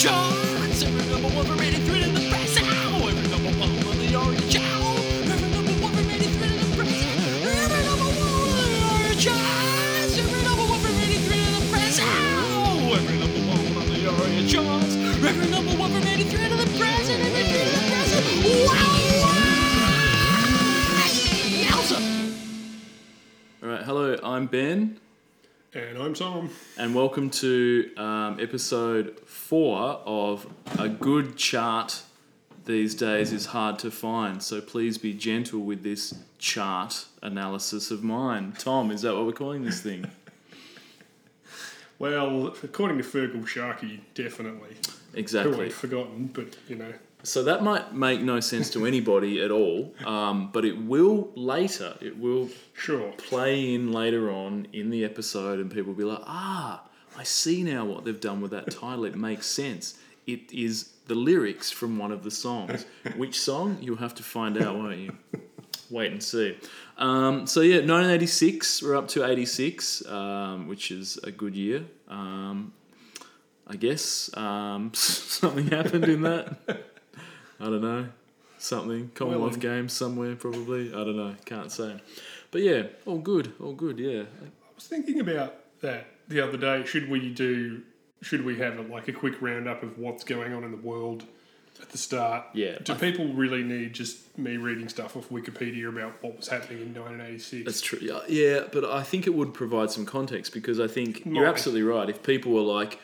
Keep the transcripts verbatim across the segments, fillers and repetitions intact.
charts. Every number one for rating three in the press. Ow! Every number one for the orange. Ow! Every number one for rating three in the press. Every number one for the orange. Charts. Every number one for rating three in the press. Ow! Every number one for the orange charts. Every number one for rating three in the press. And every three in the press. Wow! Yowza! All right. Hello. I'm Ben. And I'm Tom. And welcome to um, episode four of A Good Chart These Days Is Hard to Find. So please be gentle with this chart analysis of mine. Tom, is that what we're calling this thing? Well, according to Fergal Sharkey, definitely. Exactly. Who I'd forgotten, but you know. So that might make no sense to anybody at all, um, but it will later. It will sure. play in later on in the episode and people will be like, ah, I see now what they've done with that title. It makes sense. It is the lyrics from one of the songs. Which song? You'll have to find out, won't you? Wait and see. Um, so yeah, nineteen eighty-six, we're up to eighty-six, um, which is a good year. Um, I guess um, something happened in that. I don't know, something, Commonwealth well, Games somewhere probably, I don't know, can't say. But yeah, all good, all good, yeah. I was thinking about that the other day, should we do, should we have a, like a quick roundup of what's going on in the world at the start? Yeah. Do I, people really need just me reading stuff off Wikipedia about what was happening in nineteen eighty-six? That's true, yeah, but I think it would provide some context because I think Might. You're absolutely right. If people were like,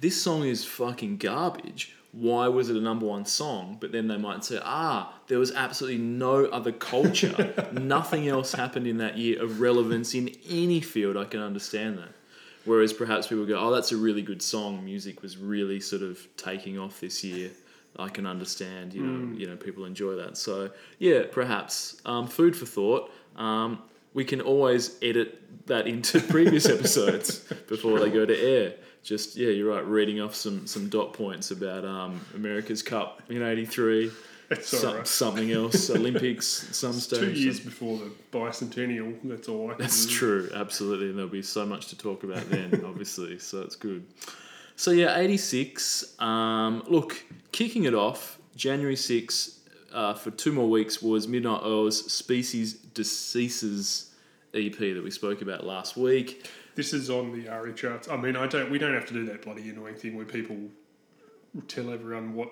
this song is fucking garbage, why was it a number one song? But then they might say, ah, there was absolutely no other culture. Nothing else happened in that year of relevance in any field. I can understand that. Whereas perhaps people go, oh, that's a really good song. Music was really sort of taking off this year. I can understand, you know, mm. you know, people enjoy that. So, yeah, perhaps. Um, food for thought. Um, we can always edit that into previous episodes before they go to air. Just, yeah, you're right, reading off some, some dot points about um, America's Cup in eighty-three, some, right. something else, Olympics, some stage. Two years some... before the bicentennial, that's all I can That's do. True, absolutely, and there'll be so much to talk about then, obviously, so it's good. So, yeah, eighty-six, um, look, kicking it off, January sixth, uh, for two more weeks, was Midnight Oil's Species Deceases E P that we spoke about last week. This is on the R E charts. I mean, I don't. We don't have to do that bloody annoying thing where people tell everyone what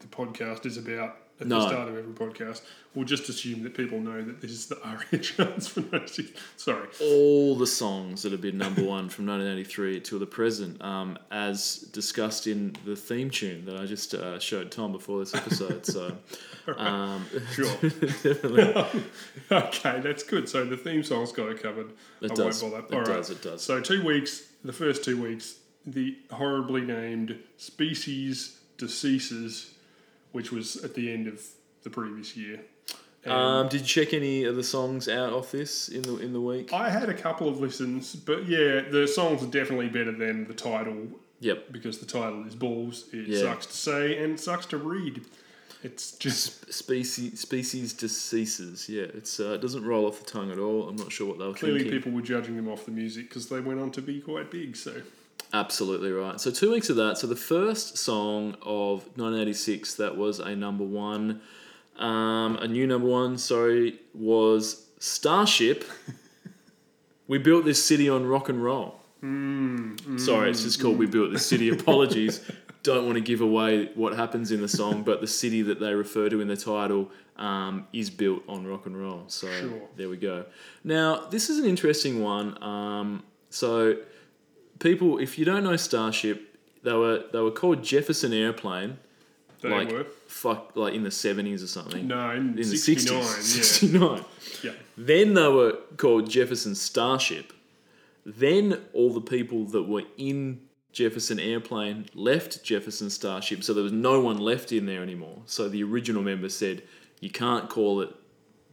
the podcast is about at no. the start of every podcast. We'll just assume that people know that this is the R E charts for nineteen eighty-six. Sorry. All the songs that have been number one from nineteen eighty-three till the present, um, as discussed in the theme tune that I just uh, showed Tom before this episode. So, right. um, sure. Definitely. Okay, that's good. So the theme song's got it covered. It I does. Won't bother. It All does, right. it does. So two weeks, the first two weeks, the horribly named Species Deceases, which was at the end of the previous year. Um, did you check any of the songs out off this in the in the week? I had a couple of listens, but yeah, the songs are definitely better than the title. Yep. Because the title is balls. It yeah. sucks to say and it sucks to read. It's just... Species, species Deceases, yeah. It's, uh, it doesn't roll off the tongue at all. I'm not sure what they were Clearly thinking. Clearly people were judging them off the music because they went on to be quite big, so... Absolutely right. So two weeks of that. So the first song of nineteen eighty-six that was a number one, um, a new number one, sorry, was Starship. We Built This City on Rock and Roll. Mm, mm, sorry, it's just called mm. We Built This City. Apologies. Don't want to give away what happens in the song, but the city that they refer to in the title um, is built on rock and roll. So sure. there we go. Now, this is an interesting one. Um, so... People, if you don't know Starship, they were they were called Jefferson Airplane. They like, were. Fuck, like in the seventies or something. No, in, in sixty-nine, the sixties. sixty-nine. Yeah. Then they were called Jefferson Starship. Then all the people that were in Jefferson Airplane left Jefferson Starship, so there was no one left in there anymore. So the original member said, you can't call it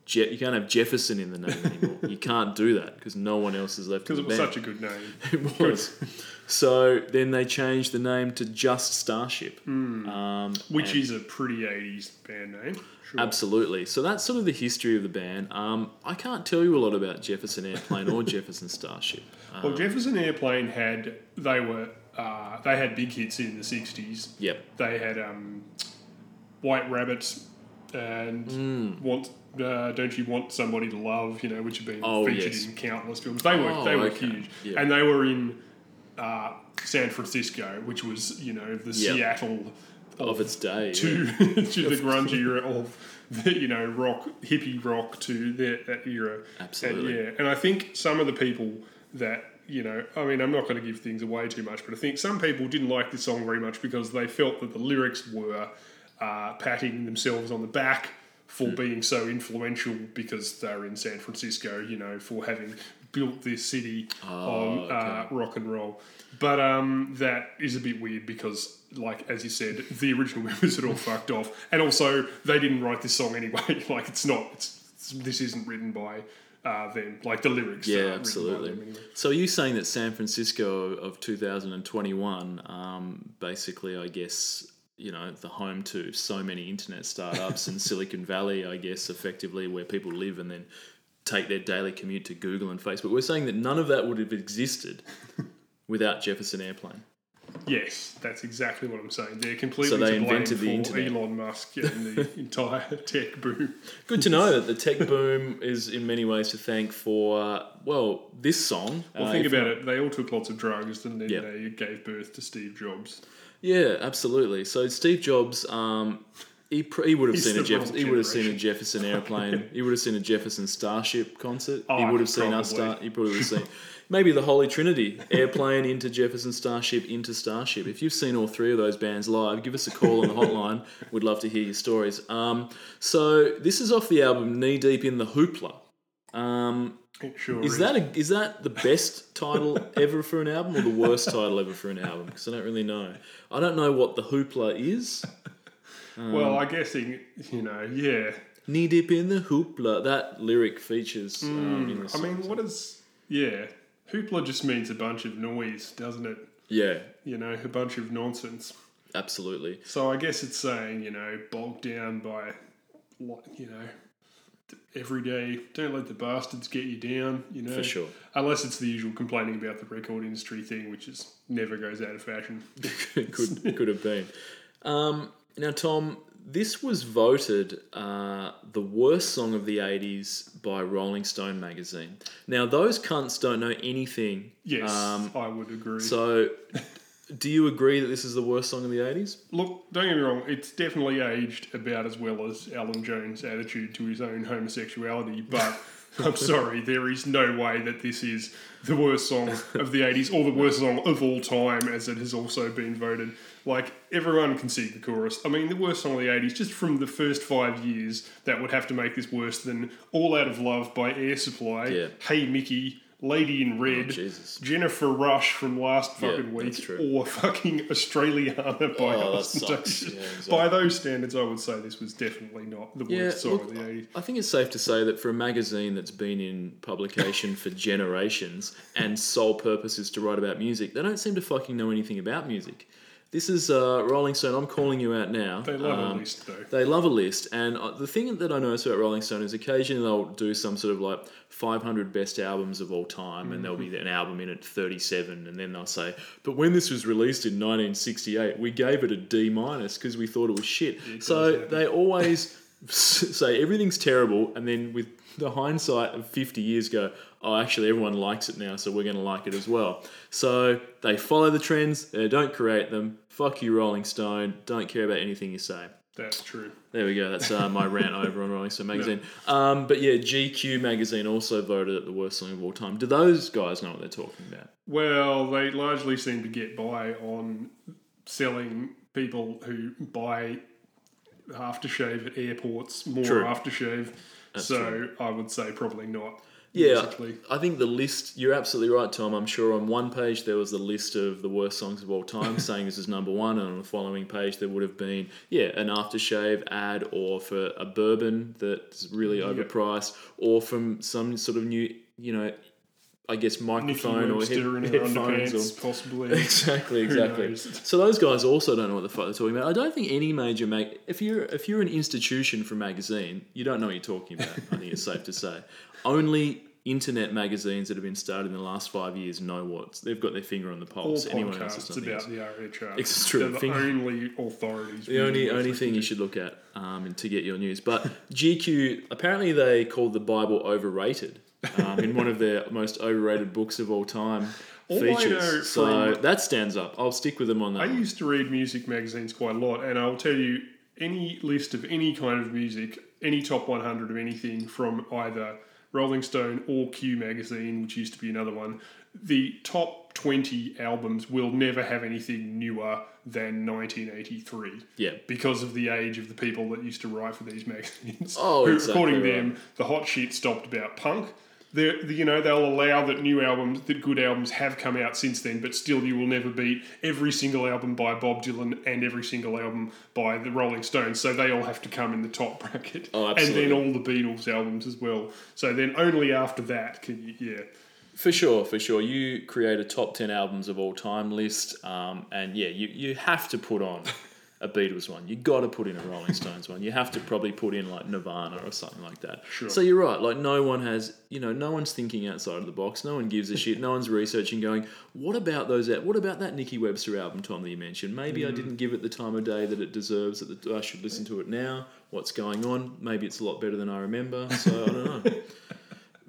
Je- you can't have Jefferson in the name anymore. You can't do that because no one else is left in the band. Because it was such a good name. It was. So then they changed the name to just Starship. Mm. Um, Which is a pretty eighties band name. Sure. Absolutely. So that's sort of the history of the band. Um, I can't tell you a lot about Jefferson Airplane or Jefferson Starship. Um, well, Jefferson Airplane had... They were Uh, they had big hits in the sixties. Yep. They had um, White Rabbit and mm. want uh, Don't You Want Somebody to Love, you know, which have been oh, featured yes. in countless films. They were oh, they were okay. huge, yep. and they were in uh, San Francisco, which was, you know, the yep. Seattle of, of its day to, yeah. to the grunge era of the, you know, rock, hippie rock to the, that era. Absolutely, and, yeah. And I think some of the people that, you know, I mean, I'm not going to give things away too much, but I think some people didn't like this song very much because they felt that the lyrics were uh, patting themselves on the back for mm. being so influential because they're in San Francisco, you know, for having built this city oh, on okay. uh, rock and roll. But um, that is a bit weird because, like, as you said, the original members had all fucked off. And also, they didn't write this song anyway. Like, it's not, it's, it's, this isn't written by... Uh, then, like the lyrics. Yeah, absolutely. Them anyway. So are you saying that San Francisco of two thousand twenty-one, um, basically, I guess, you know, the home to so many internet startups and Silicon Valley, I guess, effectively, where people live and then take their daily commute to Google and Facebook. We're saying that none of that would have existed without Jefferson Airplane. Yes, that's exactly what I'm saying. They're completely so they to blame the for internet. Elon Musk and the entire tech boom. Good to know that the tech boom is in many ways to thank for, well, this song. Well, uh, think about it. They all took lots of drugs and then yep. they gave birth to Steve Jobs. Yeah, absolutely. So Steve Jobs, um, he, he would have seen a Jefferson. He would have seen a Jefferson Airplane. He would have seen a Jefferson Starship concert. Oh, he would have seen us start. He probably would have seen. Maybe the Holy Trinity, Airplane into Jefferson Starship into Starship. If you've seen all three of those bands live, give us a call on the hotline. We'd love to hear your stories. Um, so this is off the album Knee Deep in the Hoopla. Um, it sure is. Is that, a, is that the best title ever for an album or the worst title ever for an album? Because I don't really know. I don't know what the Hoopla is. Um, well, I'm guessing, you know, yeah. Knee Deep in the Hoopla. That lyric features um, mm, in the song. I mean, what is... Yeah. Hoopla just means a bunch of noise, doesn't it? Yeah. You know, a bunch of nonsense. Absolutely. So I guess it's saying, you know, bogged down by, you know, every day, don't let the bastards get you down, you know. For sure. Unless it's the usual complaining about the record industry thing, which is never goes out of fashion. could, could have been. Um, now, Tom, this was voted uh, the worst song of the eighties by Rolling Stone magazine. Now, those cunts don't know anything. Yes, um, I would agree. So, do you agree that this is the worst song of the eighties? Look, don't get me wrong, it's definitely aged about as well as Alan Jones' attitude to his own homosexuality, but... I'm sorry, there is no way that this is the worst song of the eighties or the worst song of all time, as it has also been voted. Like, everyone can see the chorus. I mean, the worst song of the eighties, just from the first five years, that would have to make this worse than All Out of Love by Air Supply, yeah. Hey Mickey, Lady in Red, oh, Jesus. Jennifer Rush from last fucking yeah, week, or fucking Australiana by oh, Austin Davis. Yeah, exactly. By those standards, I would say this was definitely not the worst yeah, song look, of the eighties. I think it's safe to say that for a magazine that's been in publication for generations and sole purpose is to write about music, they don't seem to fucking know anything about music. This is uh, Rolling Stone. I'm calling you out now. They love um, a list, though. They love a list. And uh, the thing that I notice about Rolling Stone is occasionally they'll do some sort of like five hundred best albums of all time, mm-hmm. and there'll be an album in at thirty-seven, and then they'll say, but when this was released in nineteen sixty-eight, we gave it a D minus because we thought it was shit. It so does, yeah. They always say everything's terrible, and then with the hindsight of fifty years go, oh, actually everyone likes it now, so we're going to like it as well. So they follow the trends, they don't create them. Fuck you, Rolling Stone. Don't care about anything you say. That's true. There we go. That's uh, my rant over on Rolling Stone magazine. No. Um, but yeah, G Q magazine also voted it the worst song of all time. Do those guys know what they're talking about? Well, they largely seem to get by on selling people who buy aftershave at airports more true. Aftershave. That's so true. I would say probably not. Yeah, basically. I think the list, you're absolutely right, Tom. I'm sure on one page there was the list of the worst songs of all time, saying this is number one, and on the following page there would have been, yeah, an aftershave ad or for a bourbon that's really overpriced, yep. or from some sort of new, you know, I guess microphone or head, headphones. Or, possibly. Exactly, exactly. So those guys also don't know what the fuck they're talking about. I don't think any major... Mag- if you're if you're an institution for magazine, you don't know what you're talking about, I think it's safe to say. Only internet magazines that have been started in the last five years know what they've got their finger on the pulse. All Anyone else is about the R H R. It's true. They're the finger. only authorities. The only only thing you should look at um, and to get your news. But G Q apparently they called the Bible overrated um, in one of their most overrated books of all time. All features. So from, that stands up. I'll stick with them on that. I one. used to read music magazines quite a lot, and I'll tell you any list of any kind of music, any top one hundred of anything from either Rolling Stone or Q magazine, which used to be another one, the top twenty albums will never have anything newer than nineteen eighty-three. Yeah. Because of the age of the people that used to write for these magazines. Oh, who, exactly. According to right. them, the hot shit stopped about punk. They're, you know, they'll allow that new albums, that good albums have come out since then, but still you will never beat every single album by Bob Dylan and every single album by the Rolling Stones. So they all have to come in the top bracket. Oh, absolutely. And then all the Beatles albums as well. So then only after that can you, yeah. For sure, for sure. You create a top ten albums of all time list, um, and yeah, you, you have to put on a Beatles one. You got to put in a Rolling Stones one. You have to probably put in like Nirvana or something like that. Sure. So you're right. Like no one has, you know, no one's thinking outside of the box. No one gives a shit. No one's researching going, what about those, what about that Nikki Webster album, Tom, that you mentioned? Maybe mm. I didn't give it the time of day that it deserves, that I should listen to it now. What's going on? Maybe it's a lot better than I remember. So I don't know.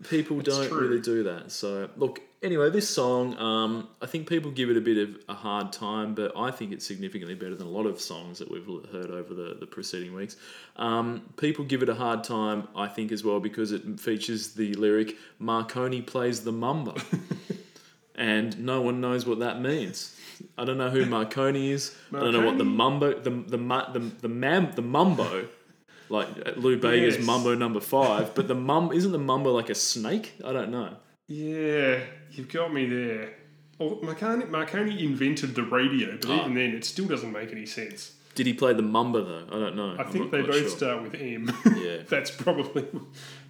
People That's don't true. really do that. So look, anyway, this song, um, I think people give it a bit of a hard time, but I think it's significantly better than a lot of songs that we've heard over the, the preceding weeks. Um, people give it a hard time, I think, as well, because it features the lyric, Marconi plays the mumba. And no one knows what that means. I don't know who Marconi is. Marconi. I don't know what the mumbo, the the the the, mam, the mumbo like Lou Bega's yes. Mumbo number five, but the mum isn't the mumbo like a snake? I don't know. Yeah, you've got me there. Oh, Marconi, Marconi invented the radio, but oh. even then, it still doesn't make any sense. Did he play the mumba though? I don't know. I think they both sure. start with M. Yeah, that's probably.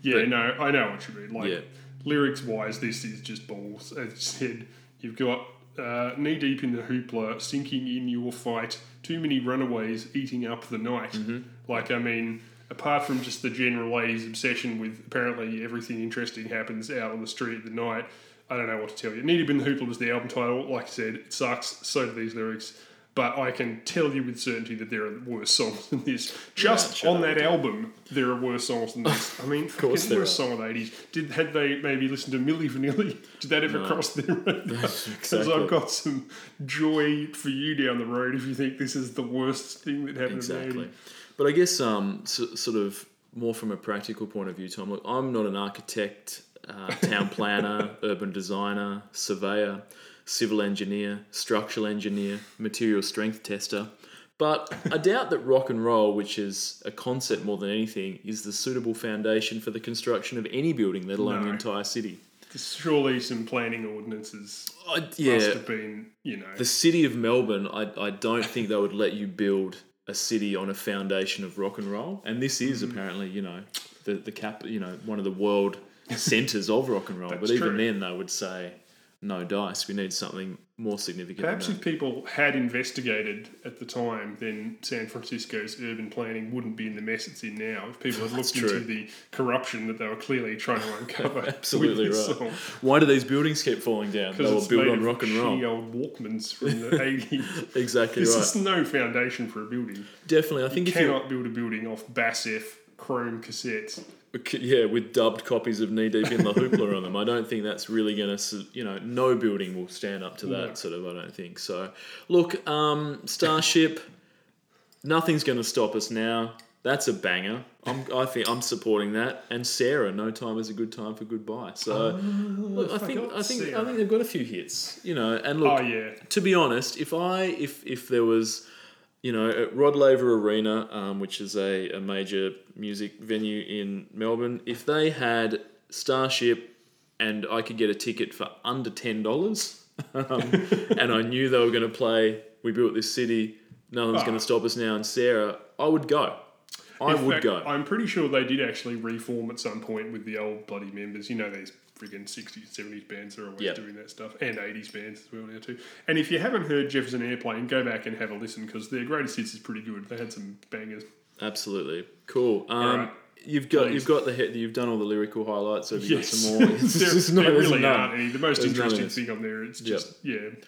Yeah, but, no, I know what you mean. Like yeah. lyrics wise, this is just balls. As said, you've got uh, knee deep in the hoopla, sinking in your fight. Too many runaways eating up the night. Mm-hmm. Like I mean. Apart from just the general lady's obsession with apparently everything interesting happens out on the street at the night, I don't know what to tell you. Need to Bin the Hoopla was the album title. Like I said, it sucks. So do these lyrics. But I can tell you with certainty that there are worse songs than this. Just yeah, on that album, there are worse songs than this. I mean, of course there worst are. Song of the eighties. Did had they maybe listened to Milli Vanilli? Did that ever no. cross their road? Because exactly. I've got some joy for you down the road if you think this is the worst thing that happened exactly. to me. But I guess um, so, sort of more from a practical point of view, Tom, look, I'm not an architect, uh, town planner, urban designer, surveyor, civil engineer, structural engineer, material strength tester. But I doubt that rock and roll, which is a concept more than anything, is the suitable foundation for the construction of any building, let alone no. the entire city. Surely some planning ordinances uh, yeah. must have been, you know. The city of Melbourne, I, I don't think they would let you build a city on a foundation of rock and roll, and this is mm. apparently, you know, the the cap, you know, one of the world centres of rock and roll. That's but even true. Then, they would say, "No dice. We need something more significant." Perhaps than that. If people had investigated at the time, then San Francisco's urban planning wouldn't be in the mess it's in now. If people had looked true. into the corruption that they were clearly trying to uncover, absolutely right. Song. Why do these buildings keep falling down? They were built on rock and roll. She old Walkmans from the eighties. Exactly this right. This is no foundation for a building. Definitely, I think you if cannot you... build a building off Bassef chrome cassettes. Yeah, with dubbed copies of Knee Deep in the Hoopla on them. I don't think that's really going to, you know, no building will stand up to that no. sort of, I don't think. So, look, um, Starship, nothing's going to stop us now. That's a banger. I'm, I think I'm supporting that. And Sarah, No Time Is a Good Time for Goodbye. So, oh, look, I think I think Sarah. I think they've got a few hits, you know. And look, oh, yeah. to be honest, if I if if there was. You know, at Rod Laver Arena, um, which is a, a major music venue in Melbourne, if they had Starship and I could get a ticket for under ten dollars um, and I knew they were going to play We Built This City, No One's oh. Going to Stop Us Now, and Sarah, I would go. I in would fact, go. I'm pretty sure they did actually reform at some point with the old bloody members. You know, these friggin' sixties, seventies bands are always yep. doing that stuff, and eighties bands as well now too. And if you haven't heard Jefferson Airplane, go back and have a listen because their greatest hits is pretty good. They had some bangers. Absolutely. Cool. Um, right. You've got Please. you've got the hit that you've done all the lyrical highlights. So have you yes. got some more? It's, there, it's not, there really aren't any. The most there's interesting thing on there, it's just yep. yeah.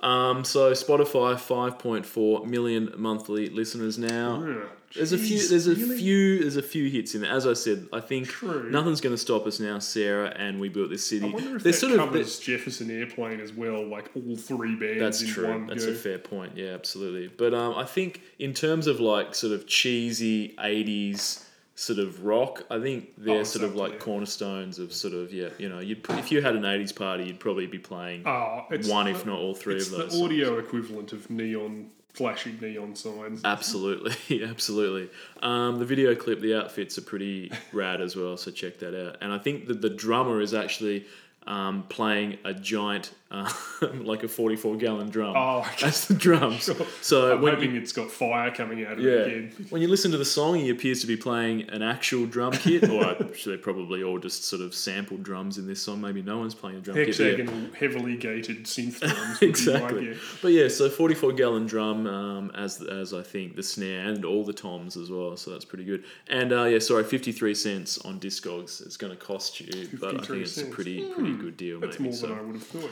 Um, so Spotify, five point four million monthly listeners now. Yeah, there's geez, a few. There's a really? few. There's a few hits in there. As I said, I think True. nothing's going to stop us now. Sarah and We Built This City. I wonder if they're that sort covers of, Jefferson Airplane as well. Like all three bands. That's in true. One that's go. a fair point. Yeah, absolutely. But um, I think in terms of like sort of cheesy eighties sort of rock, I think they're oh, sort of like there. cornerstones of sort of, yeah, you know, you'd if you had an eighties party, you'd probably be playing oh, one, the, if not all three of those. It's the audio songs. Equivalent of neon, flashing neon signs. Absolutely, absolutely. Um, the video clip, the outfits are pretty rad as well, so check that out. And I think that the drummer is actually um, playing a giant, uh, like a forty-four gallon drum oh, okay. as the drums. Sure. So I'm when hoping you, it's got fire coming out of yeah. it again. When you listen to the song, he appears to be playing an actual drum kit, or they're probably all just sort of sampled drums in this song. Maybe no one's playing a drum Hexagonal, kit. Hexagonal, yeah. heavily gated synth drums. Exactly. Like, yeah. But yeah, so forty-four gallon drum um, as, as I think the snare and all the toms as well, so that's pretty good. And uh, yeah, sorry, fifty-three cents on Discogs it's going to cost you, but I think cents. it's a pretty, mm. pretty good deal. That's maybe. more so. than I would have thought.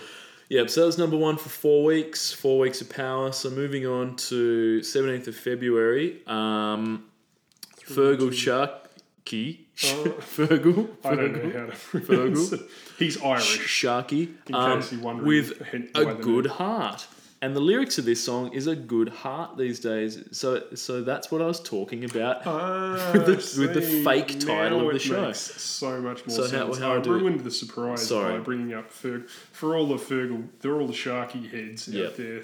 Yeah, so that was number one for four weeks, four weeks of power. So moving on to seventeenth of February, um, Fergal Sharkey. Oh, Fergal. I don't Fergal, know how to pronounce Fergal. It. He's Irish. Sharkey. Um, with a good heart. And the lyrics of this song is a good heart these days. So so that's what I was talking about oh, with, the, with the fake title now of the show. Makes so much more so sense. How, how I, I ruined it? the surprise Sorry. by bringing up Ferg. For all the Fergal, they're all the Sharky heads yep. out there.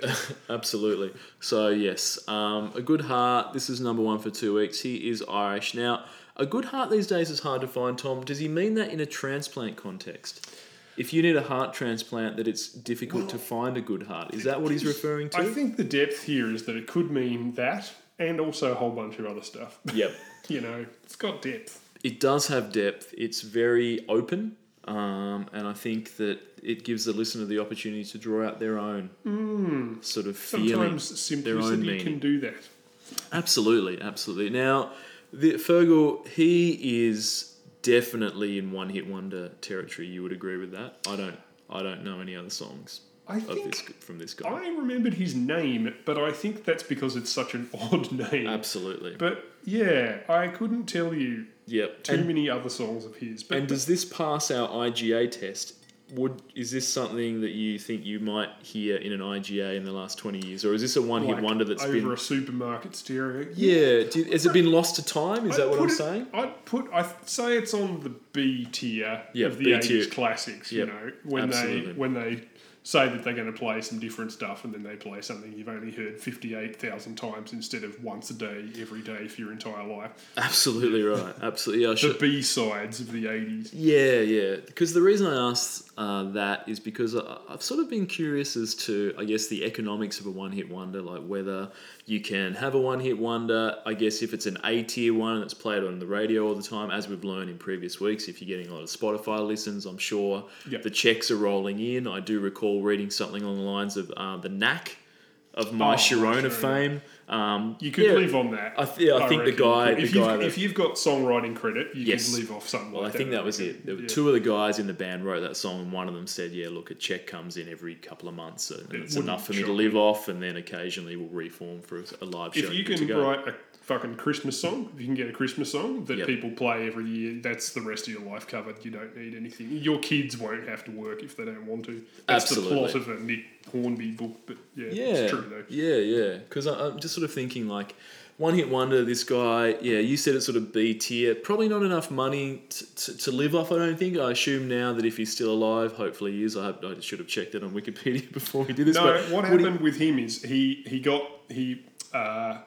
Absolutely. So yes, um, a good heart. This is number one for two weeks. He is Irish. Now, a good heart these days is hard to find, Tom. Does he mean that in a transplant context? If you need a heart transplant, that it's difficult well, to find a good heart. Is that what he's referring to? I think the depth here is that it could mean that and also a whole bunch of other stuff. Yep. You know, it's got depth. It does have depth. It's very open. Um, and I think that it gives the listener the opportunity to draw out their own mm. sort of feeling. Sometimes simplicity can do that. Absolutely, absolutely. Now, the, Fergal, he is... definitely in one-hit wonder territory. You would agree with that? I don't. I don't know any other songs I think of this, from this guy. I remembered his name, but I think that's because it's such an odd name. Absolutely. But yeah, I couldn't tell you. Yep. Too and, many other songs of his. But and does this pass our I G A test? Would is this something that you think you might hear in an I G A in the last twenty years, or is this a one-hit like wonder that's over been over a supermarket stereo? Yeah, yeah. Did, has it been lost to time? Is I'd that what I'm it, saying? I'd put I say it's on the B tier yep, of the eighties classics. Yep. You know, when Absolutely. they when they say that they're going to play some different stuff, and then they play something you've only heard fifty-eight thousand times instead of once a day, every day for your entire life. Absolutely right. Absolutely. Yeah, I should... The B sides of the eighties. Yeah, yeah. Because the reason I asked uh, that is because I, I've sort of been curious as to, I guess, the economics of a one-hit wonder, like whether you can have a one-hit wonder. I guess if it's an A-tier one that's played on the radio all the time, as we've learned in previous weeks, if you're getting a lot of Spotify listens, I'm sure yep. the checks are rolling in. I do recall reading something along the lines of uh, the knack of my oh, Sharona sure. fame. Um, you could yeah, live on that. I, th- yeah, I, I think reckon. the guy... If, the guy you've, that, if you've got songwriting credit, you yes. can live off something well, like that. Well, I think that was it. There were yeah. two of the guys in the band wrote that song, and one of them said, yeah, look, a check comes in every couple of months, and it it's enough for me to live off, and then occasionally we'll reform for a live show. If you can write a fucking Christmas song, if you can get a Christmas song that yep. people play every year, that's the rest of your life covered. You don't need anything. Your kids won't have to work if they don't want to. That's Absolutely. the plot of a Nick Hornby book, but yeah, yeah. it's true though. Yeah, yeah. Because I'm just sort of thinking like, one hit wonder, this guy, yeah, you said it's sort of B tier, probably not enough money t- t- to live off, I don't think. I assume now that if he's still alive, hopefully he is. I, I should have checked it on Wikipedia before we did this. No, but what happened he, with him is he, he got, he, uh,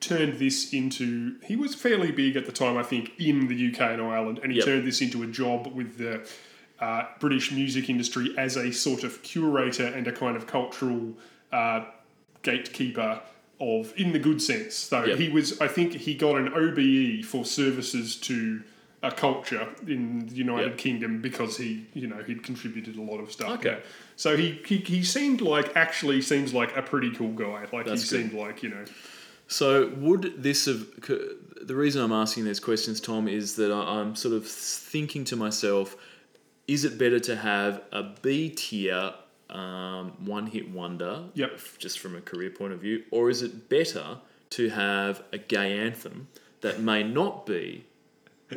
turned this into... He was fairly big at the time, I think, in the U K and Ireland, and he yep. turned this into a job with the uh, British music industry as a sort of curator and a kind of cultural uh, gatekeeper of... In the good sense, though. Yep. He was... I think he got an O B E for services to... a culture in the United yep. Kingdom because he, you know, he'd contributed a lot of stuff. Okay. So he, he, he seemed like... Actually seems like a pretty cool guy. Like That's he good. seemed like, you know... So would this have... The reason I'm asking these questions, Tom, is that I'm sort of thinking to myself, is it better to have a B-tier um, one-hit wonder, yep, just from a career point of view, or is it better to have a gay anthem that may not be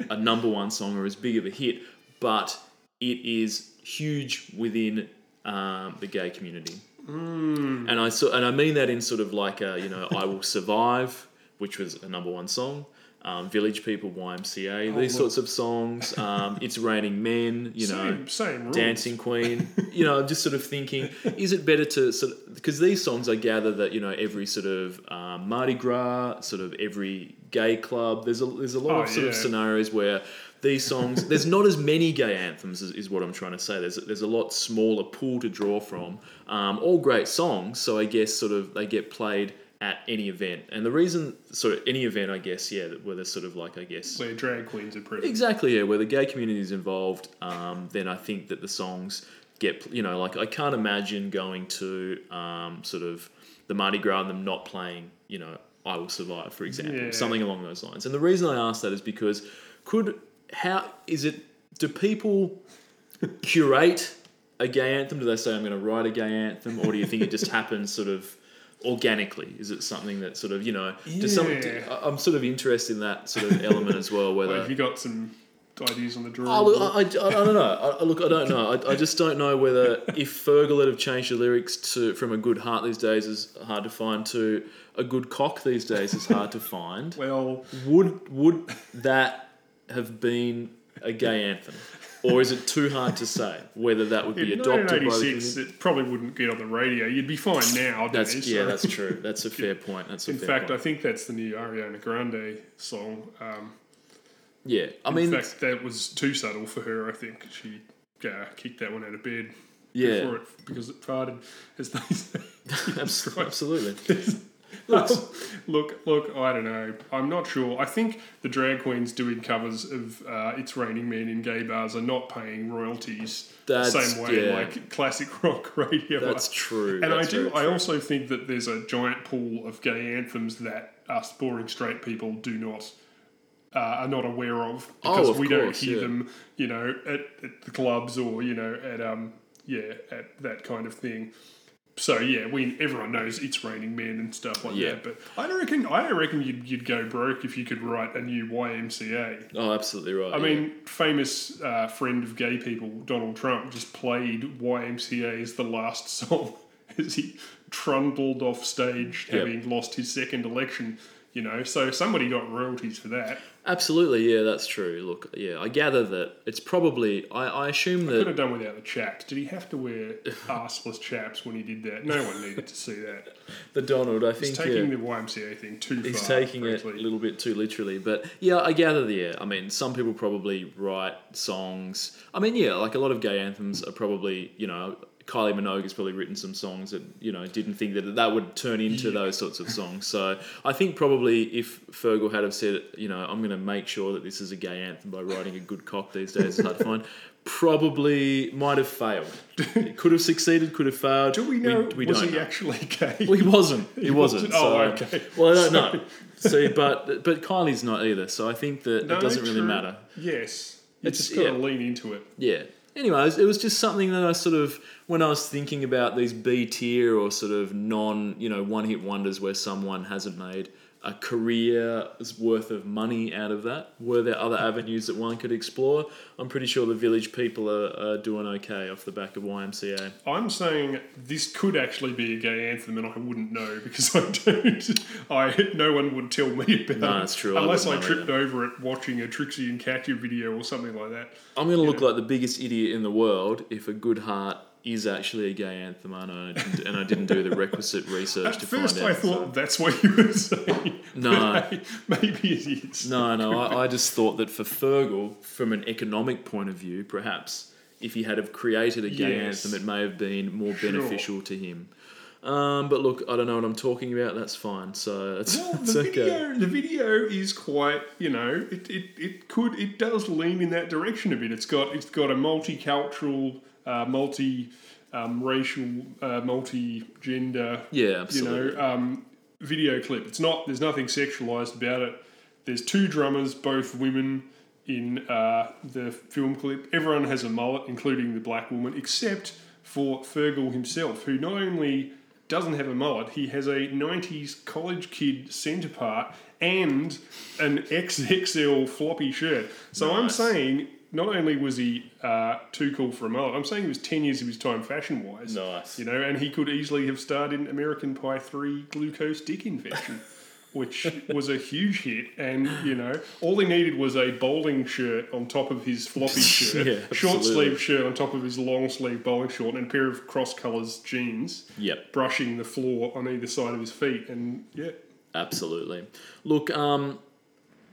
a number one song or as big of a hit, but it is huge within um, the gay community? Mm. And I so, and I mean that in sort of like a, you know, I Will Survive, which was a number one song, um, Village People, Y M C A, oh, these look. sorts of songs, um, It's Raining Men, you same, know, same Dancing Queen, you know, just sort of thinking, is it better to sort of, because these songs I gather that, you know, every sort of um, Mardi Gras, sort of every gay club, there's a, there's a lot oh, of sort yeah. of scenarios where these songs, there's not as many gay anthems is, is what I'm trying to say. There's there's a lot smaller pool to draw from. Um, all great songs, so I guess sort of they get played at any event. And the reason, sort of any event, I guess, yeah, where there's sort of like, I guess... where drag queens are present. Exactly, yeah, where the gay community is involved, um, then I think that the songs get, you know, like I can't imagine going to um, sort of the Mardi Gras and them not playing, you know, I Will Survive, for example, yeah. something along those lines. And the reason I ask that is because could... How is it? Do people curate a gay anthem? Do they say, I'm going to write a gay anthem? Or do you think it just happens sort of organically? Is it something that sort of, you know, yeah. does someone, do, I'm sort of interested in that sort of element as well. Whether well, have you got some ideas on the drawing? Oh, look, I, I, I don't know. I, look, I don't know. I, I just don't know whether if Fergal would have changed the lyrics to from a good heart these days is hard to find to a good cock these days is hard to find. Well, would would that have been a gay anthem, or is it too hard to say whether that would be in adopted? nineteen eighty-six, by the... it probably wouldn't get on the radio. You'd be fine now. That's, you, yeah, so. That's true. That's a fair point. That's a in fair fact, point. I think that's the new Ariana Grande song. Um, yeah, I in mean, in fact, that was too subtle for her. I think she uh, kicked that one out of bed. Yeah, before it, because it farted, as they say. Absolutely. Look, look, look, I don't know. I'm not sure. I think the drag queens doing covers of uh, It's Raining Men in gay bars are not paying royalties that's, the same way yeah. like classic rock radio. That's true. And that's I do. True. I also think that there's a giant pool of gay anthems that us boring straight people do not uh, are not aware of because oh, of we course, don't hear yeah. them, you know, at, at the clubs or, you know, at um yeah, at that kind of thing. So yeah, we everyone knows It's Raining Men and stuff like yeah. that. But I don't reckon I don't reckon you'd you'd go broke if you could write a new Y M C A. Oh, absolutely right. I yeah. mean, famous uh, friend of gay people, Donald Trump, just played Y M C A as the last song as he trundled off stage, yep. having lost his second election. You know, so somebody got royalties for that. Absolutely, yeah, that's true. Look, yeah, I gather that it's probably... I, I assume that... I could have done without the chaps. Did he have to wear arseless chaps when he did that? No one needed to see that. The Donald, I he's think... He's taking yeah, the Y M C A thing too he's far. He's taking frankly. it a little bit too literally. But yeah, I gather that, yeah. I mean, some people probably write songs... I mean, yeah, like a lot of gay anthems are probably, you know... Kylie Minogue has probably written some songs that, you know, didn't think that that would turn into yeah. those sorts of songs. So I think probably if Fergal had have said, you know, I'm going to make sure that this is a gay anthem by writing a good cock these days, it's hard to find, probably might have failed. It could have succeeded, could have failed. Do we know, we, we was don't he know. actually gay? Well, he wasn't. He, he wasn't. wasn't. Oh, so, okay. Well, I don't Sorry. know. See, but, but Kylie's not either, so I think that no, it doesn't true. really matter. Yes. You it's, just got to yeah. lean into it. Yeah. Anyways, it was just something that I sort of, when I was thinking about these B-tier or sort of non, you know, one-hit wonders where someone hasn't made a career's worth of money out of that, were there other avenues that one could explore? I'm pretty sure the Village People are, are doing okay off the back of Y M C A. I'm saying this could actually be a gay anthem and I wouldn't know because I don't. I No one would tell me about it. No, that's true. Unless I, I tripped either. over it watching a Trixie and Katya video or something like that. I'm going to look know. like the biggest idiot in the world if a good heart... is actually a gay anthem, and I didn't, and I didn't do the requisite research to find out. At first I thought that's what you were saying. No. Hey, maybe it is. No, no, I, I just thought that for Fergal, from an economic point of view, perhaps, if he had have created a gay yes. anthem, it may have been more sure. beneficial to him. Um, but look, I don't know what I'm talking about. That's fine. So it's, well, it's the video, okay. The video is quite, you know, it, it, it could, it does lean in that direction a bit. It's got, it's got a multicultural... Uh, multi um, racial, uh, multi gender, yeah, absolutely. You know, um, video clip. It's not, there's nothing sexualized about it. There's two drummers, both women, in uh, the film clip. Everyone has a mullet, including the black woman, except for Fergal himself, who not only doesn't have a mullet, he has a nineties college kid centre part and an X X L floppy shirt. So nice. I'm saying not only was he uh, too cool for a mullet, I'm saying he was ten years of his time fashion-wise. Nice. You know, and he could easily have starred in American Pie three glucose dick infection, which was a huge hit, and, you know, all he needed was a bowling shirt on top of his floppy shirt, yeah, short sleeve shirt on top of his long sleeve bowling short, and a pair of cross colours jeans, yep, brushing the floor on either side of his feet, and yeah. Absolutely. Look, um,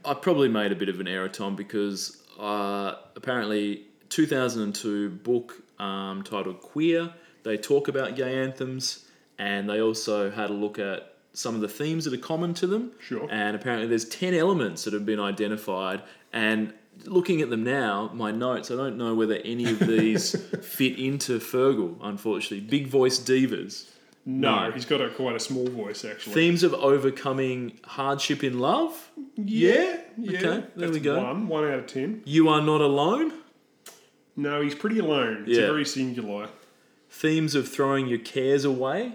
I probably made a bit of an error, Tom, because uh, apparently two thousand two book um, titled Queer, they talk about gay anthems, and they also had a look at some of the themes that are common to them. Sure. And apparently there's ten elements that have been identified, and looking at them now, my notes, I don't know whether any of these fit into Fergal, unfortunately. Big voice divas. No, no. He's got a, quite a small voice, actually. Themes of overcoming hardship in love? Yeah. yeah. Okay, yeah. there That's we go. One, one out of ten. You are not alone? No, he's pretty alone. It's yeah. a very singular. Themes of throwing your cares away?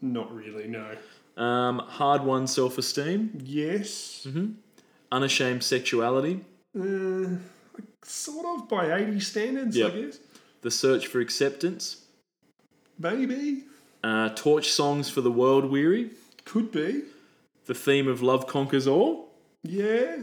Not really, no. Um, hard-won self-esteem. Yes. Mm-hmm. Unashamed sexuality. Uh, sort of by eighties standards, yep. I guess. The search for acceptance. Maybe. Uh, torch songs for the world weary. Could be. The theme of love conquers all. Yeah.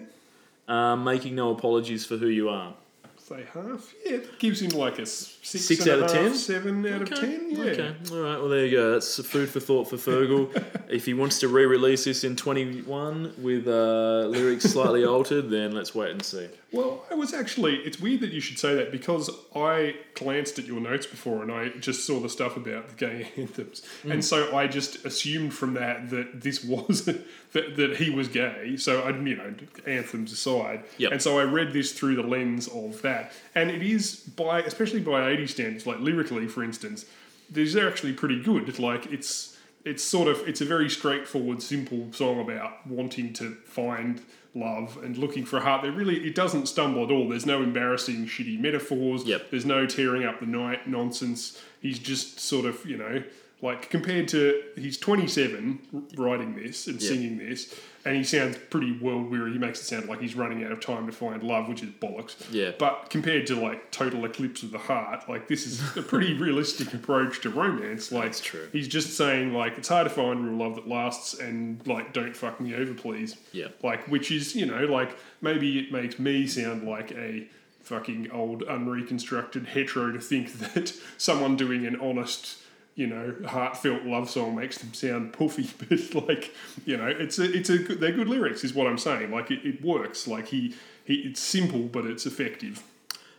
Uh, making no apologies for who you are. Say half. Yeah, it gives him like a six, six out of ten, seven out okay. of ten. Yeah. Okay. All right. Well, there you go. That's food for thought for Fergal. If he wants to re-release this in twenty-one with uh, lyrics slightly altered, then let's wait and see. Well, it was actually. It's weird that you should say that, because I glanced at your notes before and I just saw the stuff about the gay anthems, mm. and so I just assumed from that that this was that that he was gay. So I, you know, anthems aside, yep. and so I read this through the lens of that. And it is, by especially by eighties standards, like lyrically, for instance, these are actually pretty good. It's like it's it's sort of it's a very straightforward, simple song about wanting to find love and looking for a heart. That really it doesn't stumble at all. There's no embarrassing, shitty metaphors. Yep. There's no tearing up the night nonsense. He's just sort of, you know, like compared to he's twenty-seven writing this and yep. singing this. And he sounds pretty world-weary. He makes it sound like he's running out of time to find love, which is bollocks. Yeah. But compared to, like, Total Eclipse of the Heart, like, this is a pretty realistic approach to romance. Like, that's true. He's just saying, like, it's hard to find real love that lasts, and, like, don't fuck me over, please. Yeah. Like, which is, you know, like, maybe it makes me sound like a fucking old, unreconstructed hetero to think that someone doing an honest, you know, heartfelt love song makes them sound puffy, but like, you know, it's a, it's a good, they're good lyrics is what I'm saying. Like it, it works. Like he, he, it's simple, but it's effective.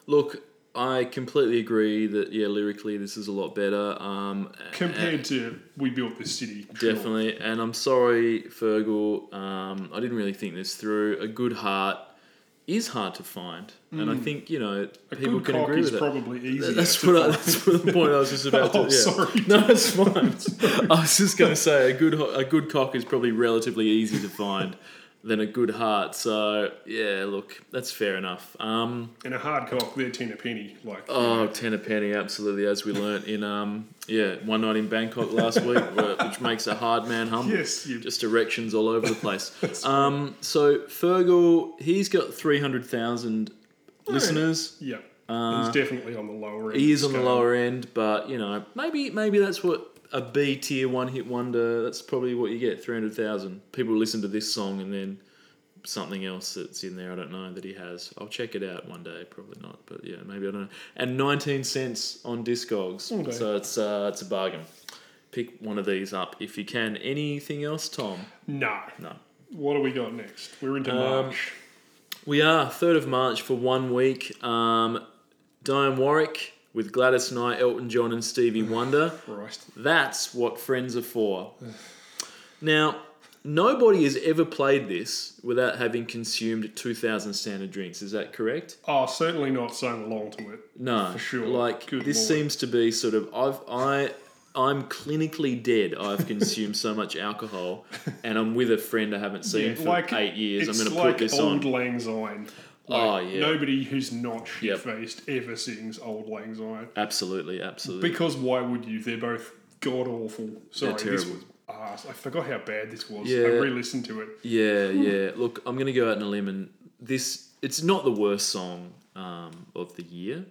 Look, I completely agree that, yeah, lyrically this is a lot better. Um, Compared to We Built This City. Definitely. Sure. And I'm sorry, Fergal. Um, I didn't really think this through. A good heart is hard to find, and mm. I think, you know, a people can agree with that. A good cock is probably easier. That's what I, that's the point I was just about oh, to. Yeah. Sorry, no, it's fine. Sorry. I was just going to say a good a good cock is probably relatively easy to find than a good heart. So yeah, look, that's fair enough. Um, and a hard cock, they're ten a penny, like oh, you know. ten a penny, absolutely, as we learnt in um, yeah, one night in Bangkok last week, which makes a hard man humble. Yes, you... just erections all over the place. um, so Fergal, he's got three hundred thousand oh, listeners. Yeah, uh, he's definitely on the lower end. He is on the lower end, but you know, maybe maybe that's what. A B tier one hit wonder, that's probably what you get, three hundred thousand. People listen to this song and then something else that's in there, I don't know, that he has. I'll check it out one day, probably not, but yeah, maybe I don't know. And nineteen cents on Discogs, okay. So it's uh, it's a bargain. Pick one of these up if you can. Anything else, Tom? No. No. What do we got next? We're into um, March. We are, third of March for one week. Um, Dionne Warwick with Gladys Knight, Elton John and Stevie Wonder. Christ. That's what friends are for. Now, nobody has ever played this without having consumed two thousand standard drinks. Is that correct? Oh, certainly not sung along to it. No. For sure. Like, Good this Lord. Seems to be sort of... I've I I'm clinically dead. I've consumed so much alcohol, and I'm with a friend I haven't seen yeah, for like, eight years. I'm going to like put this on. It's like Auld Lang Syne. Like, oh, yeah. Nobody who's not shit-faced yep. ever sings Auld Lang Syne. Absolutely, absolutely. Because why would you? They're both god-awful. Sorry, this was arse. I forgot how bad this was. Yeah. I re-listened to it. Yeah, yeah. Look, I'm going to go out on a limb, and this... It's not the worst song um, of the year,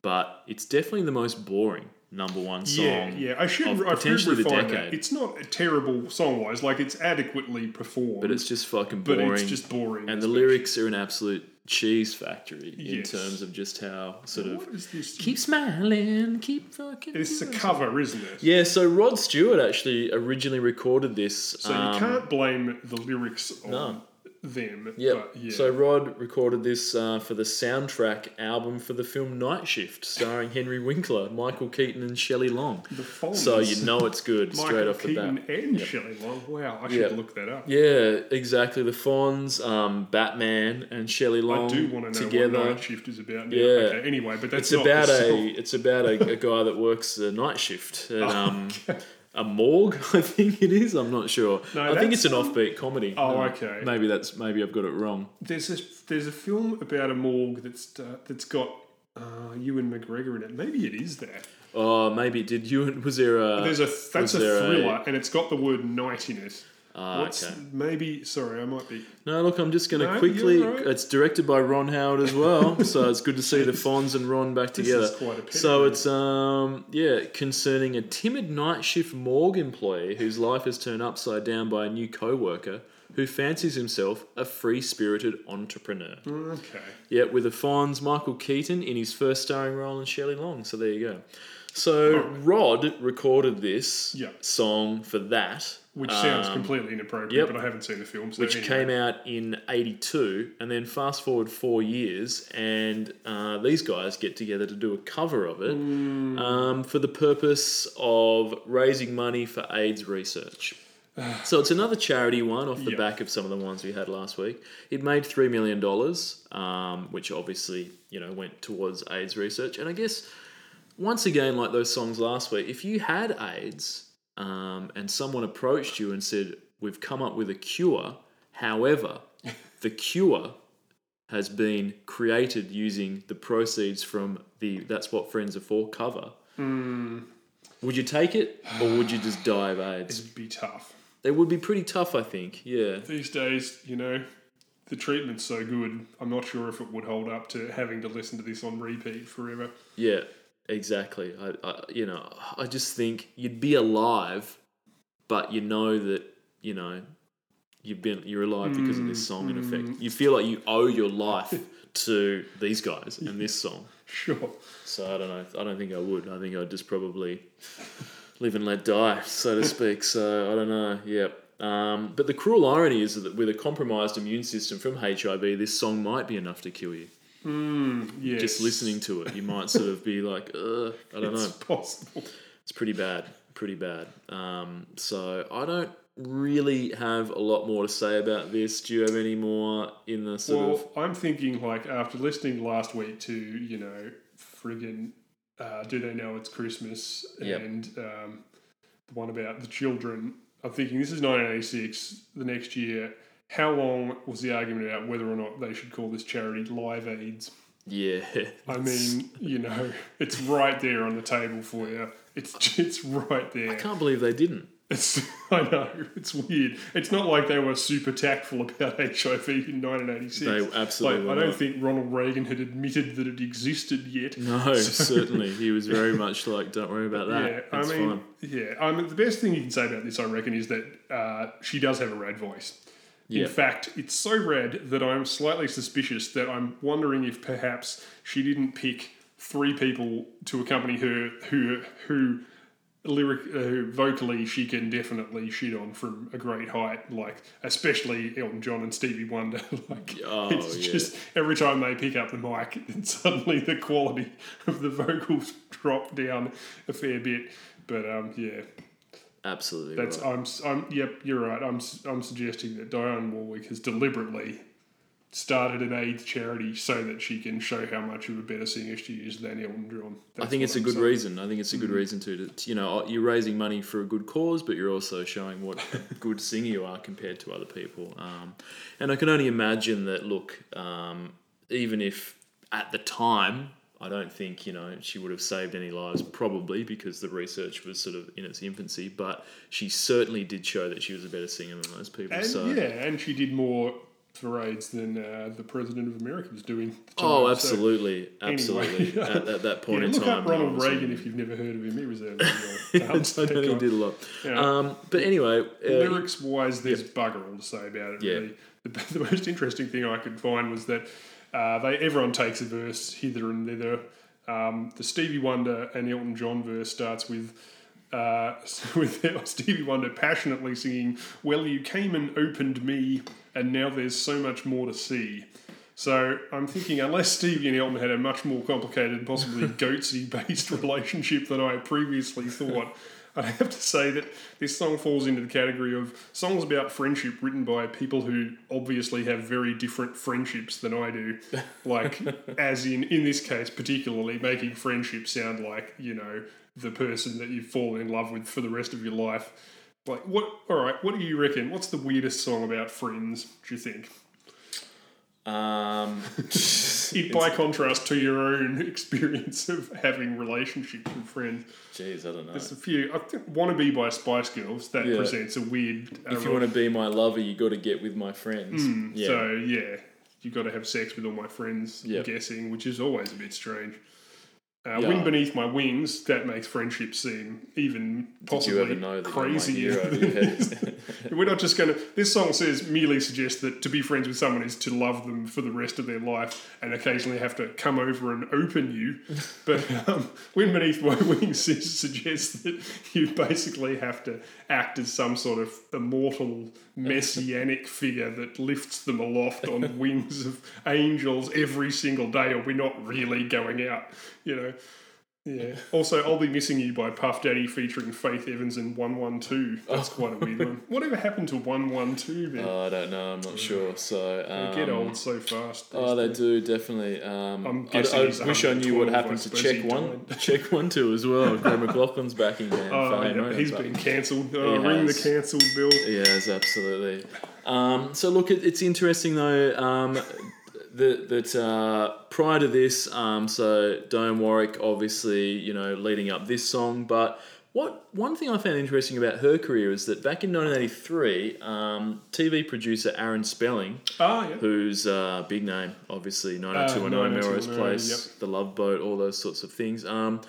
but it's definitely the most boring number one song. Yeah, yeah. I should, of I potentially should refine the decade. That. It's not a terrible song-wise. Like, it's adequately performed. But it's just fucking boring. But it's just boring. And the especially. lyrics are an absolute... cheese factory in yes. terms of just how sort what of this? keep smiling, keep fucking. It's a cover, isn't it? Yeah. So Rod Stewart actually originally recorded this. So um, you can't blame the lyrics on no. them. Yep. But yeah. So Rod recorded this uh, for the soundtrack album for the film Night Shift, starring Henry Winkler, Michael Keaton, and Shelley Long. The Follies. So you know it's good straight off the bat. Michael Keaton and yep. Shelley Long. Wow, I should yep. look that up. Yeah, exactly. The Fonz, um, Batman, and Shelley Long. I do want to know together. what Night Shift is about. Now. Yeah. Okay, anyway, but that's it's not about a. It's about a, a guy that works the night shift. And, oh, um, okay. A morgue, I think it is. I'm not sure. No, I think it's an offbeat comedy. Oh, um, okay. Maybe that's maybe I've got it wrong. There's a there's a film about a morgue that's uh, that's got uh, Ewan McGregor in it. Maybe it is that. Oh, maybe did Ewan? Was there a? There's a that's a thriller, a, and it's got the word night in it. Uh, What's okay. Maybe sorry, I might be. No, look, I'm just going to no, quickly. Right. It's directed by Ron Howard as well, so it's good to see the Fonz and Ron back together. This is quite a pity, so it's um yeah concerning a timid night shift morgue employee whose life is turned upside down by a new co-worker who fancies himself a free-spirited entrepreneur. Okay. Yeah, with the Fonz, Michael Keaton in his first starring role, and Shelley Long. So there you go. So oh. Rod recorded this yeah. song for that. Which sounds um, completely inappropriate, yep. but I haven't seen the film. So Which anyway. came out in eighty-two, and then fast forward four years, and uh, these guys get together to do a cover of it mm. um, for the purpose of raising money for AIDS research. So it's another charity one off the yep. back of some of the ones we had last week. It made three million dollars, um, which obviously you know went towards AIDS research. And I guess, once again, like those songs last week, if you had AIDS... Um, and someone approached you and said, we've come up with a cure. However, the cure has been created using the proceeds from the That's What Friends Are For cover. Mm. Would you take it or would you just die of AIDS? It'd be tough. It would be pretty tough, I think, yeah. These days, you know, the treatment's so good, I'm not sure if it would hold up to having to listen to this on repeat forever. Yeah. Exactly. I, I, you know, I just think you'd be alive, but you know that, you know, you've been, you're alive because mm, of this song, mm. in effect. You feel like you owe your life to these guys and this song. Sure. So I don't know. I don't think I would. I think I'd just probably live and let die, so to speak. So I don't know. Yep. Um, but the cruel irony is that with a compromised immune system from H I V, this song might be enough to kill you. Mm, yes. Just listening to it, you might sort of be like, Ugh, I don't it's know. It's possible. It's pretty bad, pretty bad. Um, so I don't really have a lot more to say about this. Do you have any more in the sort well, of... Well, I'm thinking like after listening last week to, you know, friggin' uh, Do They Know It's Christmas yep. and um, the one about the children, I'm thinking this is nineteen eighty-six, the next year... How long was the argument about whether or not they should call this charity Live AIDS? Yeah. I mean, you know, it's right there on the table for you. It's it's right there. I can't believe they didn't. It's, I know, it's weird. It's not like they were super tactful about H I V in nineteen eighty-six. They absolutely like, I don't not. think Ronald Reagan had admitted that it existed yet. No, so. certainly. He was very much like, don't worry about that. Yeah, it's I mean, fine. Yeah, I mean, the best thing you can say about this, I reckon, is that uh, she does have a rad voice. Yep. In fact, it's so rad that I'm slightly suspicious that I'm wondering if perhaps she didn't pick three people to accompany her who who lyric uh, who vocally she can definitely shit on from a great height, like especially Elton John and Stevie Wonder. like oh, it's yeah. just every time they pick up the mic, suddenly the quality of the vocals drop down a fair bit. But um, yeah. Absolutely. That's right. I'm I'm yep, you're right. I'm I'm suggesting that Dionne Warwick has deliberately started an AIDS charity so that she can show how much of a better singer she is than Elton John. That's I think it's a I'm good saying. reason. I think it's a good mm. reason to, to, you know, you're raising money for a good cause, but you're also showing what a good singer you are compared to other people. Um, and I can only imagine that, look, um, even if at the time, I don't think, you know, she would have saved any lives probably because the research was sort of in its infancy, but she certainly did show that she was a better singer than most people. And, so yeah, and she did more parades than uh, the President of America was doing. Oh, absolutely. So, absolutely. Anyway. at, at that point yeah, in look time. Look up Ronald no, Reagan if you've never heard of him. He was a... I know he did a lot. Yeah. Um, but anyway... Uh, lyrics-wise, there's yeah. bugger all to say about it, yeah. really. The, the most interesting thing I could find was that uh, they everyone takes a verse hither and thither. Um, the Stevie Wonder and Elton John verse starts with... Uh, with Stevie Wonder passionately singing, "Well, you came and opened me, and now there's so much more to see." So I'm thinking, unless Stevie and Elton had a much more complicated, possibly goatsy-based relationship than I previously thought, I'd have to say that this song falls into the category of songs about friendship written by people who obviously have very different friendships than I do. Like, as in, in this case particularly, making friendship sound like, you know, the person that you've fallen in love with for the rest of your life. Like, what, all right, what do you reckon? What's the weirdest song about friends, do you think? Um, it, by contrast to your own experience of having relationships with friends. Jeez, I don't know. There's a few. I think "Wanna Be" by Spice Girls, that yeah. presents a weird... Uh, if you want to be my lover, you got to get with my friends. Mm, yeah. So, yeah, you got to have sex with all my friends, yep. I'm guessing, which is always a bit strange. Uh, yeah. "Wind Beneath My Wings," that makes friendship seem even possibly Did you ever know that crazier. We're not just going to... This song says merely suggests that to be friends with someone is to love them for the rest of their life and occasionally have to come over and open you. But um, "Wind Beneath My Wings" suggests that you basically have to act as some sort of immortal messianic figure that lifts them aloft on the wings of angels every single day, or we're not really going out, you know. Yeah. Also, "I'll Be Missing You" by Puff Daddy featuring Faith Evans and one one two. That's oh. quite a weird one. Whatever happened to one one two then? Oh, I don't know. I'm not sure. So um, they get old so fast. Oh, they, they do, definitely. Um, I'm guessing I, I wish I knew what happened to Check One, Check One Two as well. Graham McLaughlin's backing man. Oh, yeah, no, he's been cancelled. Oh, he ring has. The cancelled bell. He has, absolutely. Um, so look, it, it's interesting though. Um, That, that uh, prior to this, um, so Dionne Warwick, obviously, you know, leading up this song. But what one thing I found interesting about her career is that back in nineteen eighty-three, um, T V producer Aaron Spelling, oh, yeah. who's uh, big name, obviously, nine oh two one oh, Melrose Place, yep. The Love Boat, all those sorts of things. Um,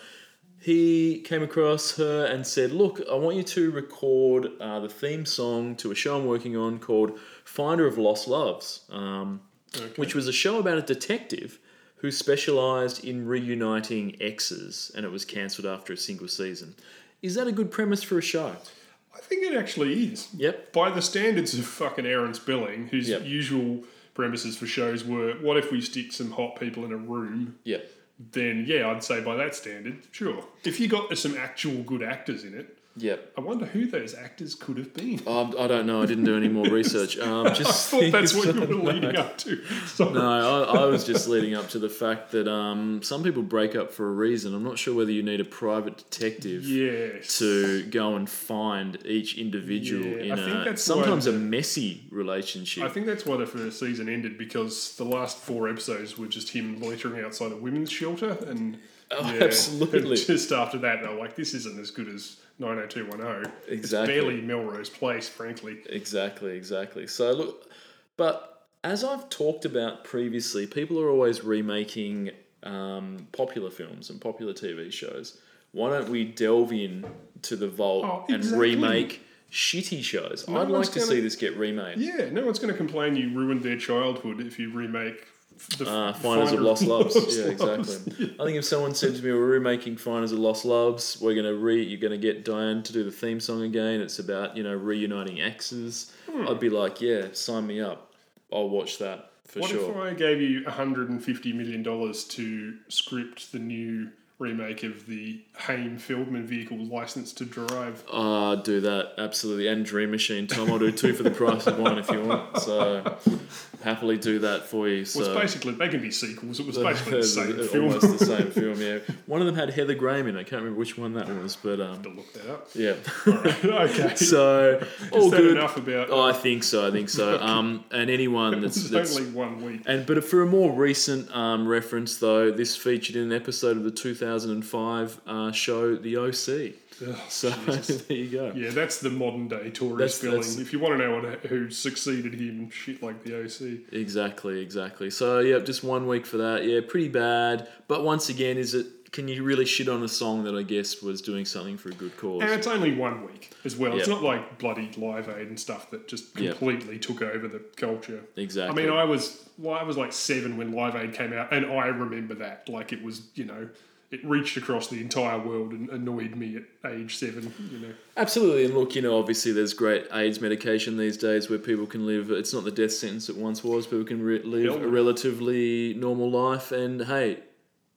he came across her and said, "Look, I want you to record uh, the theme song to a show I'm working on called Finder of Lost Loves." Um, Okay. Which was a show about a detective who specialised in reuniting exes, and it was cancelled after a single season. Is that a good premise for a show? I think it actually is. Yep. By the standards of fucking Aaron Spelling, whose yep. usual premises for shows were, what if we stick some hot people in a room? Yep. Then, yeah, I'd say by that standard, sure. If you got some actual good actors in it. Yep. I wonder who those actors could have been. Um, I don't know. I didn't do any more research. Um, just I thought that's what you were leading up to. Sorry. No, I, I was just leading up to the fact that um, some people break up for a reason. I'm not sure whether you need a private detective yes. to go and find each individual yeah, in I think a, that's sometimes why, a messy relationship. I think that's why the first season ended, because the last four episodes were just him loitering outside a women's shelter. And oh, yeah, absolutely. And just after that, they were like, this isn't as good as nine oh two one oh. Exactly. It's barely Melrose Place, frankly. Exactly, exactly. So look, but as I've talked about previously, people are always remaking um, popular films and popular T V shows. Why don't we delve in to the vault oh, exactly. and remake shitty shows? No I'd like to gonna, see this get remade. Yeah, no one's going to complain you ruined their childhood if you remake The uh, Finders of Lost Loves. Lost yeah, exactly. Loves. Yeah. I think if someone said to me, "We're remaking Finders of Lost Loves, we're going to re, you're going to get Diane to do the theme song again. It's about, you know, reuniting exes." Hmm. I'd be like, "Yeah, sign me up. I'll watch that for what sure." What if I gave you one hundred fifty million dollars to script the new remake of the Haim Feldman vehicle License to Drive? Ah, uh, do that, absolutely, and Dream Machine. Tom, I'll do two for the price of one if you want. So happily do that for you. So. Well, it's basically, they can be sequels. It was basically the same almost film. Almost the same film, yeah. One of them had Heather Graham in it. I can't remember which one that was, but... Um, I have to look that up. Yeah. All right. Okay. So, is all that good. Enough about... Oh, I think so, I think so. Okay. Um, and anyone that's... It was that's, only one week. And But for a more recent um, reference, though, this featured in an episode of the two thousand five uh, show, The O C. Oh, so there you go. Yeah, that's the modern day Tory Spelling. If you want to know what, who succeeded him, shit like the O C. Exactly, exactly. So yeah, just one week for that. Yeah, pretty bad. But once again, is it? Can you really shit on a song that I guess was doing something for a good cause? And it's only one week as well. Yep. It's not like bloody Live Aid and stuff that just completely yep. took over the culture. Exactly. I mean, I was well, I was like seven when Live Aid came out, and I remember that like it was, you know. It reached across the entire world and annoyed me at age seven, you know. Absolutely. And look, you know, obviously there's great AIDS medication these days where people can live, it's not the death sentence it once was, people can re- live Elton. a relatively normal life. And hey,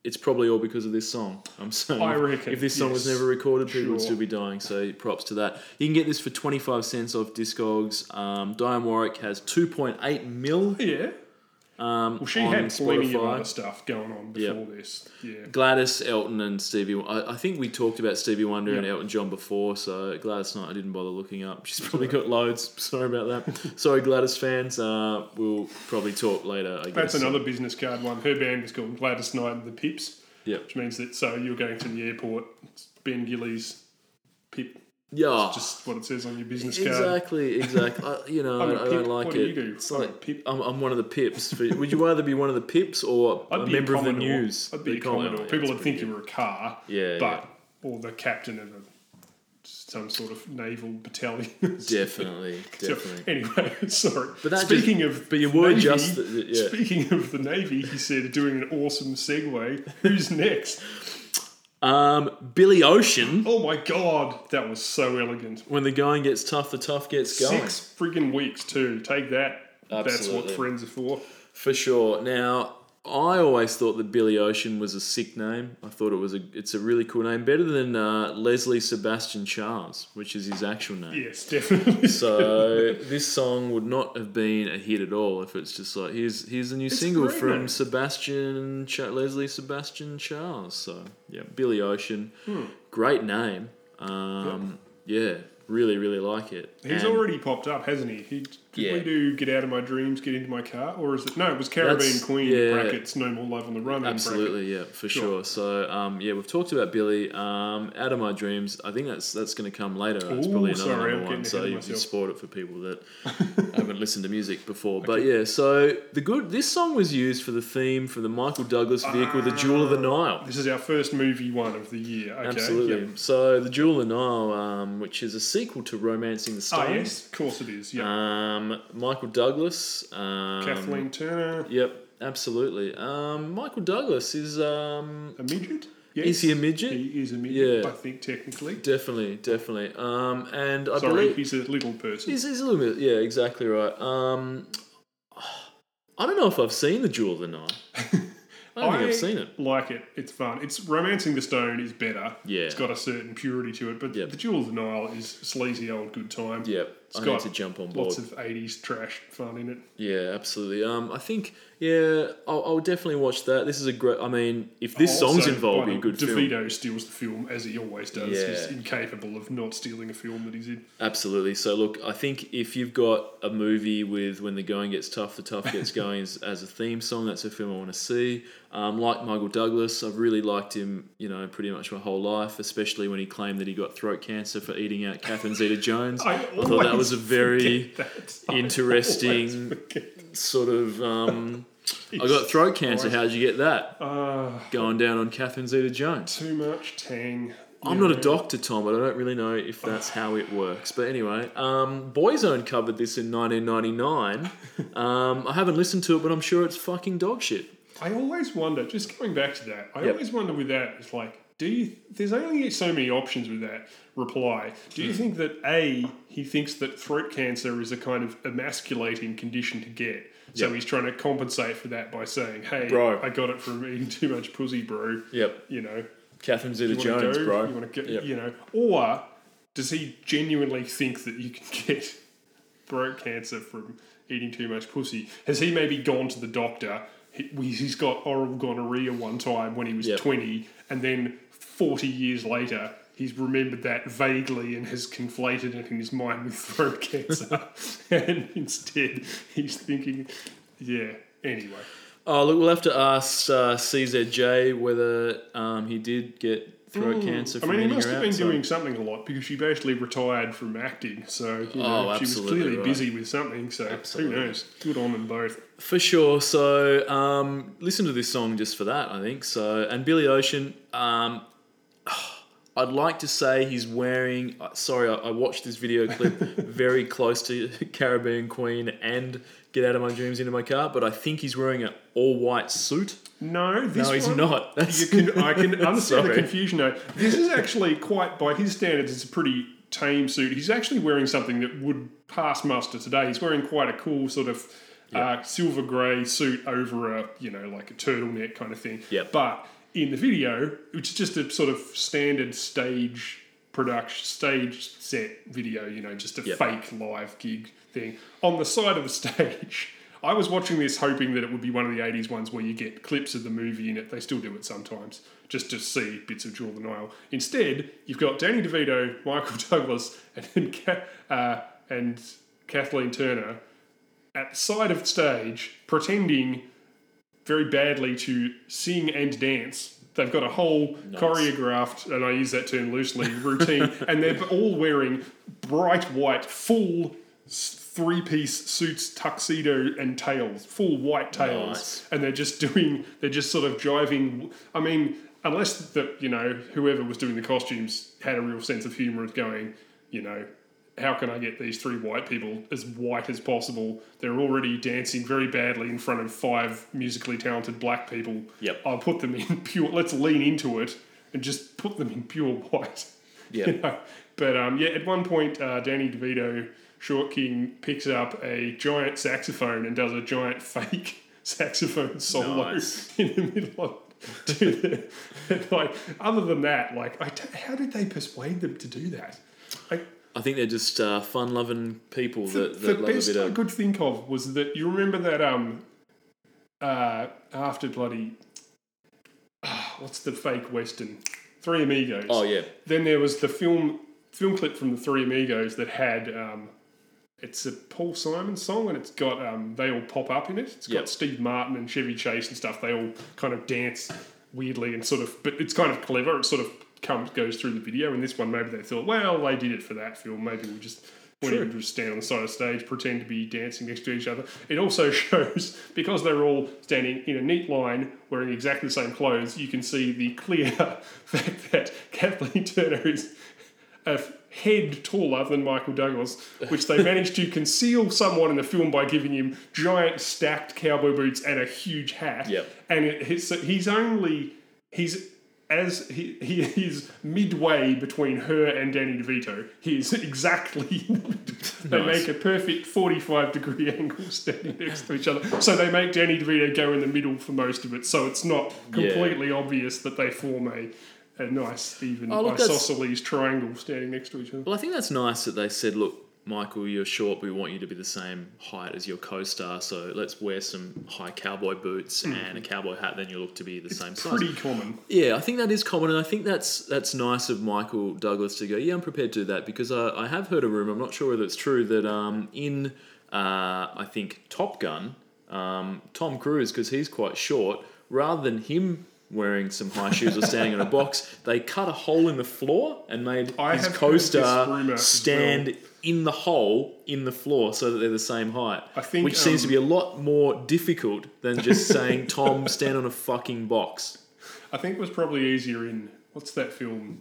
it's probably all because of this song. I'm saying I reckon, if this song yes, was never recorded, people sure. would still be dying. So props to that. You can get this for twenty-five cents off Discogs. Um, Dionne Warwick has two point eight mil. Yeah. Um, well, she had plenty of other stuff going on before yep. this. Yeah. Gladys, Elton, and Stevie. I, I think we talked about Stevie Wonder yep. and Elton John before, so Gladys Knight I didn't bother looking up. She's probably got loads. Sorry about that. Sorry, Gladys fans. Uh, we'll probably talk later, I guess. That's another business card one. Her band was called Gladys Knight and the Pips, yep. which means that so you're going to the airport, it's Ben Gillies, Pip. Yeah, it's just what it says on your business card. Exactly, exactly. I, you know, I don't like it. What do you do? It's like, a pip. I'm, I'm one of the pips. Would you rather be one of the pips or I'd a member a of the news? I'd be a commodore. Yeah, people would think good. you were a car, yeah, but yeah. or the captain of a, some sort of naval battalion. Definitely, so, definitely. Anyway, sorry. But that speaking just, of, but you were Navy, just the, yeah. speaking of the Navy. He said, doing an awesome segue. Who's next? Um, Billy Ocean. Oh my god, that was so elegant. When the going gets tough, the tough gets going. Six friggin' weeks too. Take that. Absolutely. That's what friends are for. For sure. Now, I always thought that Billy Ocean was a sick name. I thought it was a. It's a really cool name, better than uh, Leslie Sebastian Charles, which is his actual name. Yes, definitely. So this song would not have been a hit at all if it's just like here's here's a new it's single great, from man. Sebastian Ch- Leslie Sebastian Charles. So yeah, Billy Ocean, hmm. great name. Um, yep. Yeah, really, really like it. He's and already popped up, hasn't he? He. Did yeah. we do Get Out of My Dreams, Get Into My Car? Or is it... No, it was Caribbean That's, Queen yeah. brackets, No More Love on the Run. Absolutely, yeah, for sure. sure. So, um, yeah, we've talked about Billy. Um, Out of My Dreams, I think that's that's going to come later. Ooh, it's probably another sorry, number one, so you can spoil it for people that haven't listened to music before. But, okay. yeah, so the good this song was used for the theme for the Michael Douglas vehicle, uh, The Jewel of the Nile. This is our first movie one of the year. Okay, absolutely. Yep. So, The Jewel of the Nile, um, which is a sequel to Romancing the Stone. Oh, yes, of course it is, yeah. Um, Michael Douglas, um, Kathleen Turner. Yep, absolutely. Um, Michael Douglas is um, a midget. Yes. Is he a midget? He is a midget. Yeah. I think technically. Definitely, definitely. Um, and I sorry, believe he's a little person. He's, he's a little bit. Yeah, exactly right. Um, I don't know if I've seen The Jewel of the Nile. I don't I think I've seen it. Like it, it's fun. It's Romancing the Stone is better. Yeah, it's got a certain purity to it. But yep. The Jewel of the Nile is sleazy old good time. Yep, it's I got need to jump on board. Lots of eighties trash fun in it. Yeah, absolutely. Um, I think yeah, I'll, I'll definitely watch that. This is a great. I mean, if this oh, song's involved, in a good DeVito film. DeVito steals the film as he always does. Yeah. He's incapable of not stealing a film that he's in. Absolutely. So look, I think if you've got a movie with when the going gets tough, the tough gets going as, as a theme song, that's a film I want to see. Um, like Michael Douglas, I've really liked him, you know, pretty much my whole life, especially when he claimed that he got throat cancer for eating out Catherine Zeta-Jones. I, I thought that was a very interesting sort of, um, I got throat cancer, how'd you get that? Uh, Going down on Catherine Zeta-Jones. Too much tang. I'm yeah. not a doctor, Tom, but I don't really know if that's how it works. But anyway, um, Boyzone covered this in nineteen ninety-nine. um, I haven't listened to it, but I'm sure it's fucking dog shit. I always wonder, just going back to that, I yep. always wonder with that, it's like, do you, there's only so many options with that reply. Do you mm. think that A, he thinks that throat cancer is a kind of emasculating condition to get, so yep. he's trying to compensate for that by saying, hey, bro. I got it from eating too much pussy, bro. Yep. You know. Catherine Zeta-Jones, bro. You want to get, yep. you know. Or does he genuinely think that you can get throat cancer from eating too much pussy. Has he maybe gone to the doctor? He, he's got oral gonorrhea one time when he was yep. twenty, and then forty years later, he's remembered that vaguely and has conflated it in his mind with throat cancer. And instead, he's thinking, yeah, anyway. Oh, look, we'll have to ask uh, C Z J whether um, he did get throat mm. cancer from eating her I mean, he must have been outside. doing something a lot because she basically retired from acting. So, you know, oh, she was clearly right. busy with something. So, absolutely. Who knows? Good on them both. For sure. So, um, listen to this song just for that, I think. So, and Billy Ocean, um, I'd like to say he's wearing... Sorry, I, I watched this video clip very close to Caribbean Queen and... Get Out of My Dreams Into My Car, but I think he's wearing an all-white suit. No, this no, he's one, not. That's... You can, I can understand the confusion. Though. This is actually quite, by his standards, it's a pretty tame suit. He's actually wearing something that would pass muster today. He's wearing quite a cool sort of yep. uh, silver grey suit over a, you know, like a turtleneck kind of thing. Yep. But in the video, which is just a sort of standard stage production, stage set video, you know, just a yep. fake live gig. Thing. On the side of the stage, I was watching this hoping that it would be one of the eighties ones where you get clips of the movie in it. They still do it sometimes, just to see bits of Jewel of the Nile. Instead, you've got Danny DeVito, Michael Douglas, and uh, and Kathleen Turner at the side of the stage, pretending very badly to sing and dance. They've got a whole nice. choreographed, and I use that term loosely, routine, and they're all wearing bright white, full three-piece suits, tuxedo and tails, full white tails, nice. and they're just doing, they're just sort of jiving. I mean, unless that, you know, whoever was doing the costumes had a real sense of humour of going, you know, how can I get these three white people as white as possible? They're already dancing very badly in front of five musically talented black people. Yep. I'll put them in pure, let's lean into it and just put them in pure white. Yeah. You know? But um, yeah, at one point, uh, Danny DeVito... Short King picks up a giant saxophone and does a giant fake saxophone solo nice. in the middle of it. Like, other than that, like, I t- how did they persuade them to do that? Like, I think they're just uh, fun-loving people that, the, that the love a bit of... The best I could think of was that... You remember that um, uh, after bloody... Uh, what's the fake Western? Three Amigos. Oh, yeah. Then there was the film film clip from the Three Amigos that had... Um, It's a Paul Simon song, and it's got um, they all pop up in it. It's yep. got Steve Martin and Chevy Chase and stuff. They all kind of dance weirdly and sort of, but it's kind of clever. It sort of comes goes through the video. And this one, maybe they thought, well, they did it for that film. Maybe we'll just we we'll just stand on the side of the stage, pretend to be dancing next to each other. It also shows because they're all standing in a neat line, wearing exactly the same clothes. You can see the clear fact that Kathleen Turner is a head taller than Michael Douglas, which they managed to conceal somewhat in the film by giving him giant stacked cowboy boots and a huge hat. Yep. And it, his, he's only he's as he he is midway between her and Danny DeVito. He is exactly they nice. make a perfect forty-five degree angle standing next to each other. So they make Danny DeVito go in the middle for most of it, so it's not completely yeah. obvious that they form a. A nice, even oh, look, isosceles triangle standing next to each other. Well, I think that's nice that they said, look, Michael, you're short, we want you to be the same height as your co-star, so let's wear some high cowboy boots mm. and a cowboy hat, then you'll look to be the it's same size. Pretty common. Yeah, I think that is common, and I think that's that's nice of Michael Douglas to go, yeah, I'm prepared to do that, because I, I have heard a rumour, I'm not sure whether it's true, that um, in, uh, I think, Top Gun, um, Tom Cruise, because he's quite short, rather than him... wearing some high shoes or standing in a box, they cut a hole in the floor and made I his co-star stand well. in the hole in the floor so that they're the same height, I think, which um, seems to be a lot more difficult than just saying, Tom, stand on a fucking box. I think it was probably easier in, what's that film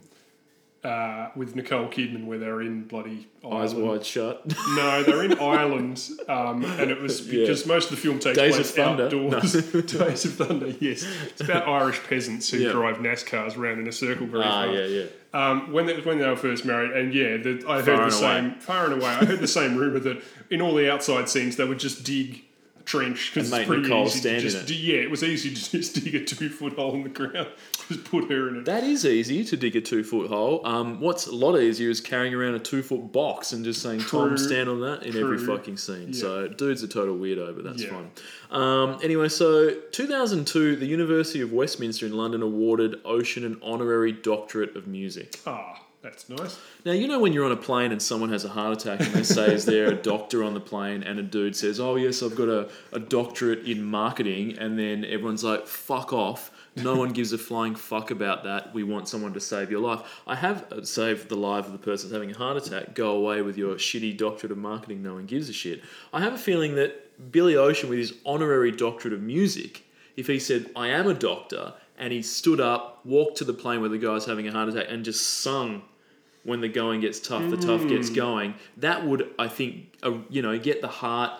uh, with Nicole Kidman where they're in bloody Ireland. Eyes Wide Shut. No, they're in Ireland um, and it was because yeah. most of the film takes Days place of Thunder. outdoors. No. Days of Thunder, yes. It's about Irish peasants who yeah. drive NASCARs around in a circle very ah, fast. yeah, yeah. Um, when, they, when they were first married, and yeah, the, I far heard the same, away. far and away, I heard the same rumour that in all the outside scenes they would just dig trench because it's pretty Nicole easy to just, it. Yeah, it was easy to just dig a two foot hole in the ground. Just put her in it. That is easy to dig a two foot hole. Um, what's a lot easier is carrying around a two foot box and just saying, True. Tom, stand on that in True. Every fucking scene. Yeah. So dude's a total weirdo, but that's yeah. fine. Um, anyway, so two thousand two, the University of Westminster in London awarded Ocean an honorary doctorate of music. Ah. Oh. That's nice. Now, you know when you're on a plane and someone has a heart attack and they say, is there a doctor on the plane? And a dude says, oh, yes, I've got a, a doctorate in marketing. And then everyone's like, fuck off. No one gives a flying fuck about that. We want someone to save your life. I have saved the life of the person having a heart attack. Go away with your shitty doctorate of marketing. No one gives a shit. I have a feeling that Billy Ocean, with his honorary doctorate of music, if he said, I am a doctor, and he stood up, walked to the plane where the guy's having a heart attack and just sung... When the going gets tough, the mm. tough gets going. That would, I think, uh, you know, get the heart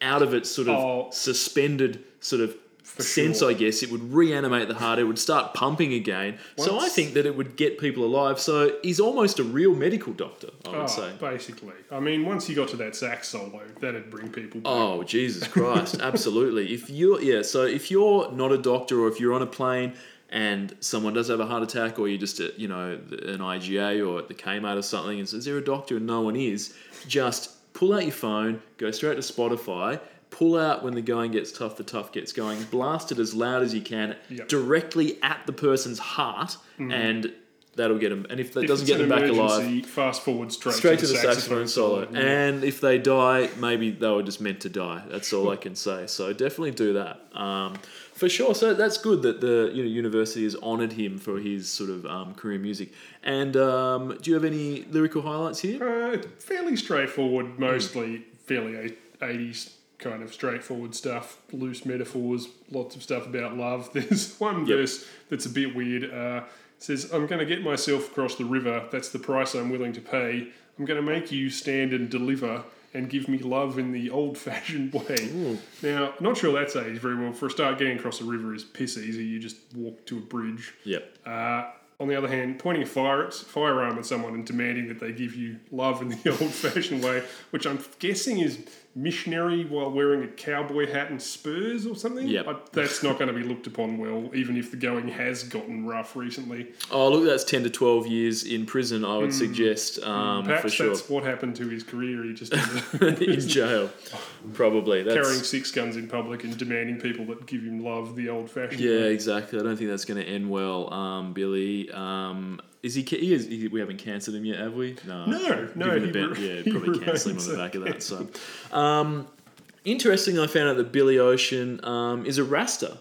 out of its sort of oh, suspended sort of sense, sure. I guess. It would reanimate the heart. It would start pumping again. Once, so I think that it would get people alive. So he's almost a real medical doctor, I would oh, say. Basically. I mean, once he got to that sax solo, that'd bring people back. Oh, Jesus Christ. Absolutely. If you're, yeah, so if you're not a doctor or if you're on a plane... and someone does have a heart attack or you're just at, you know, an I G A or at the Kmart or something and says, is there a doctor? And no one is. Just pull out your phone, go straight to Spotify, pull out When the Going Gets Tough, the Tough Gets Going, blast it as loud as you can yep. directly at the person's heart mm-hmm. and... That'll get them, and if that if doesn't get them back alive, fast forward straight, straight to, to the saxophone, saxophone solo. Yeah. And if they die, maybe they were just meant to die. That's all I can say. So definitely do that um, for sure. So that's good that the you know, university has honoured him for his sort of um, career in music. And um, do you have any lyrical highlights here? Uh, fairly straightforward, mostly mm. fairly eighties. Kind of straightforward stuff, loose metaphors, lots of stuff about love. There's one yep. verse that's a bit weird. Uh, it says, I'm going to get myself across the river. That's the price I'm willing to pay. I'm going to make you stand and deliver and give me love in the old-fashioned way. Ooh. Now, not sure that's aged very well. For a start, getting across the river is piss easy. You just walk to a bridge. Yep. Uh, on the other hand, pointing a fire, firearm at someone and demanding that they give you love in the old-fashioned way, which I'm guessing is... missionary while wearing a cowboy hat and spurs or something. Yep. I, that's not going to be looked upon well, even if the going has gotten rough recently. Oh, look, that's ten to twelve years in prison, I would mm. suggest, um, Perhaps for sure. Perhaps that's what happened to his career. He just... in jail, probably. That's... Carrying six guns in public and demanding people that give him love the old-fashioned yeah, way. Yeah, exactly. I don't think that's going to end well, um, Billy. Um... Is he, he is? He, we haven't cancelled him yet, have we? No, no. no he bent, re- yeah, probably cancel him on the back of that. So, um, interesting. I found out that Billy Ocean um, is a Rasta,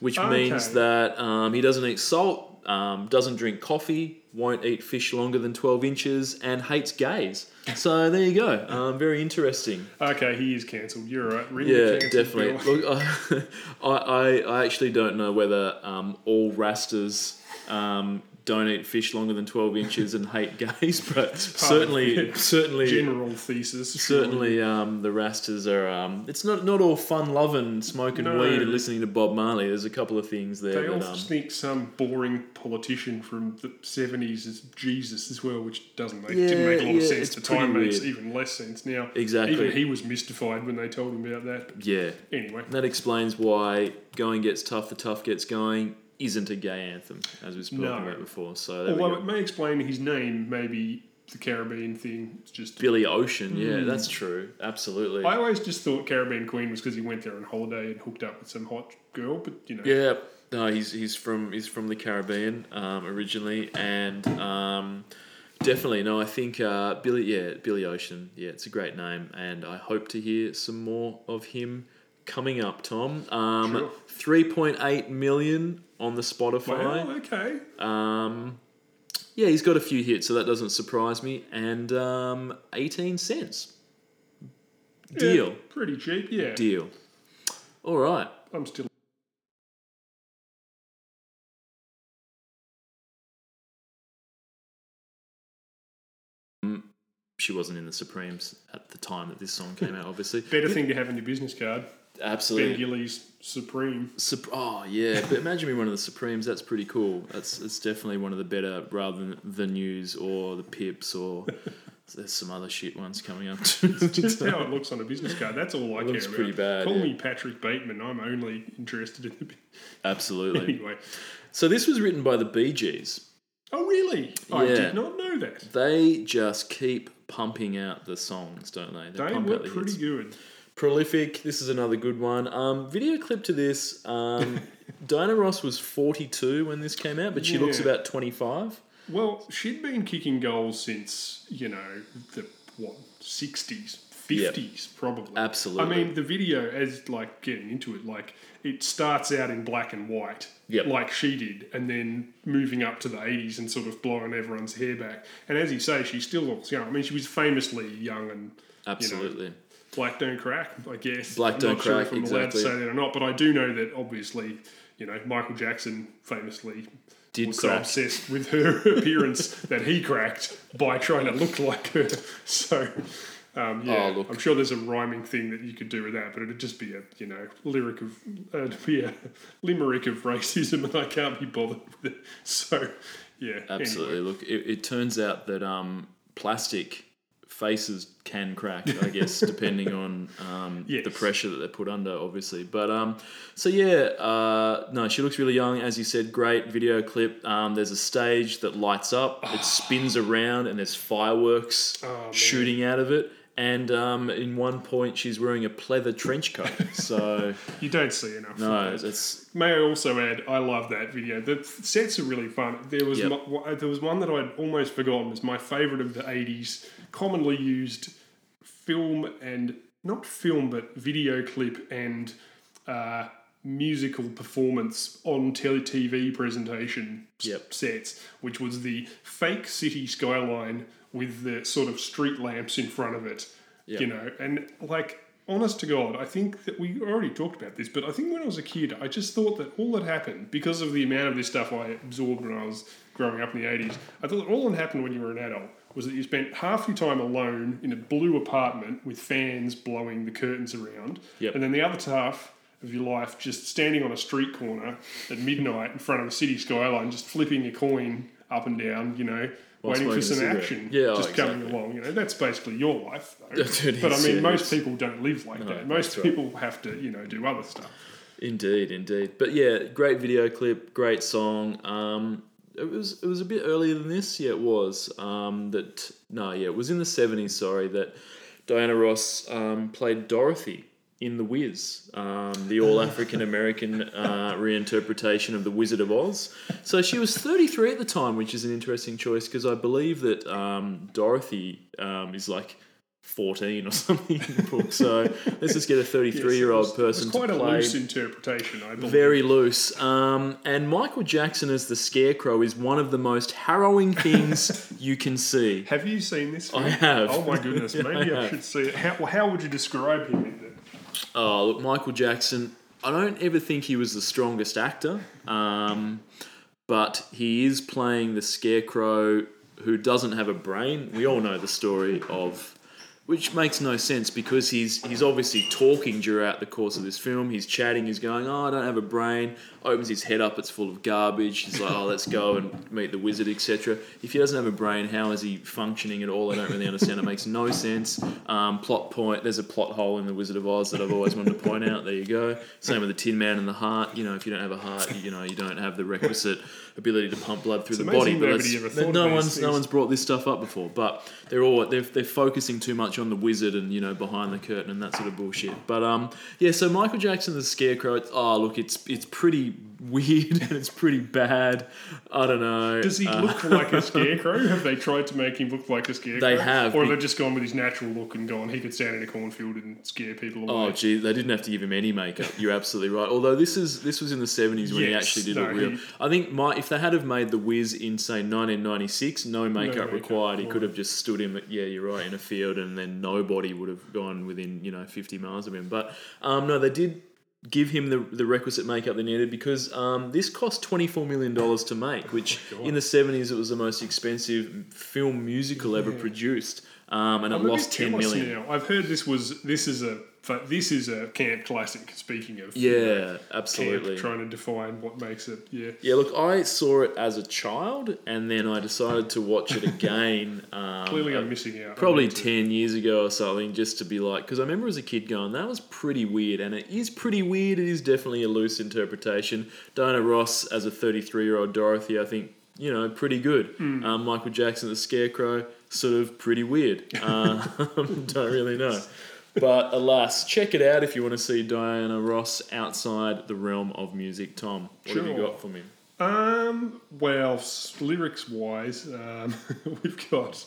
which okay. means that um, he doesn't eat salt, um, doesn't drink coffee, won't eat fish longer than twelve inches, and hates gays. So there you go. Um, very interesting. Okay, he is cancelled. You're right. Really yeah, definitely. Look, I, I, I actually don't know whether um, all Rastas. Um, don't eat fish longer than twelve inches and hate gays, but certainly, of, certainly, general thesis. Certainly, um, the Rastas are. Um, it's not not all fun loving, smoking no. weed and listening to Bob Marley. There's a couple of things there. They also um, think some boring politician from the seventies is Jesus as well, which doesn't make yeah, didn't make a lot yeah, of sense. At the time weird. Makes even less sense now. Exactly. Even he was mystified when they told him about that. But yeah. Anyway, that explains why Going Gets Tough, the Tough Gets Going. Isn't a gay anthem, as we've spoken no. about before. So although it may explain his name, maybe the Caribbean thing. It's just Billy Ocean, yeah, mm. that's true. Absolutely. I always just thought Caribbean Queen was because he went there on holiday and hooked up with some hot girl, but you know. Yeah, no, he's he's from he's from the Caribbean um, originally, and um, definitely no. I think uh, Billy, yeah, Billy Ocean, yeah, it's a great name, and I hope to hear some more of him coming up, Tom. Um, sure. three point eight million on the Spotify. Wow, okay. Um, yeah, he's got a few hits, so that doesn't surprise me. And um, eighteen cents. Deal. Yeah, pretty cheap, yeah. Deal. All right. I'm still... She wasn't in the Supremes at the time that this song came out, obviously. Better thing to have in your business card. Absolutely. Ben Gillies, Supreme. Sup- oh, yeah. But imagine being one of the Supremes. That's pretty cool. That's it's definitely one of the better, rather than the News or the Pips or There's some other shit ones coming up too. It's just how it looks on a business card. That's all I it care looks about. It's pretty bad. Call yeah. me Patrick Bateman. I'm only interested in the... Absolutely. Anyway. So this was written by the Bee Gees. Oh, really? Yeah. I did not know that. They just keep pumping out the songs, don't they? They, they pump were out the pretty hits. Good. Prolific. This is another good one. Um, video clip to this. Um, Diana Ross was forty-two when this came out, but she yeah. looks about twenty-five. Well, she'd been kicking goals since, you know, the, what, sixties, fifties yep. probably. Absolutely. I mean, the video, as, like, getting into it, like, it starts out in black and white, yep. like she did, and then moving up to the eighties and sort of blowing everyone's hair back. And as you say, she still looks young. I mean, she was famously young and, absolutely. You know, black don't crack, I guess. Black I'm don't crack, sure if I'm exactly. I'm not allowed to say that or not, but I do know that, obviously, you know, Michael Jackson famously... Did was crack. So obsessed with her appearance that he cracked by trying to look like her. So, um, yeah, oh, I'm sure there's a rhyming thing that you could do with that, but it'd just be a, you know, lyric of, uh, it'd be a limerick of racism, and I can't be bothered with it. So, yeah. Absolutely. Anyway. Look, it, it turns out that um, plastic faces can crack, I guess, depending on um, yes. the pressure that they're put under, obviously. But um, so yeah, uh, no, she looks really young, as you said. Great video clip. Um, there's a stage that lights up, oh. it spins around, and there's fireworks oh, shooting out of it. And um, in one point, she's wearing a pleather trench coat. So you don't see enough. No, it's. May I also add, I love that video. The sets are really fun. There was yep. my, there was one that I'd almost forgotten. It was my favourite of the eighties, commonly used film and not film, but video clip and uh, musical performance on T V presentation yep. sets, which was the fake city skyline. With the sort of street lamps in front of it, yep. you know, and like, honest to God, I think that we already talked about this, but I think when I was a kid, I just thought that all that happened, because of the amount of this stuff I absorbed when I was growing up in the eighties, I thought that all that happened when you were an adult was that you spent half your time alone in a blue apartment with fans blowing the curtains around, yep. and then the other half of your life just standing on a street corner at midnight in front of a city skyline, just flipping a coin up and down, you know, waiting for some action yeah, just oh, exactly. coming along. You know, that's basically your life, though. Is, but I mean, yeah, most people don't live like no, that. Most right. people have to, you know, do other stuff. Indeed, indeed. But yeah, great video clip, great song. Um, it was it was a bit earlier than this. Yeah, it was. Um, that no, yeah, it was in the seventies. Sorry, that Diana Ross um, played Dorothy in The Wiz, um, the all-African-American uh, reinterpretation of The Wizard of Oz. So she was thirty-three at the time, which is an interesting choice because I believe that um, Dorothy um, is like fourteen or something in the book. So let's just get a thirty-three-year-old yes, person to play. It was quite a loose interpretation, I believe. Very loose. Um, and Michael Jackson as the Scarecrow is one of the most harrowing things you can see. Have you seen this film? I have. Oh, my goodness. yeah, Maybe I, I should see it. How, how would you describe him in this? Oh, look, Michael Jackson, I don't ever think he was the strongest actor, um, but he is playing the Scarecrow who doesn't have a brain. We all know the story of... Which makes no sense because he's he's obviously talking throughout the course of this film. He's chatting. He's going, oh, I don't have a brain. Opens his head up. It's full of garbage. He's like, oh, let's go and meet the wizard, et cetera. If he doesn't have a brain, how is he functioning at all? I don't really understand. It makes no sense. Um, plot point. There's a plot hole in The Wizard of Oz that I've always wanted to point out. There you go. Same with the Tin Man and the heart. You know, if you don't have a heart, you know, you don't have the requisite ability to pump blood through it's the body. But that's, ever thought no one's things. no one's brought this stuff up before. But they're all they're they're focusing too much on the wizard and, you know, behind the curtain and that sort of bullshit. But um, yeah, so Michael Jackson the Scarecrow, it's, oh look, it's it's pretty weird and it's pretty bad. I don't know. Does he uh, look like a scarecrow? Have they tried to make him look like a scarecrow? They have. Or have be- they just gone with his natural look and gone, he could stand in a cornfield and scare people away? Oh gee, they didn't have to give him any makeup. You're absolutely right. Although this is this was in the seventies when yes, he actually did no, look real. He, I think my, if they had have made The Wiz in say nineteen ninety-six, no makeup, no makeup required, he could have just stood him at, yeah, you're right, in a field and then nobody would have gone within, you know, fifty miles of him. But um, no, they did give him the the requisite makeup they needed because um, this cost twenty-four million dollars to make, which oh in the seventies it was the most expensive film musical yeah. ever produced, um, and I'm it lost ten million dollars. Now, I've heard this was this is a But this is a camp classic, speaking of... Yeah, you know, absolutely. Camp, trying to define what makes it, yeah. Yeah, look, I saw it as a child, and then I decided to watch it again. Um, Clearly I'm missing out. Probably ten years ago or something, just to be like... Because I remember as a kid going, that was pretty weird, and it is pretty weird. It is definitely a loose interpretation. Diana Ross as a thirty-three-year-old Dorothy, I think, you know, pretty good. Mm. Um, Michael Jackson, the Scarecrow, sort of pretty weird. Uh, don't really know. But alas, check it out if you want to see Diana Ross outside the realm of music. Tom, what sure. have you got for me? Um, well, lyrics-wise, um, we've got...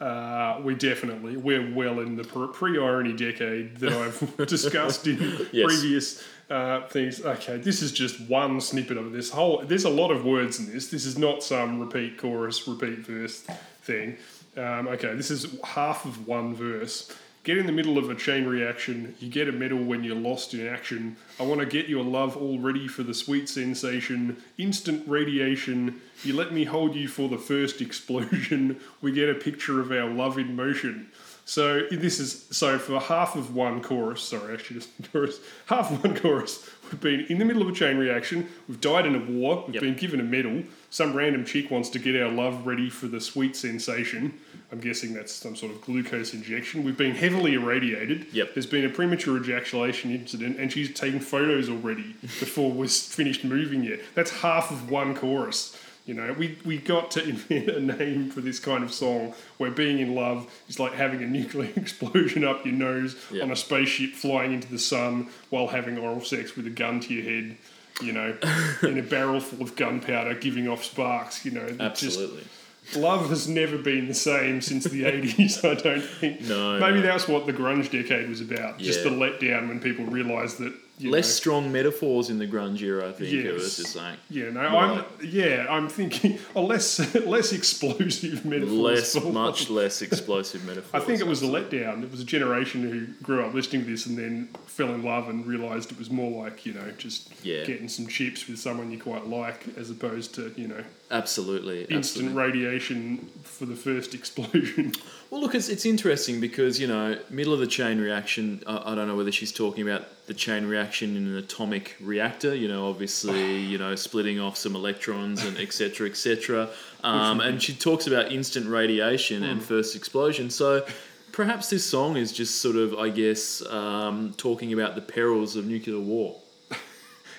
Uh, we definitely... We're well in the pre-irony decade that I've discussed in yes. previous uh, things. Okay, this is just one snippet of this whole... There's a lot of words in this. This is not some repeat chorus, repeat verse thing. Um, okay, this is half of one verse... Get in the middle of a chain reaction. You get a medal when you're lost in action. I want to get your love all ready for the sweet sensation. Instant radiation. You let me hold you for the first explosion. We get a picture of our love in motion. So this is so for half of one chorus. Sorry, actually, just chorus. Half of one chorus. We've been in the middle of a chain reaction. We've died in a war. We've yep. been given a medal. Some random chick wants to get our love ready for the sweet sensation. I'm guessing that's some sort of glucose injection. We've been heavily irradiated. Yep. There's been a premature ejaculation incident, and she's taken photos already before we're finished moving yet. That's half of one chorus. You know, we, we got to invent a name for this kind of song where being in love is like having a nuclear explosion up your nose yeah. on a spaceship flying into the sun while having oral sex with a gun to your head, you know, in a barrel full of gunpowder giving off sparks, you know. Absolutely. Just, love has never been the same since the eighties, I don't think. No. Maybe no. that's what the grunge decade was about, yeah. just the letdown when people realised that... You Less know. strong metaphors in the grunge era, I think. Yes. It was just like, yeah, no, right. I'm yeah, I'm thinking a less less explosive metaphors. Less, for much less explosive metaphors. I think it was a letdown. It was a generation who grew up listening to this and then fell in love and realised it was more like, you know, just yeah. getting some chips with someone you quite like, as opposed to, you know, absolutely instant absolutely. radiation for the first explosion. Well, look, it's it's interesting because, you know, middle of the chain reaction. I, I don't know whether she's talking about the chain reaction in an atomic reactor, you know, obviously, you know, splitting off some electrons and et cetera, et cetera. Um, and she talks about instant radiation mm. and first explosion. So perhaps this song is just sort of, I guess, um, talking about the perils of nuclear war.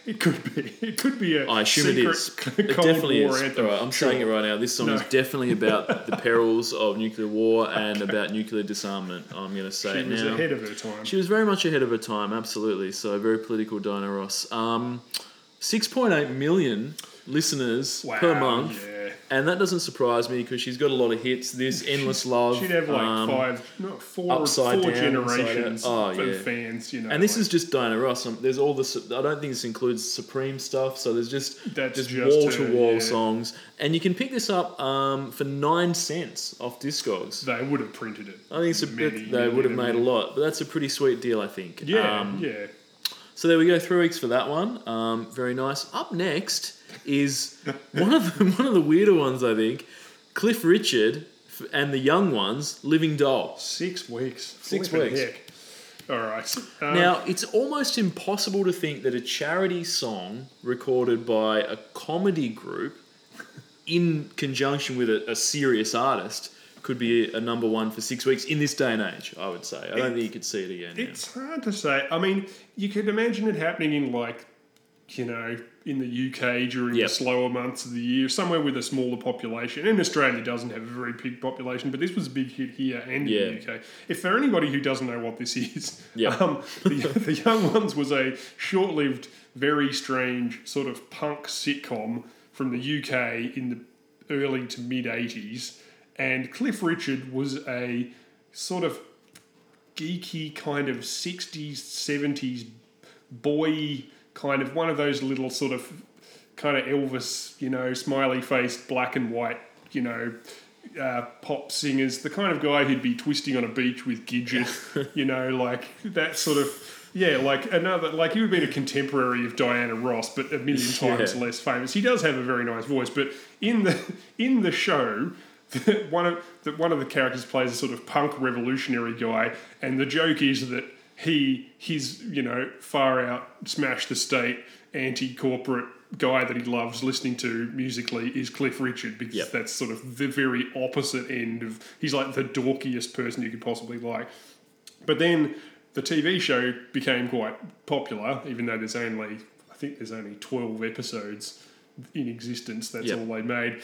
It could be. It could be a I assume secret it is. Cold it definitely war is. Anthem. All right, I'm sure. saying it right now. This song no. is definitely about the perils of nuclear war and okay. about nuclear disarmament. I'm going to say she it now. She was ahead of her time. She was very much ahead of her time, absolutely. So very political, Diana Ross. Um, six point eight million listeners wow, per month. Yeah. And that doesn't surprise me because she's got a lot of hits. This Endless Love. She'd have like um, five, no, four, four down, generations oh, of yeah. fans, you know. And this like. is just Diana Ross. There's all this. I don't think this includes Supreme stuff. So there's just That's just wall to wall songs, and you can pick this up um, for nine cents off Discogs. They would have printed it. I think it's a bit. They would have made a lot, but that's a pretty sweet deal, I think. Yeah, um, yeah. So there we go. Three weeks for that one. Um, very nice. Up next is one of the, one of the weirder ones, I think. Cliff Richard and the Young Ones, Living Doll. Six weeks. Six Holy weeks. Heck. All right. Um, now, it's almost impossible to think that a charity song recorded by a comedy group in conjunction with a, a serious artist could be a number one for six weeks in this day and age, I would say. I don't think you could see it again. It's now. hard to say. I mean, you could imagine it happening in like, you know, in the U K during yep. the slower months of the year, somewhere with a smaller population. And Australia doesn't have a very big population, but this was a big hit here and yeah. in the U K. If there are anybody who doesn't know what this is, yep. um, the, the Young Ones was a short-lived, very strange sort of punk sitcom from the U K in the early to mid-eighties. And Cliff Richard was a sort of geeky kind of sixties, seventies boy, kind of one of those little sort of kind of Elvis, you know, smiley-faced, black and white, you know, uh, pop singers. The kind of guy who'd be twisting on a beach with Gidget, you know, like that sort of... Yeah, like another, like he would have been a contemporary of Diana Ross, but a million times yeah. less famous. He does have a very nice voice, but in the in the show... One of the, one of the characters plays a sort of punk revolutionary guy, and the joke is that he his, you know, far out, smash the state, anti-corporate guy that he loves listening to musically is Cliff Richard, because yep. that's sort of the very opposite end of... He's like the dorkiest person you could possibly like. But then the T V show became quite popular, even though there's only... I think there's only twelve episodes in existence. That's yep. all they made.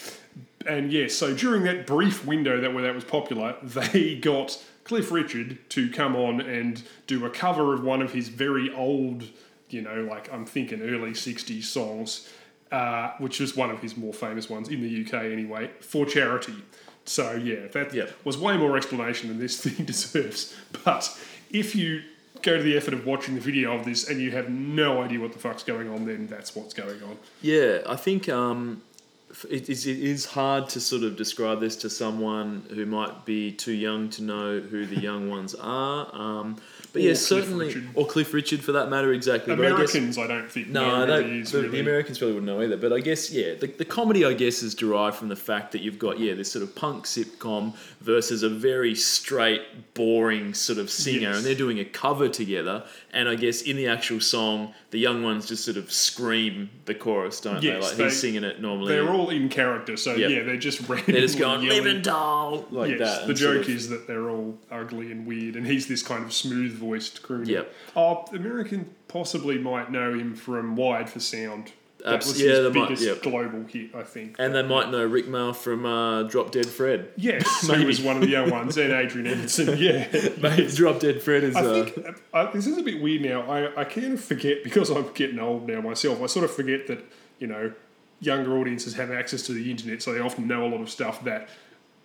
And yes, yeah, so during that brief window that where that was popular, they got Cliff Richard to come on and do a cover of one of his very old... you know, like I'm thinking early sixties songs, uh, which was one of his more famous ones in the U K anyway, for charity. So yeah, that yep. was way more explanation than this thing deserves. But if you go to the effort of watching the video of this and you have no idea what the fuck's going on, then that's what's going on. Yeah, I think um, it, is, it is hard to sort of describe this to someone who might be too young to know who the young ones are. Um But or yeah, Cliff certainly, Richard. Or Cliff Richard for that matter, exactly. Americans, I, guess, I don't think. No, no really the, really. the Americans probably wouldn't know either. But I guess, yeah, the, the comedy, I guess, is derived from the fact that you've got, yeah, this sort of punk sitcom versus a very straight, boring sort of singer, yes. and they're doing a cover together. And I guess in the actual song, the young ones just sort of scream the chorus, don't yes, they? Like they, he's singing it normally. They're all in character, so yep. yeah, they're just randomly they're just going yelling. "Living doll" like yes, that. The joke sort of, is that they're all ugly and weird, and he's this kind of smooth voiced crooner. Yep. Oh, American possibly might know him from Wired for Sound. That Abs- was yeah, his biggest might, yep. global hit, I think. And they might know Rick Mayall from uh, Drop Dead Fred. Yes, he was one of the young ones. And Adrian Edmondson, yeah. Mate, Drop Dead Fred is... I uh... think, I, this is a bit weird now. I, I kind of forget, because I'm getting old now myself, I sort of forget that, you know, younger audiences have access to the internet, so they often know a lot of stuff that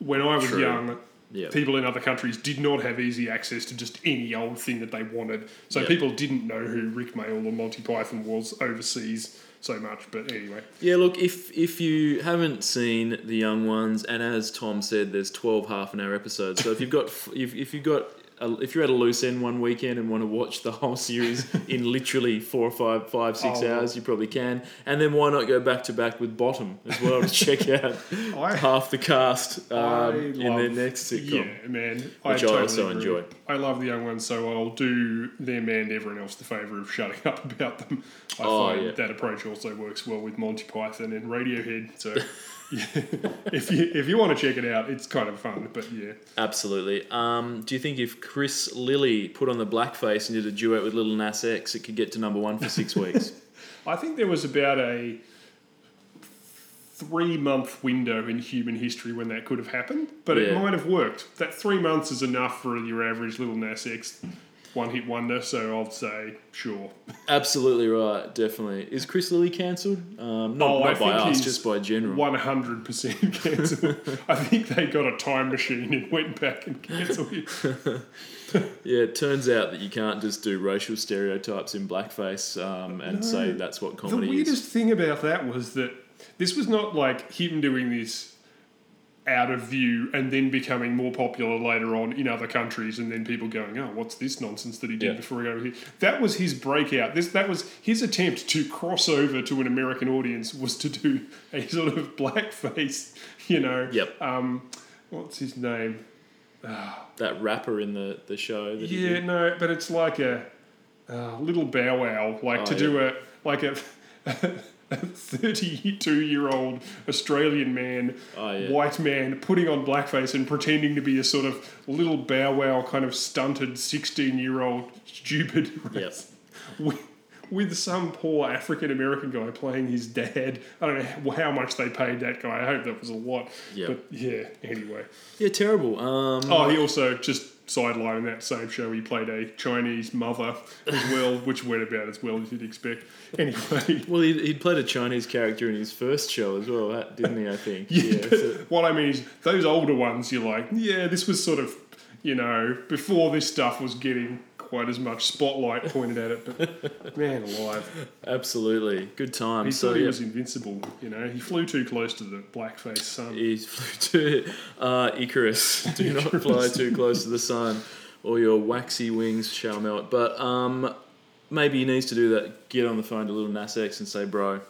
when I was True. young... Yep. People in other countries did not have easy access to just any old thing that they wanted. So yep. people didn't know who Rick Mayall or Monty Python was overseas so much. But anyway. Yeah, look, if if you haven't seen The Young Ones, and as Tom said, there's twelve half an hour episodes. So if you've got if, if you've got a, if you're at a loose end one weekend and want to watch the whole series in literally four or five, five, six oh. hours, you probably can. And then why not go back to back with Bottom as well to check out I, half the cast um, in love, their next sitcom. Yeah, man. Which I, I totally also agree. enjoy. I love The Young Ones, so I'll do them and everyone else the favour of shutting up about them. I oh, find yeah. that approach also works well with Monty Python and Radiohead, so... Yeah. if you if you want to check it out, it's kind of fun, but yeah. Absolutely. Um, do you think if Chris Lilly put on the blackface and did a duet with Lil Nas X, it could get to number one for six weeks? I think there was about a three-month window in human history when that could have happened, but yeah. it might have worked. That three months is enough for your average Lil Nas X one-hit wonder, so I'd say sure. Absolutely right, definitely. Is Chris Lilly cancelled? Um, not, oh, not by us, just by general. one hundred percent cancelled. I think they got a time machine and went back and cancelled it. Yeah, it turns out that you can't just do racial stereotypes in blackface um, and no, say that's what comedy is. The weirdest is. thing about that was that this was not like him doing this out of view and then becoming more popular later on in other countries and then people going, oh, what's this nonsense that he did yeah. before he got over here? That was his breakout. This That was his attempt to cross over to an American audience, was to do a sort of blackface, you know. Yep. Um, what's his name? Oh. That rapper in the, the show. That yeah, he did. no, but it's like a uh, little Bow Wow, like oh, to yeah. do a, like a... A thirty-two-year-old Australian man, oh, yeah. white man, putting on blackface and pretending to be a sort of little Bow Wow kind of stunted sixteen-year-old stupid yes. with, with some poor African-American guy playing his dad. I don't know how much they paid that guy. I hope that was a lot. Yep. But yeah, anyway. Yeah, terrible. Um, oh, he also just... Sideline in that same show, he played a Chinese mother as well, which went about as well as you'd expect. Anyway, well, he he played a Chinese character in his first show as well, didn't he? I think. yeah. yeah so. What I mean is, those older ones, you're like, yeah, this was sort of, you know, before this stuff was getting quite as much spotlight pointed at it. But man, alive! Absolutely, good time. He so, thought he yeah. was invincible. You know, he flew too close to the blackface sun. He flew to uh, Icarus. Do Icarus. not fly too close to the sun, or your waxy wings shall melt. But um, maybe he needs to do that, get on the phone to Lil Nas X and say, bro,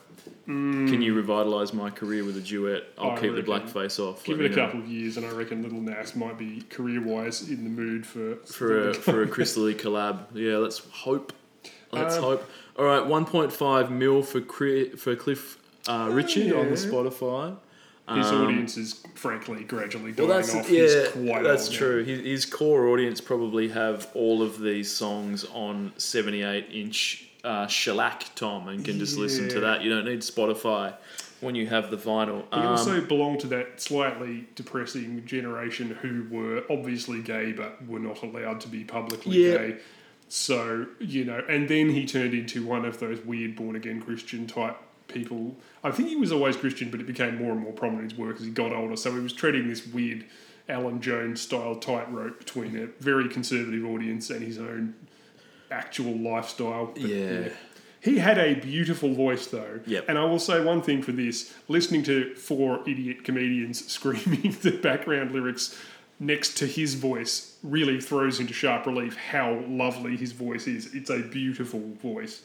mm. can you revitalise my career with a duet? I'll I keep reckon. the blackface off. Give it a know. couple of years and I reckon Lil Nas might be career-wise in the mood for... For a, for a Chris Lee collab. Yeah, let's hope. Let's um, hope. All right, one point five mil for, Cri- for Cliff uh, Richard oh, yeah. on the Spotify. His um, audience is, frankly, gradually dying well, that's, off. Yeah, He's quite that's old, true. Yeah. His, his core audience probably have all of these songs on seventy-eight inch uh, shellac, Tom, and can just yeah. listen to that. You don't need Spotify when you have the vinyl. Um, he also belonged to that slightly depressing generation who were obviously gay but were not allowed to be publicly yeah. gay. So, you know, and then he turned into one of those weird born-again Christian type people. I think he was always Christian, but it became more and more prominent in his work as he got older. So he was treading this weird Alan Jones style tightrope between a very conservative audience and his own actual lifestyle. But, yeah. yeah. He had a beautiful voice, though. Yep. And I will say one thing for this. Listening to four idiot comedians screaming the background lyrics next to his voice really throws into sharp relief how lovely his voice is. It's a beautiful voice.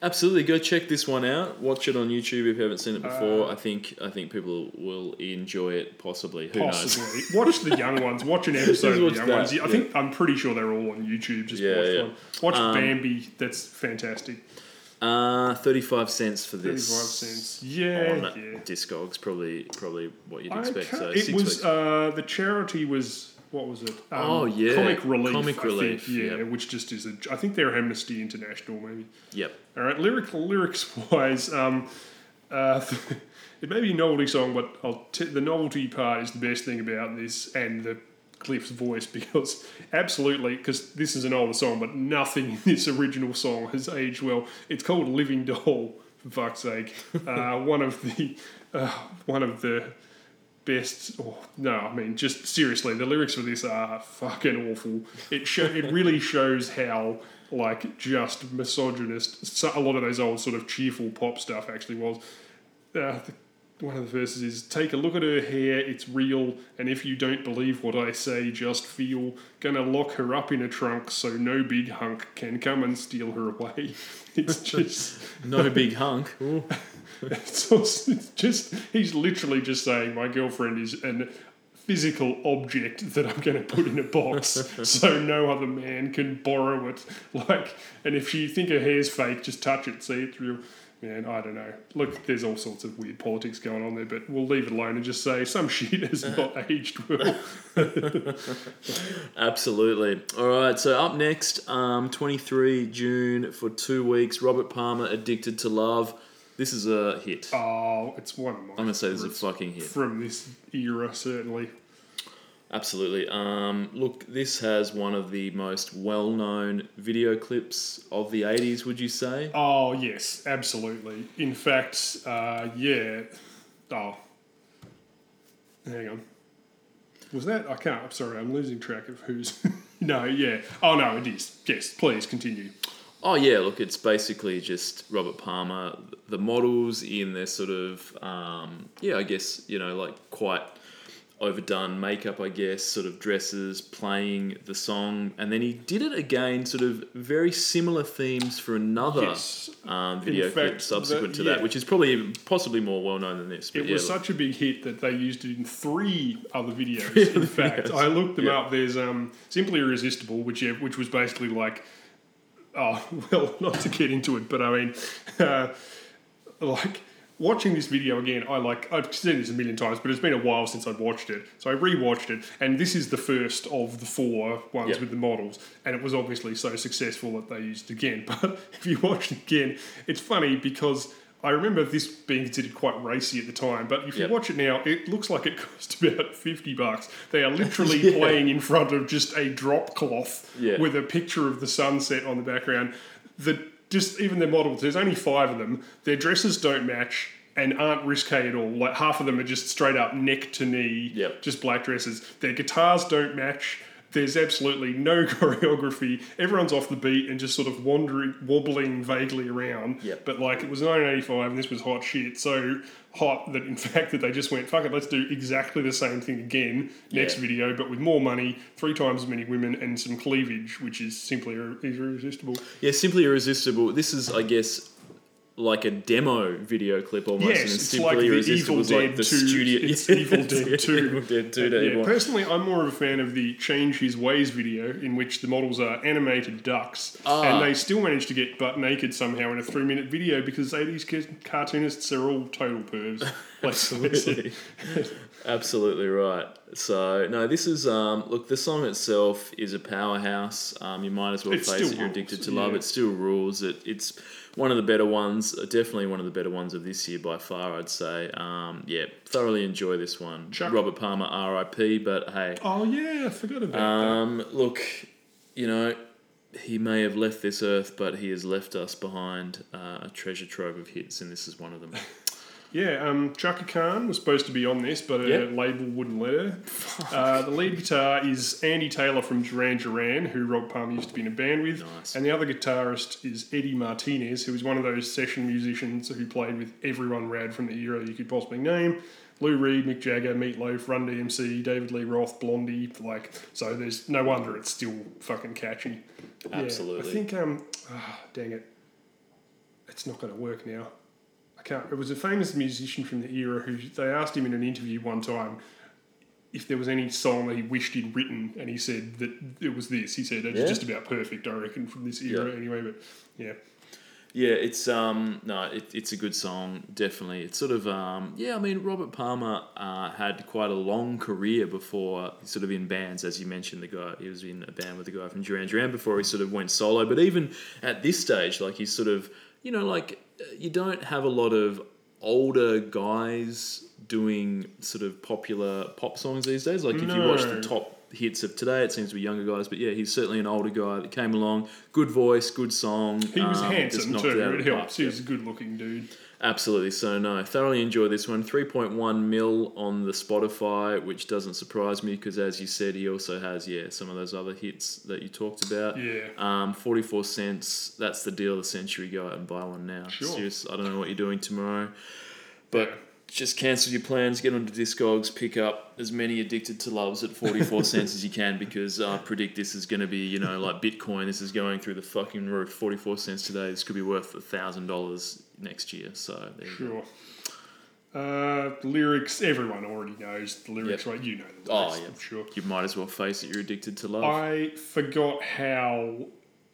Absolutely, go check this one out. Watch it on YouTube if you haven't seen it before. Uh, I think I think people will enjoy it. Possibly, who possibly. knows? Watch the young ones. Watch an episode of the young that, ones. I yeah. think I'm pretty sure they're all on YouTube. Just yeah, watch yeah. one. Watch um, Bambi. That's fantastic. Uh, thirty-five cents for this. Thirty-five cents. Yeah, on yeah. Discogs, probably probably what you'd expect. So it six was weeks. Uh, the charity was. What was it? Um, oh, yeah. Comic Relief. Comic I Relief. Think, yeah, yep. Which just is a... I think they're Amnesty International, maybe. Yep. All right, lyric, lyrics-wise, um, uh, it may be a novelty song, but I'll t- the novelty part is the best thing about this and the Cliff's voice, because absolutely, because this is an older song, but nothing in this original song has aged well. It's called Living Doll, for fuck's sake. Uh, one of the... Uh, one of the... best oh, no I mean just seriously the lyrics for this are fucking awful. It show, it really shows how like just misogynist so, a lot of those old sort of cheerful pop stuff actually was. Uh, the, one of the verses is, take a look at her hair, it's real, and if you don't believe what I say, just feel, gonna lock her up in a trunk so no big hunk can come and steal her away. It's just no big hunk. Ooh. It's, also, it's just he's literally just saying my girlfriend is a physical object that I'm going to put in a box so no other man can borrow it. Like, and if you think her hair's fake, just touch it, see it real. Man, I don't know. Look, there's all sorts of weird politics going on there, but we'll leave it alone and just say some shit has not aged well. Absolutely. All right, so up next, um, twenty-third of June for two weeks, Robert Palmer, Addicted to Love. This is a hit. Oh, it's one of mine. I'm going to say this is a fucking hit. From this era, certainly. Absolutely. Um, look, this has one of the most well-known video clips of the eighties, would you say? Oh, yes, absolutely. In fact, uh, yeah. Oh. Hang on. Was that? I can't. I'm sorry. I'm losing track of who's... No, yeah. Oh, no, it is. Yes, please continue. Oh, yeah, look, it's basically just Robert Palmer, the models in their sort of, um, yeah, I guess, you know, like quite overdone makeup, I guess, sort of dresses, playing the song. And then he did it again, sort of very similar themes for another yes. um, video fact, clip subsequent the, to yeah. that, which is probably even, possibly more well-known than this. But it yeah, was look. such a big hit that they used it in three other videos, three in fact. Videos. I looked them yeah. up. There's um, Simply Irresistible, which yeah, which was basically like... Oh, well, not to get into it, but I mean, uh, like, watching this video again, I like, I've seen this a million times, but it's been a while since I've watched it. So I rewatched it, and this is the first of the four ones yep. with the models, and it was obviously so successful that they used it again. But if you watch it again, it's funny because I remember this being considered quite racy at the time, but if yep. you watch it now, it looks like it cost about fifty bucks. They are literally yeah. playing in front of just a drop cloth yeah. with a picture of the sunset on the background. The, just even their models, there's only five of them. Their dresses don't match and aren't risque at all. Like half of them are just straight up neck to knee, yep. just black dresses. Their guitars don't match. There's absolutely no choreography. Everyone's off the beat and just sort of wandering, wobbling vaguely around. Yep. But like it was nineteen eighty-five and this was hot shit. So hot that in fact that they just went, fuck it, let's do exactly the same thing again next yeah. video, but with more money, three times as many women and some cleavage, which is simply ir- irresistible. Yeah, simply irresistible. This is, I guess, like a demo video clip almost. Yes, and it's simply like the Evil Dead two. It's Evil Dead two. Evil Dead two. Personally, I'm more of a fan of the Change His Ways video, in which the models are animated ducks, ah. and they still manage to get butt naked somehow in a three-minute video because they, these cartoonists are all total pervs. Absolutely. Absolutely right. So, no, this is, um, look, the song itself is a powerhouse. Um, you might as well face it. You're addicted to love. It still rules. It, it's... One of the better ones, definitely one of the better ones of this year by far, I'd say. Um, yeah, thoroughly enjoy this one. Chuck. Robert Palmer, R I P, but hey. Oh, yeah, I forgot about um, that. Look, you know, he may have left this earth, but he has left us behind uh, a treasure trove of hits, and this is one of them. Yeah, um, Chaka Khan was supposed to be on this, but her yep. label wouldn't let her. Uh, the lead guitar is Andy Taylor from Duran Duran, who Rob Palmer used to be in a band with. Nice. And the other guitarist is Eddie Martinez, who was one of those session musicians who played with everyone rad from the era you could possibly name. Lou Reed, Mick Jagger, Meatloaf, Run D M C, David Lee Roth, Blondie. Like, so there's no wonder it's still fucking catchy. Absolutely. Yeah, I think, um, oh, dang it, it's not going to work now. I can't. It was a famous musician from the era who they asked him in an interview one time if there was any song that he wished he'd written, and he said that it was this. He said it's yeah. just about perfect, I reckon, from this era yeah. anyway. But yeah, yeah, it's um no, it, it's a good song, definitely. It's sort of um yeah. I mean, Robert Palmer uh, had quite a long career before, sort of in bands, as you mentioned. The guy he was in a band with a guy from Duran Duran before he sort of went solo. But even at this stage, like he's sort of you know like. You don't have a lot of older guys doing sort of popular pop songs these days. Like, no. if you watch the top hits of today, it seems to be younger guys. But, yeah, he's certainly an older guy that came along. Good voice, good song. He was um, handsome, too. It, it helps. He was a good-looking dude. Absolutely. So, no, thoroughly enjoy this one. three point one mil on the Spotify, which doesn't surprise me because, as you said, he also has, yeah, some of those other hits that you talked about. Yeah. Um, forty-four cents. That's the deal of the century. Go out and buy one now. Sure. Seriously, I don't know what you're doing tomorrow. But yeah. just cancel your plans. Get onto Discogs. Pick up as many Addicted to Loves at forty-four cents as you can because I predict this is going to be, you know, like Bitcoin. This is going through the fucking roof. forty-four cents today. This could be worth one thousand dollars next year, so there you go. Sure. Uh, lyrics, everyone already knows the lyrics, yep. right? You know the lyrics, oh, yeah. I'm sure. You might as well face it, you're addicted to love. I forgot how,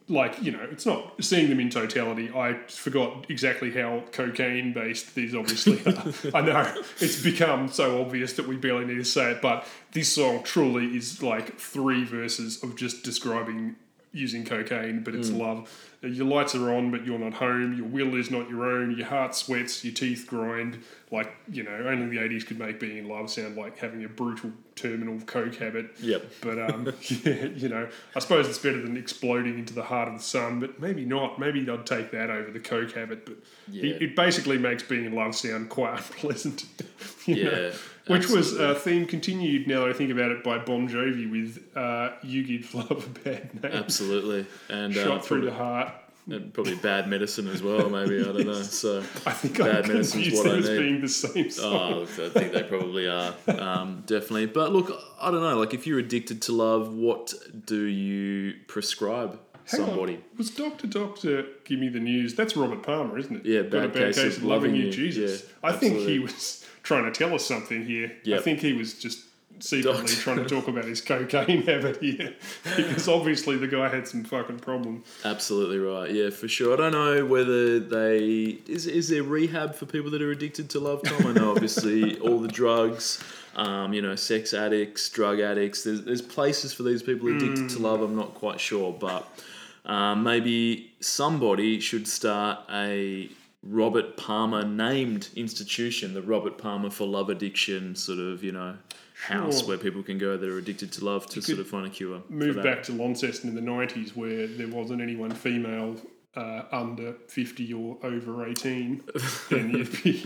like, you know, it's not seeing them in totality. I forgot exactly how cocaine-based these obviously are. I know, it's become so obvious that we barely need to say it, but this song truly is like three verses of just describing using cocaine, but it's mm. love. Your lights are on, but you're not home. Your will is not your own. Your heart sweats. Your teeth grind. Like, you know, only the eighties could make being in love sound like having a brutal terminal coke habit. Yep. But, um, yeah, you know, I suppose it's better than exploding into the heart of the sun, but maybe not. Maybe I'd take that over the coke habit. But yeah. it, it basically makes being in love sound quite unpleasant. you yeah. know? Which absolutely. was a theme continued, now that I think about it, by Bon Jovi with uh, You Give Love a Bad Name. Absolutely. And Shot uh, Through probably, the Heart. And probably Bad Medicine as well, maybe. I don't know. So I think Bad Medicine is what I need. Being the same song. Oh, I think they probably are. Um, definitely. But look, I don't know. Like, if you're addicted to love, what do you prescribe? Hang somebody. On. Was Doctor Doctor Give Me the News? That's Robert Palmer, isn't it? Yeah, Got bad, a bad case, case of loving you, Jesus. Yeah, I absolutely. think he was trying to tell us something here. Yep. I think he was just secretly Doctor. trying to talk about his cocaine habit here because obviously the guy had some fucking problem. Absolutely right. Yeah, for sure. I don't know whether they... Is, is there rehab for people that are addicted to love, Tom? I know obviously all the drugs... Um, you know, sex addicts, drug addicts. There's there's places for these people addicted mm. to love. I'm not quite sure, but um, maybe somebody should start a Robert Palmer named institution, the Robert Palmer for Love Addiction sort of, you know, house sure. where people can go that are addicted to love to you sort of find a cure. Move back to Launceston in the nineties where there wasn't anyone female uh, under fifty or over eighteen. Then you'd be...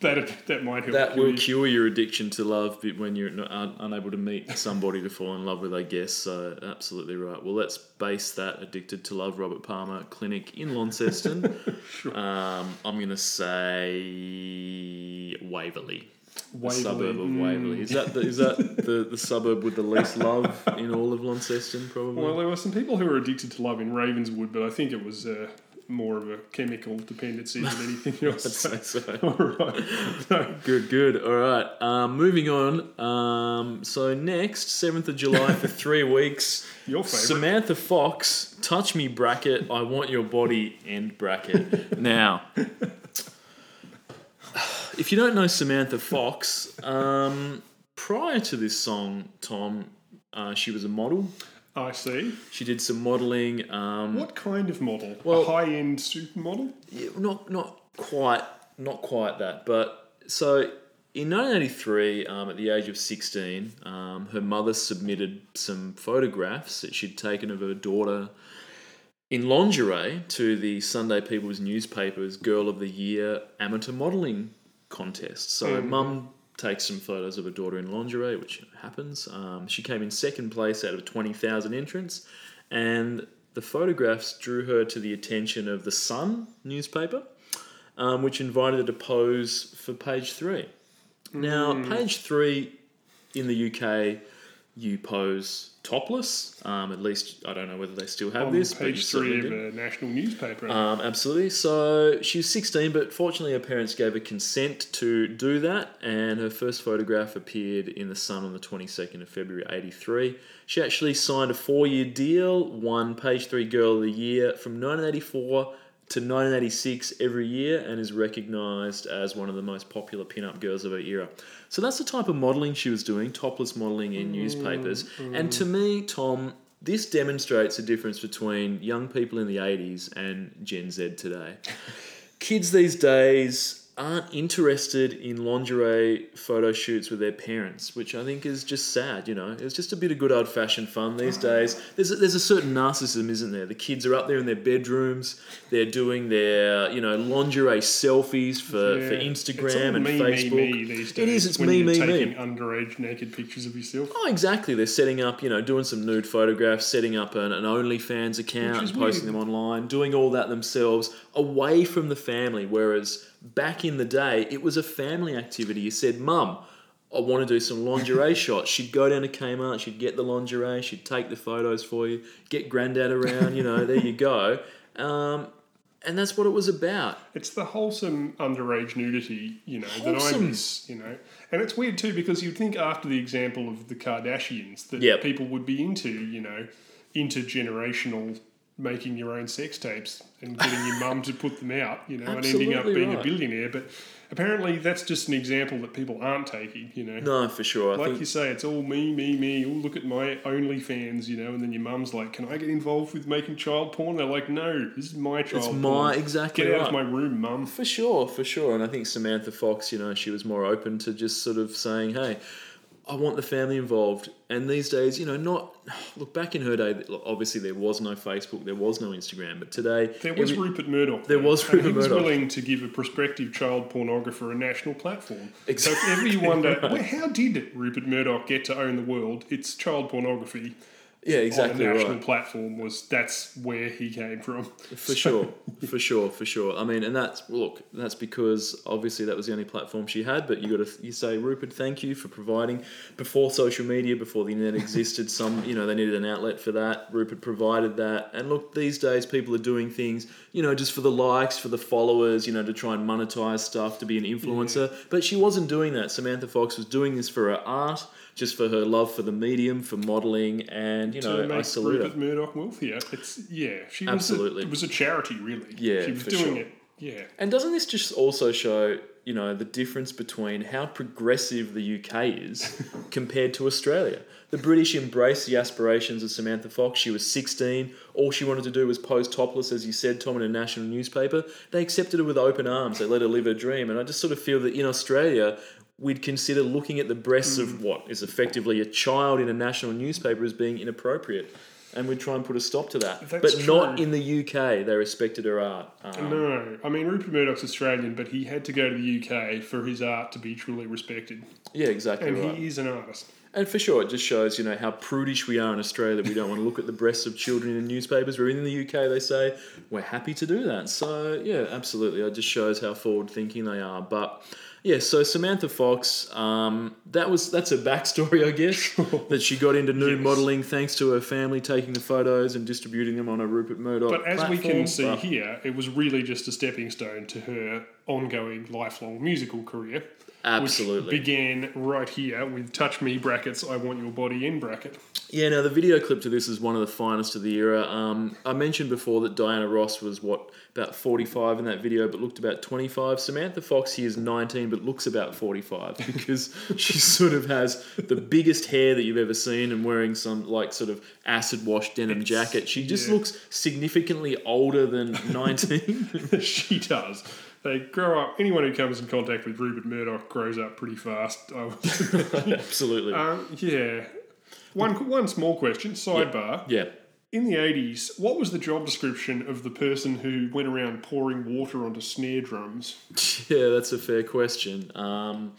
that that might help. That will cure your addiction to love when you're un- unable to meet somebody to fall in love with, I guess. So absolutely right. Well, let's base that Addicted to Love Robert Palmer clinic in Launceston. Sure. Um, I'm going to say Waverley. Waverley. The suburb of Waverley. Is that, the, is that the, the suburb with the least love in all of Launceston, probably? Well, there were some people who were addicted to love in Ravenswood, but I think it was uh, more of a chemical dependency than anything else. I'd say so. All right. No. Good, good. All right. Um, moving on. Um, so next, seventh of July for three weeks. Your favourite. Samantha Fox, Touch Me bracket, I Want Your Body, end bracket. Now... If you don't know Samantha Fox, um, prior to this song, Tom, uh, she was a model. I see. She did some modelling. Um, what kind of model? Well, a high-end supermodel? Not not quite not quite that. But so in nineteen eighty-three, um, at the age of sixteen, um, her mother submitted some photographs that she'd taken of her daughter in lingerie to the Sunday People's newspaper's Girl of the Year amateur modelling contest. So um, mum takes some photos of her daughter in lingerie, which happens. Um, she came in second place out of twenty thousand entrants, and the photographs drew her to the attention of the Sun newspaper, um, which invited her to pose for page three. Now, mm. page three in the U K, you pose topless. Um, at least, I don't know whether they still have on this. Page three of a national newspaper. Um, absolutely. So she was sixteen, but fortunately her parents gave her consent to do that, and her first photograph appeared in the Sun on the twenty-second of February, eighty-three. She actually signed a four-year deal, won Page three Girl of the Year from nineteen eighty-four to nineteen eighty-six every year, and is recognised as one of the most popular pin-up girls of her era. So that's the type of modelling she was doing, topless modelling in mm, newspapers. Mm. And to me, Tom, this demonstrates the difference between young people in the eighties and Gen Z today. Kids these days aren't interested in lingerie photo shoots with their parents, which I think is just sad, you know. It's just a bit of good old-fashioned fun these days. There's a, there's a certain narcissism, isn't there? The kids are up there in their bedrooms. They're doing their, you know, lingerie selfies for, yeah. for Instagram it's all and me, Facebook. Me, me these days. It is. It's when me, me, me. When you're taking underage naked pictures of yourself. Oh, exactly. They're setting up, you know, doing some nude photographs, setting up an, an OnlyFans account and posting weird. them online, doing all that themselves away from the family, whereas... back in the day, it was a family activity. You said, Mum, I want to do some lingerie shots. She'd go down to Kmart, she'd get the lingerie, she'd take the photos for you, get Granddad around, you know, there you go. Um, and that's what it was about. It's the wholesome underage nudity, you know, wholesome. that I miss, you know. And it's weird too, because you'd think after the example of the Kardashians that yep. people would be into, you know, intergenerational making your own sex tapes and getting your mum to put them out, you know, Absolutely and ending up being right. a billionaire. But apparently that's just an example that people aren't taking, you know. No, for sure. I like think... you say, it's all me, me, me. All look at my OnlyFans, you know, and then your mum's like, can I get involved with making child porn? They're like, no, this is my child it's porn. It's my, exactly Get right. out of my room, mum. For sure, for sure. And I think Samantha Fox, you know, she was more open to just sort of saying, hey... I want the family involved. And these days, you know, not... Look, back in her day, obviously there was no Facebook, there was no Instagram, but today... There was every, Rupert Murdoch. There was Rupert Murdoch. He was willing to give a prospective child pornographer a national platform. Exactly. So if ever you wonder, right. well, how did Rupert Murdoch get to own the world? It's child pornography. Yeah, exactly on a national right. platform was... That's where he came from. For so, sure, for sure, for sure. I mean, and that's... Look, that's because obviously that was the only platform she had, but you got to... You say, Rupert, thank you for providing... Before social media, before the internet existed, some... You know, they needed an outlet for that. Rupert provided that. And look, these days people are doing things, you know, just for the likes, for the followers, you know, to try and monetize stuff, to be an influencer. Yeah. But she wasn't doing that. Samantha Fox was doing this for her art, just for her love for the medium, for modelling, and, you know, I salute her. To make Rupert Murdoch wealthier. It's, yeah. She Absolutely. Was a, it was a charity, really. Yeah, She was for doing sure. it, yeah. And doesn't this just also show, you know, the difference between how progressive the U K is compared to Australia? The British embraced the aspirations of Samantha Fox. She was sixteen. All she wanted to do was pose topless, as you said, Tom, in a national newspaper. They accepted her with open arms. They let her live her dream. And I just sort of feel that in Australia... we'd consider looking at the breasts mm. of what is effectively a child in a national newspaper as being inappropriate. and would try and put a stop to that. That's but true. Not in the U K. They respected her art. Um, no. I mean, Rupert Murdoch's Australian, but he had to go to the U K for his art to be truly respected. Yeah, exactly and right. He is an artist. And for sure, it just shows, you know, how prudish we are in Australia that we don't want to look at the breasts of children in newspapers. Where in the U K, they say, we're happy to do that. So, yeah, absolutely. It just shows how forward-thinking they are. But, yeah, so Samantha Fox, um, that was that's her backstory, I guess, that she got into nude yes. modelling thanks to her family taking the photos and distributing them on a Rupert Murdoch platform. But as platform. we can see but, here, it was really just a stepping stone to her ongoing, lifelong musical career. Absolutely. Which began right here with Touch Me brackets, I want your body in bracket. Yeah, now the video clip to this is one of the finest of the era. Um, I mentioned before that Diana Ross was, what, about forty-five in that video, but looked about twenty-five. Samantha Fox here is nineteen, but looks about forty-five because she sort of has the biggest hair that you've ever seen and wearing some, like, sort of acid-washed denim it's, jacket. She just yeah. looks significantly older than nineteen. She does. They grow up. Anyone who comes in contact with Rupert Murdoch grows up pretty fast. I would Absolutely. Um, yeah. One one small question, sidebar. Yeah. yeah. In the eighties, what was the job description of the person who went around pouring water onto snare drums? Yeah, that's a fair question. Um,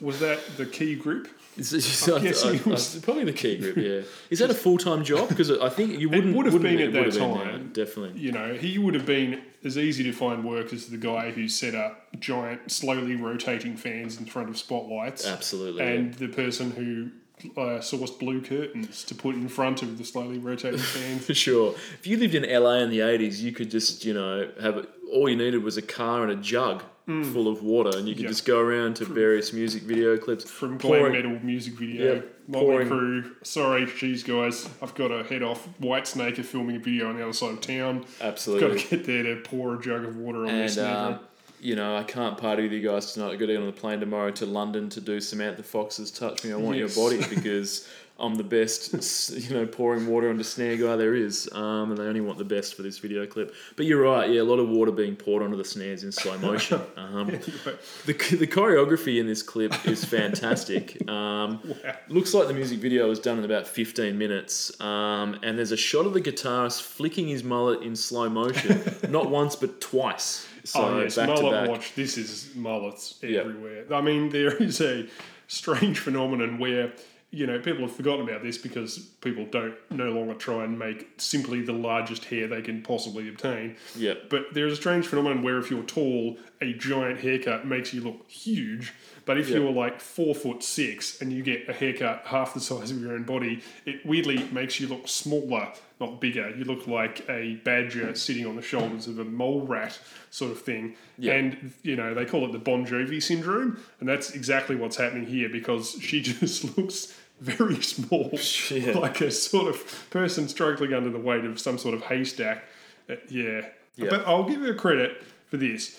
was that the key group? Is it, I'm I, guessing I, it was I, probably the key group, yeah. Is that a full-time job? Because I think you wouldn't... It would have been at that time. Been, yeah, definitely. You know, he would have been as easy to find work as the guy who set up giant, slowly rotating fans in front of spotlights. Absolutely. And yeah. the person who... Uh, sourced blue curtains to put in front of the slowly rotating fans. For sure. If you lived in L A in the eighties, you could just, you know, have it, all you needed was a car and a jug mm. full of water, and you could yep. just go around to various music video clips. From glam metal music video, yep, Motley Crue, sorry, geez guys, I've got to head off. Whitesnake are filming a video on the other side of town. Absolutely. I've got to get there to pour a jug of water on this neighbor. You know, I can't party with you guys tonight. I've got to get on the plane tomorrow to London to do Samantha Fox's Touch Me, I Want yes. Your Body, because I'm the best, you know, pouring water onto snare guy there is. Um, and they only want the best for this video clip. But you're right, yeah, a lot of water being poured onto the snares in slow motion. Um, yeah, right. the, the choreography in this clip is fantastic. Um, wow. Looks like the music video was done in about fifteen minutes. Um, and there's a shot of the guitarist flicking his mullet in slow motion, not once but twice. So oh, yes, mullet watch. This is mullets everywhere. Yep. I mean, there is a strange phenomenon where, you know, people have forgotten about this because people don't no longer try and make simply the largest hair they can possibly obtain. Yeah. But there is a strange phenomenon where if you're tall, a giant haircut makes you look huge. But if yep. you're like four foot six and you get a haircut half the size of your own body, it weirdly makes you look smaller. Not bigger. You look like a badger sitting on the shoulders of a mole rat sort of thing. Yeah. And, you know, they call it the Bon Jovi syndrome. And that's exactly what's happening here because she just looks very small. Yeah. Like a sort of person struggling under the weight of some sort of haystack. Uh, yeah. yeah. But I'll give her credit for this.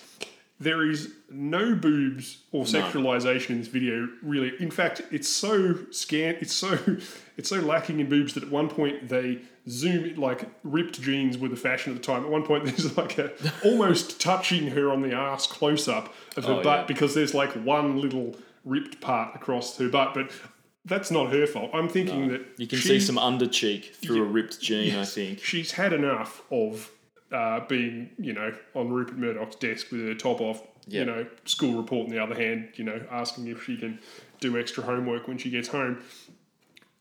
There is no boobs or sexualization no. in this video, really. In fact, it's so scant, it's so it's so lacking in boobs that at one point they zoom in, like ripped jeans were the fashion at the time. At one point, there's like a almost touching her on the arse close up of her oh, butt yeah. because there's like one little ripped part across her butt, but. That's not her fault. I'm thinking no. that you can she, see some undercheek through yeah, a ripped jean. Yes, I think she's had enough of uh, being, you know, on Rupert Murdoch's desk with her top off. Yep. You know, school report on the other hand. You know, asking if she can do extra homework when she gets home.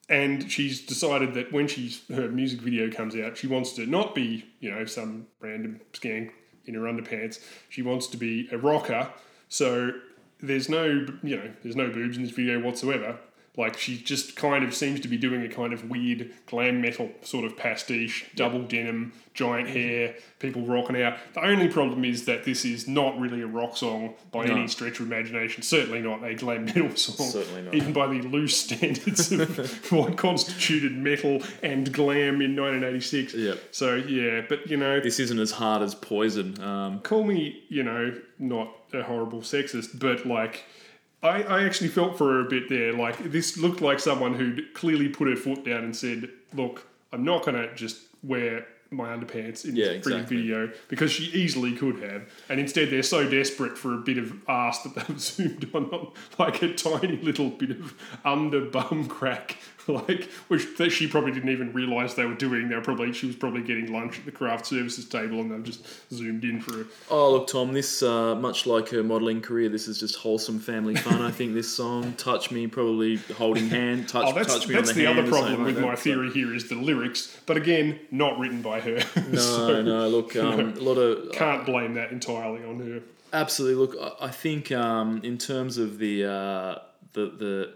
And she's decided that when she's her music video comes out, she wants to not be, you know, some random skank in her underpants. She wants to be a rocker. So there's no, you know, there's no boobs in this video whatsoever. Like, she just kind of seems to be doing a kind of weird glam metal sort of pastiche, double yep. denim, giant hair, people rocking out. The only problem is that this is not really a rock song by no. any stretch of imagination. Certainly not a glam metal song. Certainly not. Even by the loose standards of what constituted metal and glam in nineteen eighty-six. Yep. So, yeah, but, you know... This isn't as hard as Poison. Um, call me, you know, not a horrible sexist, but, like... I, I actually felt for her a bit there. Like, this looked like someone who'd clearly put her foot down and said, look, I'm not going to just wear my underpants in yeah, this freaking exactly. video, because she easily could have. And instead, they're so desperate for a bit of arse that they've zoomed on, on like a tiny little bit of under bum crack like, which that she probably didn't even realise they were doing. They were probably she was probably getting lunch at the craft services table, and they've just zoomed in for a... Oh, look, Tom, this, uh, much like her modelling career, this is just wholesome family fun. I think this song, Touch Me, probably holding hand, touch, oh, that's, touch me on the hand. That's the other problem with my theory here is the lyrics, but again, not written by her. No, so, no, look, um, no, a lot of... Can't blame that entirely on her. Absolutely. Look, I think um, in terms of the, uh, the the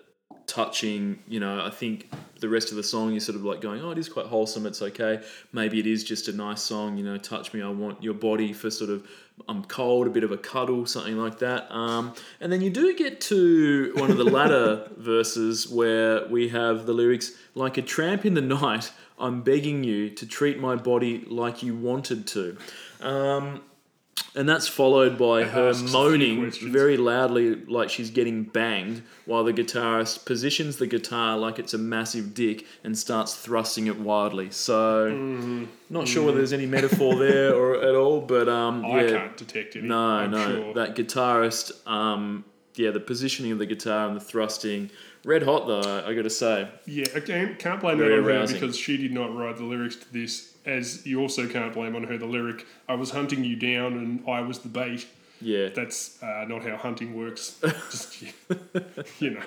touching, you know, I think the rest of the song you're sort of like going, oh, it is quite wholesome, it's okay. Maybe it is just a nice song, you know, touch me, I want your body for sort of, I'm cold, a bit of a cuddle, something like that. Um, and then you do get to one of the latter verses where we have the lyrics, like a tramp in the night, I'm begging you to treat my body like you wanted to. Um And that's followed by her moaning very loudly like she's getting banged while the guitarist positions the guitar like it's a massive dick and starts thrusting it wildly. So, mm-hmm. not sure mm. whether there's any metaphor there or at all, but... Um, I yeah, can't detect any. No, I'm no. Sure. That guitarist, um, yeah, the positioning of the guitar and the thrusting... Red hot, though, I got to say. Yeah, again, can't blame that on her because she did not write the lyrics to this, as you also can't blame on her the lyric, I was hunting you down and I was the bait. Yeah. That's uh, not how hunting works. Just, you know.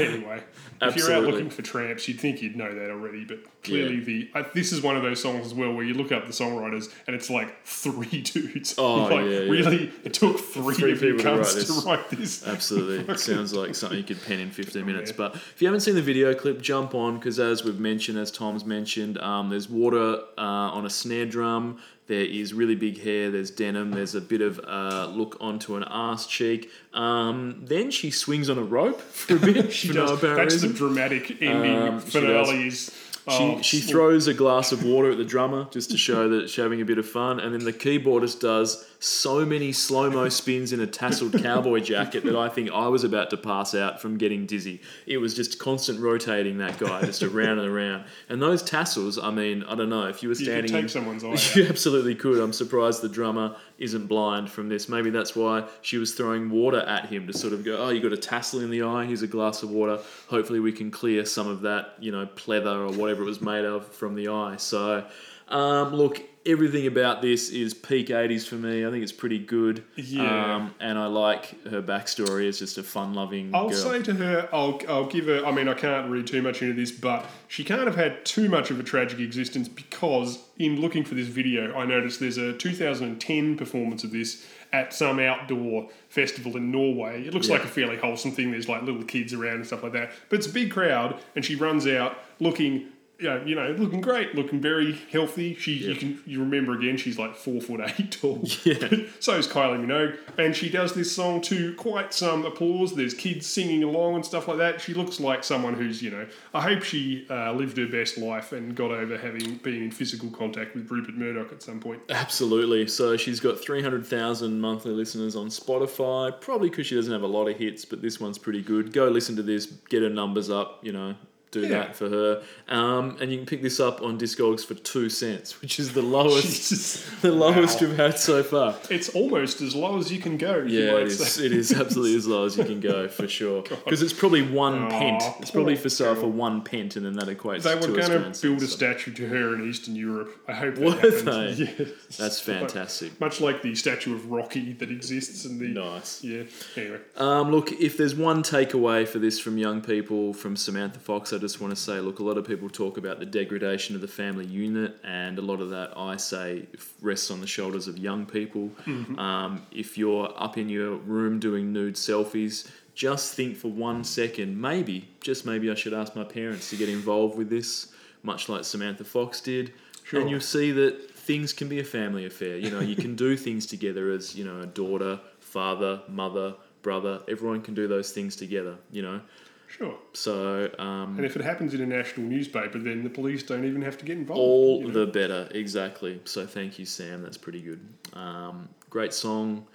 Anyway, Absolutely. If you're out looking for tramps, you'd think you'd know that already, but clearly yeah. the uh, this is one of those songs as well where you look up the songwriters and it's like three dudes. Oh, like, yeah, yeah. Really? It took three, three people to write this. to write this. Absolutely. It sounds like something you could pen in fifteen oh, minutes. Yeah. But if you haven't seen the video clip, jump on, because as we've mentioned, as Tom's mentioned, um, there's water uh, on a snare drum. There is really big hair, there's denim, there's a bit of uh, look onto an arse cheek. Um, then she swings on a rope for a bit. she for does. No apparent That's reason. The dramatic ending um, finale is... She, she throws a glass of water at the drummer just to show that she's having a bit of fun. And then the keyboardist does so many slow-mo spins in a tasseled cowboy jacket that I think I was about to pass out from getting dizzy. It was just constant rotating that guy, just around and around. And those tassels, I mean, I don't know, if you were standing... You could take someone's eye out. You absolutely could. I'm surprised the drummer isn't blind from this. Maybe that's why she was throwing water at him to sort of go, oh, you got a tassel in the eye, here's a glass of water. Hopefully we can clear some of that, you know, pleather or whatever it was made of from the eye. So, um, look, everything about this is peak eighties for me. I think it's pretty good. Yeah. Um, and I like her backstory as just a fun-loving I'll girl. say to her, I'll, I'll give her... I mean, I can't read too much into this, but she can't have had too much of a tragic existence because in looking for this video, I noticed there's a two thousand ten performance of this at some outdoor festival in Norway. It looks yeah. like a fairly wholesome thing. There's like little kids around and stuff like that. But it's a big crowd and she runs out looking... Yeah, you know, looking great, looking very healthy. She, yeah. you can, you remember again, she's like four foot eight tall. Yeah. So is Kylie Minogue, and she does this song to quite some applause. There's kids singing along and stuff like that. She looks like someone who's, you know, I hope she uh, lived her best life and got over having been in physical contact with Rupert Murdoch at some point. Absolutely. So she's got three hundred thousand monthly listeners on Spotify, probably because she doesn't have a lot of hits, but this one's pretty good. Go listen to this, get her numbers up, you know. Do yeah. that for her, um, and you can pick this up on Discogs for two cents, which is the lowest, the lowest wow. we've had so far. It's almost as low as you can go. Yeah, you it is. It is absolutely as low as you can go for sure. Because it's probably one oh, pent. It's probably for sale for one pent, and then that equates. They were going to build cents, a statue to her in Eastern Europe. I hope that were happens. They? Yes. That's fantastic. Like, much like the statue of Rocky that exists in the nice. Yeah. Anyway, um, look, if there's one takeaway for this from young people from Samantha Fox. I just want to say, look, a lot of people talk about the degradation of the family unit, and a lot of that, I say, rests on the shoulders of young people. Mm-hmm. Um, if you're up in your room doing nude selfies, just think for one second, maybe, just maybe I should ask my parents to get involved with this, much like Samantha Fox did, sure. and you'll see that things can be a family affair. You know, you can do things together as, you know, a daughter, father, mother, brother. Everyone can do those things together, you know. Sure. So, um, and if it happens in a national newspaper, then the police don't even have to get involved. All you know? The better, exactly. So, thank you, Sam. That's pretty good. Um, great song.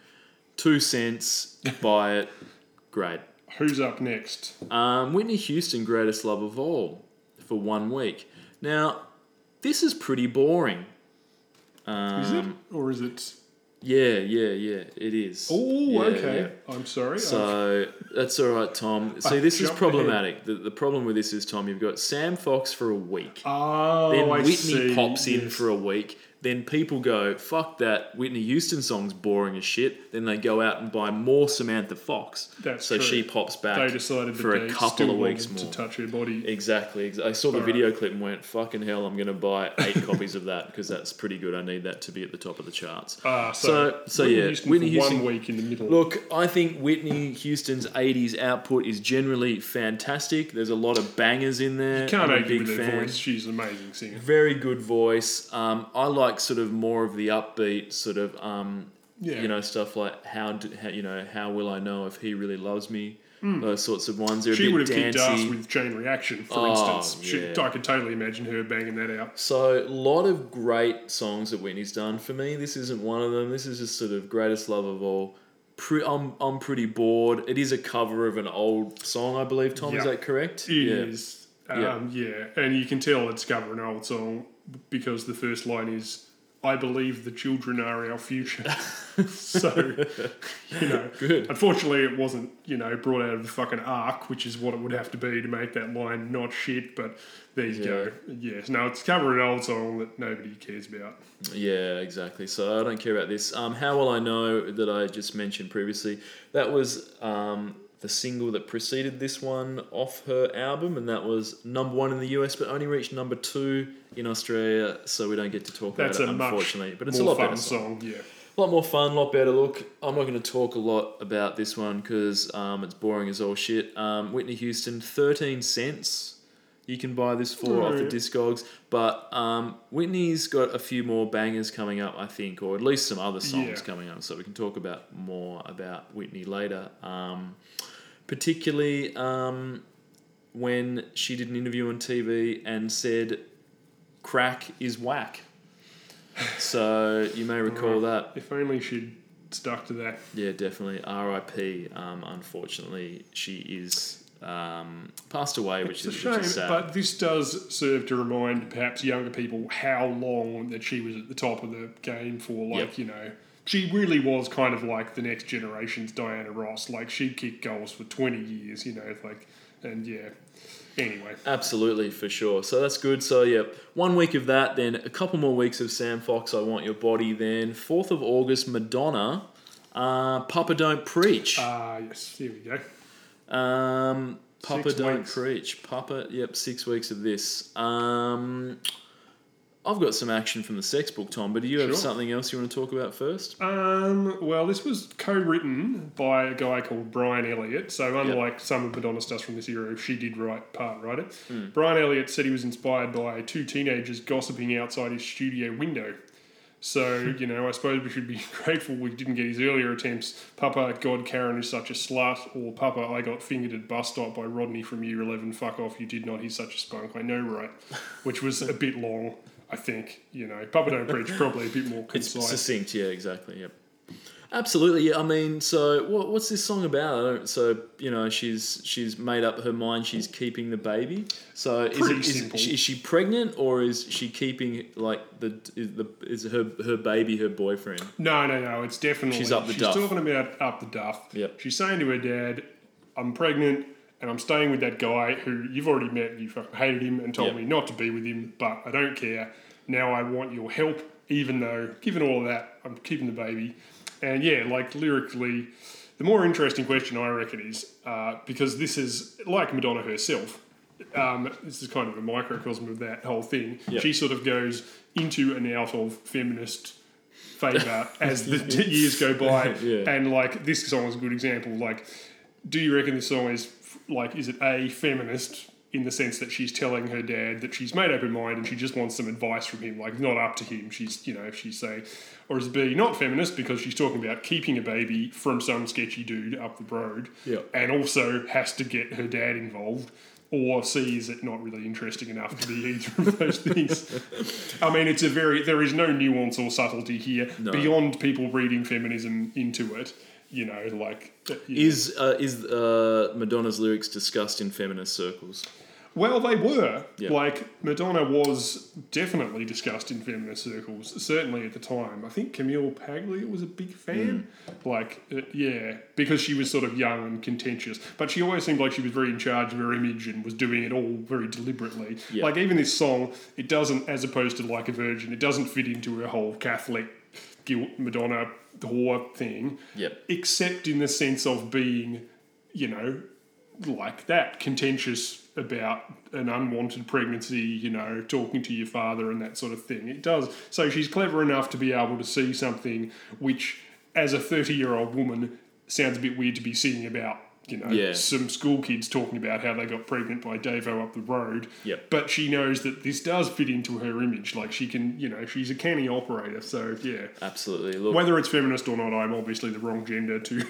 Two cents. Buy it. Great. Who's up next? Um, Whitney Houston, Greatest Love of All, for one week. Now, this is pretty boring. Um, is it, or is it? Yeah, yeah, yeah, it is. Oh, yeah, okay. Yeah. I'm sorry. So that's all right, Tom. See, this is problematic. The, the problem with this is, Tom, you've got Sam Fox for a week. Oh, then Whitney I see. pops in yes. for a week. Then people go, fuck that, Whitney Houston song's boring as shit. Then they go out and buy more Samantha Fox. That's so true. She pops back they decided for a couple of weeks more. To touch her body. Exactly. I saw the all video right. clip and went, fucking hell, I'm going to buy eight copies of that because that's pretty good. I need that to be at the top of the charts. Ah, so. so So, so Whitney yeah, Houston Whitney Houston. One week in the middle. Look, I think Whitney Houston's eighties output is generally fantastic. There's a lot of bangers in there. You can't argue with her voice. She's an amazing singer. Very good voice. Um, I like sort of more of the upbeat sort of, um, yeah. you know, stuff like how, do, how, you know, how will I know if he really loves me? Mm. Those sorts of ones. They're she a bit would have dancey. Kicked ass with Chain Reaction, for oh, instance. She, yeah. I could totally imagine her banging that out. So, a lot of great songs that Whitney's done. For me, this isn't one of them. This is just sort of Greatest Love of All. Pre- I'm I'm pretty bored. It is a cover of an old song, I believe, Tom. Yep. Is that correct? It yeah. is. Um, yeah. yeah. And you can tell it's covering an old song because the first line is, I believe the children are our future. So, you know, good. Unfortunately it wasn't, you know, brought out of the fucking ark, which is what it would have to be to make that line not shit, but there you yeah. go. Yes, no, it's covering an old song that nobody cares about. Yeah, exactly. So I don't care about this. Um, How Will I Know that I just mentioned previously, that was um, the single that preceded this one off her album, and that was number one in the U S, but only reached number two in Australia, so we don't get to talk That's about it, unfortunately. But it's a lot better song. song. Yeah. A lot more fun, a lot better. Look, I'm not going to talk a lot about this one because um, it's boring as all shit. Um, Whitney Houston, thirteen cents. You can buy this for oh, off the yeah. Discogs. But um, Whitney's got a few more bangers coming up, I think, or at least some other songs yeah. coming up, so we can talk about more about Whitney later. Um, particularly um, when she did an interview on T V and said, crack is whack. So you may recall right. that. If only she'd stuck to that. Yeah, definitely. R I P Um, unfortunately, she is um, passed away, which is, shame, which is sad. But this does serve to remind perhaps younger people how long that she was at the top of the game for. Like, yep. you know, she really was kind of like the next generation's Diana Ross. Like, she kicked goals for twenty years, you know, like, and yeah. Anyway. Absolutely, for sure. So that's good. So, yeah, one week of that, then a couple more weeks of Sam Fox, I Want Your Body, then fourth of August, Madonna, uh, Papa Don't Preach. Ah, uh, yes, here we go. Um, Papa six Don't weeks. Preach. Papa, yep, six weeks of this. Um, I've got some action from the Sex Book, Tom, but do you sure. have something else you want to talk about first? Um, well, this was co-written by a guy called Brian Elliott. So unlike yep. some of Madonna's stuff from this era, she did write part write it. Mm. Brian Elliott said he was inspired by two teenagers gossiping outside his studio window. So, you know, I suppose we should be grateful we didn't get his earlier attempts. Papa, God, Karen is such a slut. Or Papa, I got fingered at bus stop by Rodney from year eleven. Fuck off, you did not. He's such a spunk. I know, right? Which was a bit long. I think, you know, Papa Don't Preach probably a bit more concise. It's succinct, yeah, exactly, yep. Absolutely, yeah. I mean, so what, what's this song about? I don't, so, you know, she's she's made up her mind she's keeping the baby. So is, it, is, it, is she pregnant or is she keeping, like, the is, the, is her her baby her boyfriend? No, no, no, it's definitely... She's up the she's duff. She's talking about up the duff. Yep. She's saying to her dad, I'm pregnant... And I'm staying with that guy who you've already met. You fucking hated him and told yep. me not to be with him, but I don't care. Now I want your help, even though, given all of that, I'm keeping the baby. And yeah, like lyrically, the more interesting question I reckon is, uh, because this is, like Madonna herself, um, this is kind of a microcosm of that whole thing. Yep. She sort of goes into and out of feminist favour as the t- years go by. yeah. And like this song is a good example. Like, do you reckon this song is... Like, is it A, feminist in the sense that she's telling her dad that she's made up her mind and she just wants some advice from him, like not up to him, she's, you know, she's saying, or is it B, not feminist because she's talking about keeping a baby from some sketchy dude up the road yep. and also has to get her dad involved, or C, is it not really interesting enough to be either of those things? I mean, it's a very, there is no nuance or subtlety here no. beyond people reading feminism into it. You know, like... You is know. Uh, is uh, Madonna's lyrics discussed in feminist circles? Well, they were. Yeah. Like, Madonna was definitely discussed in feminist circles, certainly at the time. I think Camille Paglia was a big fan. Mm. Like, uh, yeah, because she was sort of young and contentious. But she always seemed like she was very in charge of her image and was doing it all very deliberately. Yeah. Like, even this song, it doesn't, as opposed to Like a Virgin, it doesn't fit into her whole Catholic guilt, Madonna, whore thing. Yep. Except in the sense of being, you know, like that, contentious about an unwanted pregnancy, you know, talking to your father and that sort of thing. It does. So she's clever enough to be able to see something which, as a thirty-year-old woman, sounds a bit weird to be singing about, you know, yeah. some school kids talking about how they got pregnant by Davo up the road. Yep. But she knows that this does fit into her image. Like, she can, you know, she's a canny operator. So, yeah. Absolutely. Look, whether it's feminist or not, I'm obviously the wrong gender to...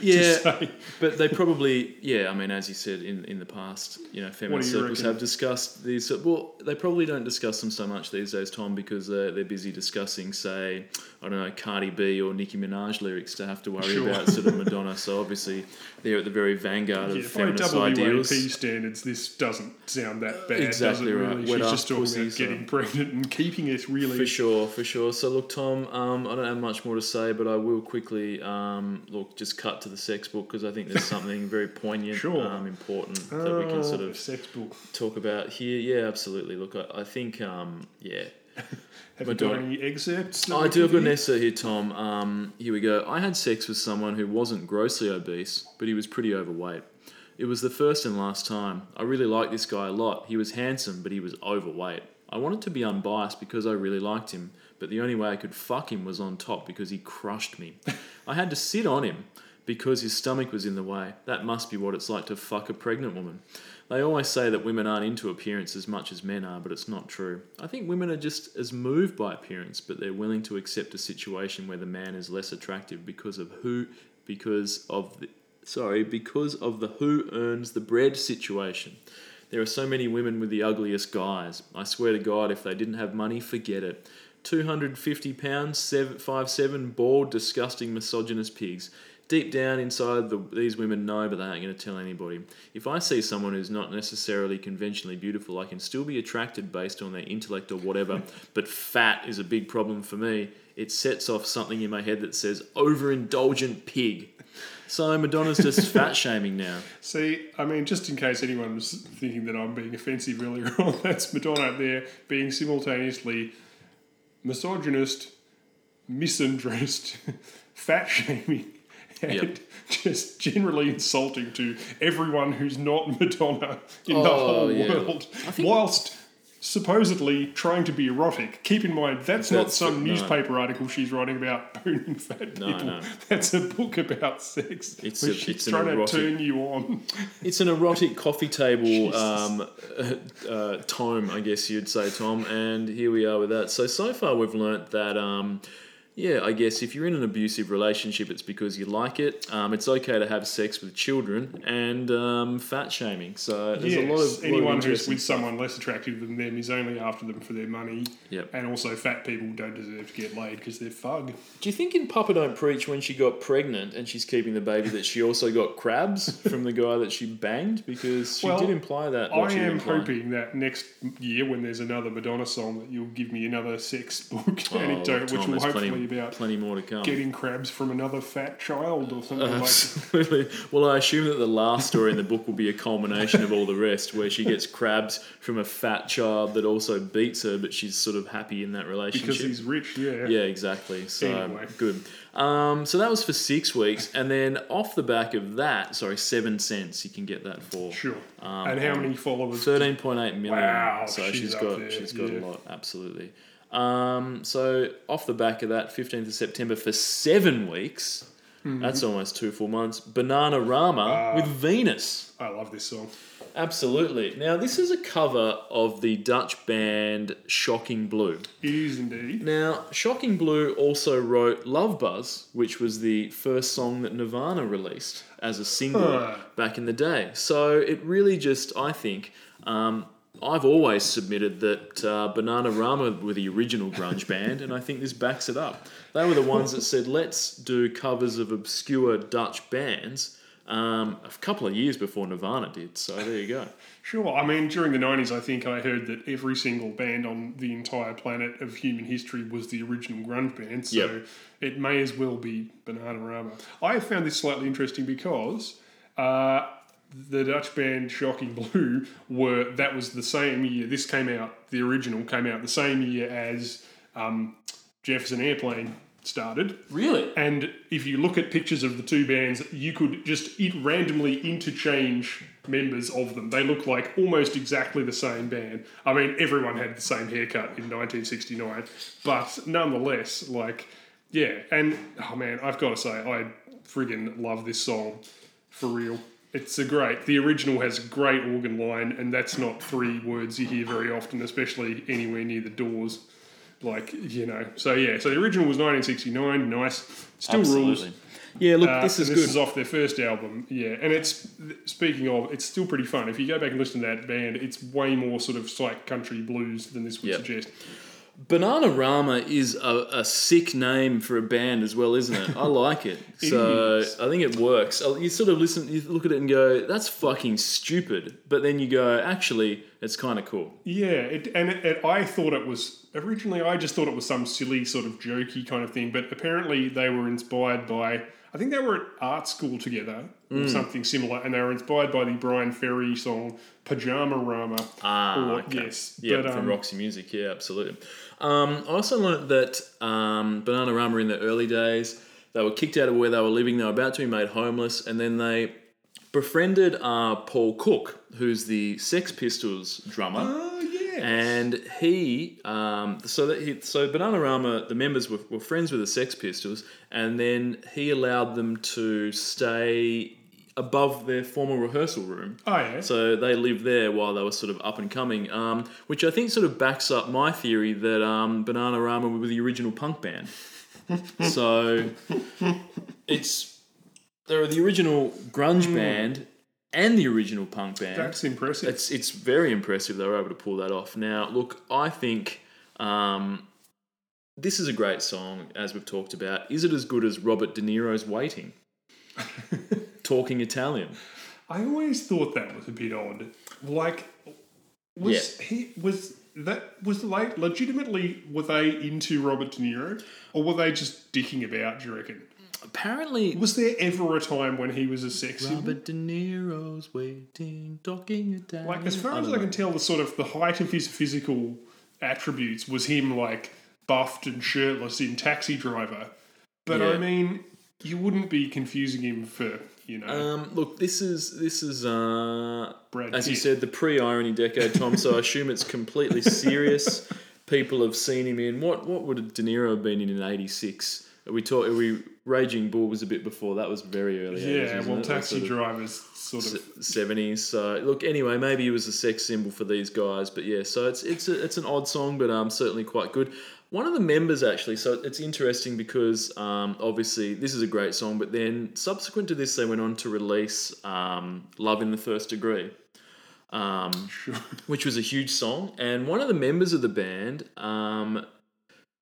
Yeah, but they probably, yeah, I mean, as you said, in, in the past, you know, feminist circles have discussed these. Well, they probably don't discuss them so much these days, Tom, because uh, they're busy discussing, say, I don't know, Cardi B or Nicki Minaj lyrics to have to worry sure. about sort of Madonna. So obviously they're at the very vanguard yeah, of feminist W A P ideals. By W A P standards, this doesn't sound that bad, exactly does it right. really? She's just talking pussy, about so. getting pregnant and keeping it really... For sure, for sure. So look, Tom, um, I don't have much more to say, but I will quickly, um, look, just cut to the sex book because I think there's something very poignant, sure. um, important uh, that we can sort of sex book. talk about here. Yeah, absolutely. Look, I, I think, um, yeah. Have Madonna. you got any excerpts? I do have an essay here, Tom. Um, here we go. I had sex with someone who wasn't grossly obese, but he was pretty overweight. It was the first and last time. I really liked this guy a lot. He was handsome, but he was overweight. I wanted to be unbiased because I really liked him, but the only way I could fuck him was on top because he crushed me. I had to sit on him because his stomach was in the way. That must be what it's like to fuck a pregnant woman. They always say that women aren't into appearance as much as men are, but it's not true. I think women are just as moved by appearance, but they're willing to accept a situation where the man is less attractive because of who, because of the, sorry, because of the who earns the bread situation. There are so many women with the ugliest guys. I swear to God, if they didn't have money, forget it. two hundred fifty pounds, five foot seven, bald, disgusting, misogynist pigs. Deep down inside, the, these women know, but they aren't going to tell anybody. If I see someone who's not necessarily conventionally beautiful, I can still be attracted based on their intellect or whatever, but fat is a big problem for me. It sets off something in my head that says, overindulgent pig. So Madonna's just fat shaming now. See, I mean, just in case anyone was thinking that I'm being offensive earlier on, that's Madonna up there being simultaneously misogynist, misandrist, fat shaming, and yep. just generally insulting to everyone who's not Madonna in oh, the whole yeah. world, whilst supposedly trying to be erotic. Keep in mind, that's, that's not some no. newspaper article she's writing about boning fat no, people. No. That's a book about sex. It's, a, she's it's trying an erotic, to turn you on. It's an erotic coffee table um, uh, uh, tome, I guess you'd say, Tom. And here we are with that. So, so far we've learnt that... Um, Yeah, I guess if you're in an abusive relationship, it's because you like it. Um, it's okay to have sex with children and um, fat shaming. So there's yes, a lot of anyone lot of who's with stuff. someone less attractive than them is only after them for their money. Yep. And also, fat people don't deserve to get laid because they're fug. Do you think in Papa Don't Preach, when she got pregnant and she's keeping the baby, that she also got crabs from the guy that she banged? Because she well, did imply that. I am implying. hoping that next year when there's another Madonna song, that you'll give me another sex book oh, anecdote, Tom, which will hopefully. Plenty. About plenty more to come. Getting crabs from another fat child or something uh, like that. Absolutely. Well, I assume that the last story in the book will be a culmination of all the rest, where she gets crabs from a fat child that also beats her, but she's sort of happy in that relationship. Because he's rich, yeah. Yeah, exactly. So, anyway. Good. Um, so that was for six weeks. And then off the back of that, sorry, seven cents you can get that for. Sure. Um, and how many followers? thirteen point eight million. Wow. So she's, she's got, she's got yeah. a lot. Absolutely. Um, so off the back of that, fifteenth of September for seven weeks, mm-hmm. that's almost two full months, Bananarama uh, with Venus. I love this song. Absolutely. Now, this is a cover of the Dutch band Shocking Blue. It is indeed. Now, Shocking Blue also wrote Love Buzz, which was the first song that Nirvana released as a single uh. back in the day. So it really just, I think... Um, I've always submitted that uh, Bananarama were the original grunge band, and I think this backs it up. They were the ones that said, let's do covers of obscure Dutch bands um, a couple of years before Nirvana did. So there you go. Sure. I mean, during the nineties, I think I heard that every single band on the entire planet of human history was the original grunge band. So yep. It may as well be Bananarama. I found this slightly interesting because... Uh, the Dutch band Shocking Blue were, that was the same year, this came out, the original came out the same year as um, Jefferson Airplane started. Really? And if you look at pictures of the two bands, you could just it randomly interchange members of them. They look like almost exactly the same band. I mean, everyone had the same haircut in nineteen sixty-nine, but nonetheless, like, yeah. And, oh man, I've got to say, I friggin' love this song, for real. It's a great... The original has a great organ line, and that's not three words you hear very often, especially anywhere near the Doors. Like, you know. So, yeah. So, the original was nineteen sixty-nine. Nice. Still Absolutely. Rules. Yeah, look, uh, this is this good. This is off their first album. Yeah. And it's... Speaking of, it's still pretty fun. If you go back and listen to that band, it's way more sort of psych country blues than this would yep. suggest. Bananarama is a, a sick name for a band as well, isn't it? I like it. it so is. I think it works. You sort of listen, you look at it and go, that's fucking stupid. But then you go, actually, it's kind of cool. Yeah, it, and it, it, I thought it was, originally I just thought it was some silly sort of jokey kind of thing. But apparently they were inspired by, I think they were at art school together or mm. something similar. And they were inspired by the Brian Ferry song, Pajamarama. Ah, or, okay. Yes. Yeah, but, um, from Roxy Music. Yeah, absolutely. Um, I also learned that um, Bananarama in the early days, they were kicked out of where they were living. They were about to be made homeless. And then they befriended uh, Paul Cook, who's the Sex Pistols drummer. Oh, yes. And he, um, so that he, so Bananarama, the members were, were friends with the Sex Pistols. And then he allowed them to stay above their former rehearsal room. Oh, yeah. So they lived there while they were sort of up and coming, um, which I think sort of backs up my theory that um, Bananarama were the original punk band. So it's... They were the original grunge mm. band and the original punk band. That's impressive. It's, it's very impressive they were able to pull that off. Now, look, I think... Um, this is a great song, as we've talked about. Is it as good as Robert De Niro's Waiting? Talking Italian. I always thought that was a bit odd. Like, was yeah. he was that was like legitimately were they into Robert De Niro, or were they just dicking about? Do you reckon? Apparently, was there ever a time when he was a sex symbol? Robert De Niro's Waiting, Talking Italian. Like, as far as I, I can tell, the sort of the height of his physical attributes was him like buffed and shirtless in Taxi Driver. But yeah. I mean, you wouldn't be confusing him for. You know. Um, look, this is this is uh, as you said, the pre-irony decade, Tom. So I assume it's completely serious. People have seen him in what? What would De Niro have been in in eighty-six? Are we talk? Are we Raging Bull was a bit before that. Was very early. Yeah, eighties, well, it? Taxi sort of Driver's sort of seventies. So look, anyway, maybe it was a sex symbol for these guys, but yeah. So it's it's a, it's an odd song, but um, certainly quite good. One of the members, actually, so it's interesting because um, obviously this is a great song, but then subsequent to this, they went on to release um, Love in the First Degree, um, sure. which was a huge song. And one of the members of the band, um,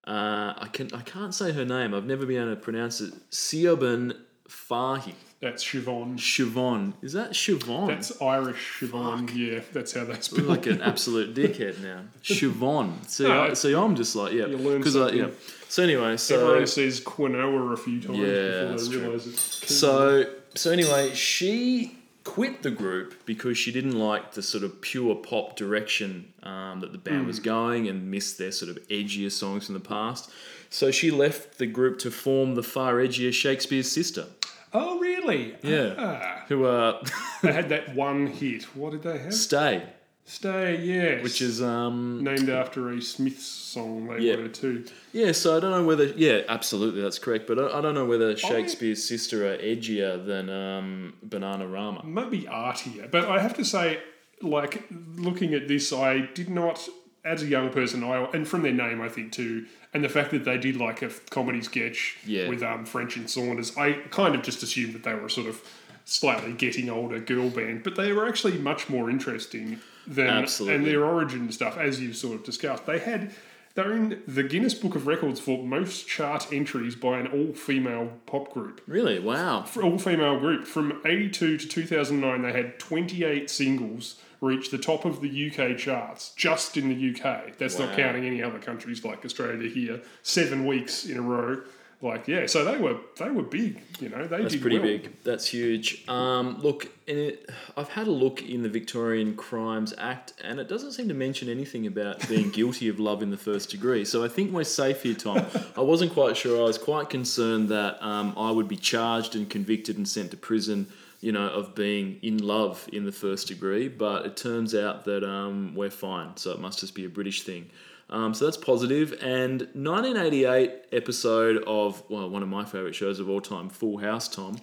uh, I, can, I can't say her name. I've never been able to pronounce it. Siobhan Fahy. That's Siobhan. Siobhan. Is that Siobhan? That's Irish Siobhan. Fuck. Yeah, that's how they spell it. Like an absolute dickhead now. Siobhan. See, no, I, see, I'm just like, yeah. You learn something. I, yeah. So anyway, so... Everyone says quinoa a few times yeah, before that's they realise it. So, so anyway, she quit the group because she didn't like the sort of pure pop direction um, that the band mm. was going and missed their sort of edgier songs from the past. So she left the group to form the far edgier Shakespeare's Sister. Oh, really? Yeah. Ah. Who are... Uh, they had that one hit. What did they have? Stay. Stay, yes. Which is... um named after a Smith song they yeah. were too. Yeah, so I don't know whether... Yeah, absolutely, that's correct. But I, I don't know whether Shakespeare's I, Sister are edgier than um, Bananarama. Maybe artier. But I have to say, like, looking at this, I did not... As a young person, I and from their name, I think, too, and the fact that they did, like, a comedy sketch yeah. with um, French and Saunders, I kind of just assumed that they were sort of slightly getting older girl band, but they were actually much more interesting than... Absolutely. And their origin stuff, as you've sort of discussed. They had... They're in the Guinness Book of Records for most chart entries by an all-female pop group. Really? Wow. For all-female group. From eighty-two to two thousand nine, they had twenty-eight singles reach the top of the U K charts, just in the U K. That's wow. not counting any other countries like Australia here. Seven weeks in a row. Like, yeah, so they were they were big, you know. They That's did pretty well. big. That's huge. Um, look, in it, I've had a look in the Victorian Crimes Act, and it doesn't seem to mention anything about being guilty of love in the first degree. So I think we're safe here, Tom. I wasn't quite sure. I was quite concerned that um, I would be charged and convicted and sent to prison, you know, of being in love in the first degree. But it turns out that um, we're fine, so it must just be a British thing. Um, so that's positive. And nineteen eighty-eight episode of, well, one of my favourite shows of all time, Full House, Tom.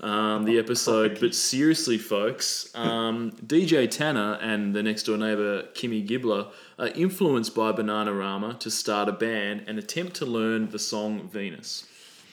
Um, the episode, but seriously, folks, um, D J Tanner and the next door neighbour, Kimmy Gibbler, are influenced by Bananarama to start a band and attempt to learn the song Venus.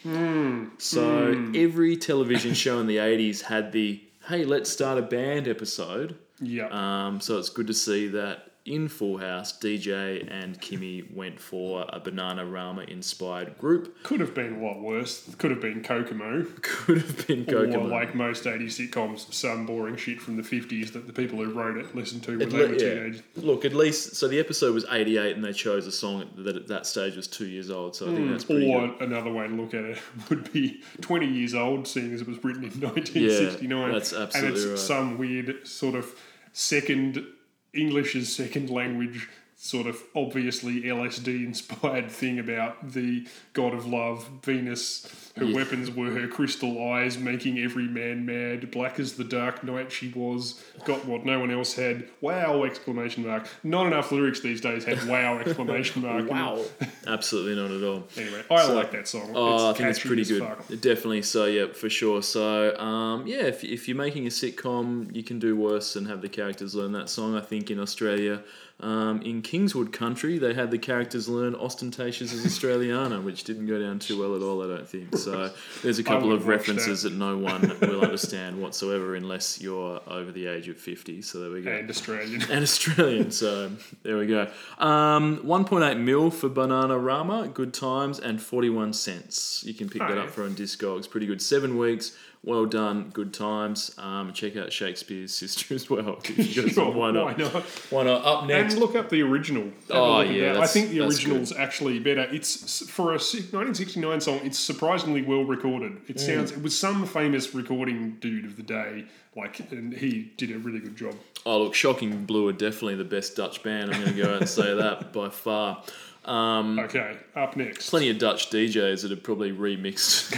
Mm. So mm. every television show in the eighties had the, hey, let's start a band episode. Yeah. Um, so it's good to see that. In Full House, D J and Kimmy went for a Bananarama-inspired group. Could have been a lot worse. Could have been Kokomo. Could have been Kokomo. Or, like most eighties sitcoms, some boring shit from the fifties that the people who wrote it listened to when at they le- were teenagers. Yeah. Look, at least... So the episode was eighty-eight and they chose a song that at that stage was two years old, so I think mm, that's pretty Or good. Another way to look at it would be twenty years old, seeing as it was written in nineteen sixty-nine. Yeah, that's absolutely right. And it's right. some weird sort of second... English as second language, sort of obviously L S D-inspired thing about the god of love, Venus. Her yeah. weapons were her crystal eyes, making every man mad. Black as the dark night she was. Got what no one else had. Wow! Exclamation mark. Not enough lyrics these days had wow! Exclamation mark. Wow. Absolutely not at all. Anyway, I so, like that song. Oh, it's I think it's pretty good. Fuck. Definitely. So yeah, for sure. So um, yeah, if, if you're making a sitcom, you can do worse than have the characters learn that song. I think in Australia. Um, in Kingswood country, they had the characters learn Ostentatious as Australiana, which didn't go down too well at all, I don't think. So there's a couple of references that. that no one will understand whatsoever unless you're over the age of fifty. So there we go. And Australian. And Australian. So there we go. Um, one point eight mil for Bananarama, good times, and forty-one cents. You can pick oh, that up for on Discogs. Pretty good. Seven weeks. Well done, good times. Um, check out Shakespeare's Sister as well. Sure, some, why not? Why not? Why not? Up next, and look up the original. Have oh yeah, I think the original's good. Actually better. It's for a nineteen sixty-nine song. It's surprisingly well recorded. It mm. sounds. It was some famous recording dude of the day, like, and he did a really good job. Oh look, Shocking Blue are definitely the best Dutch band. I'm going to go out and say that by far. Um, okay, up next. Plenty of Dutch D Js that have probably remixed,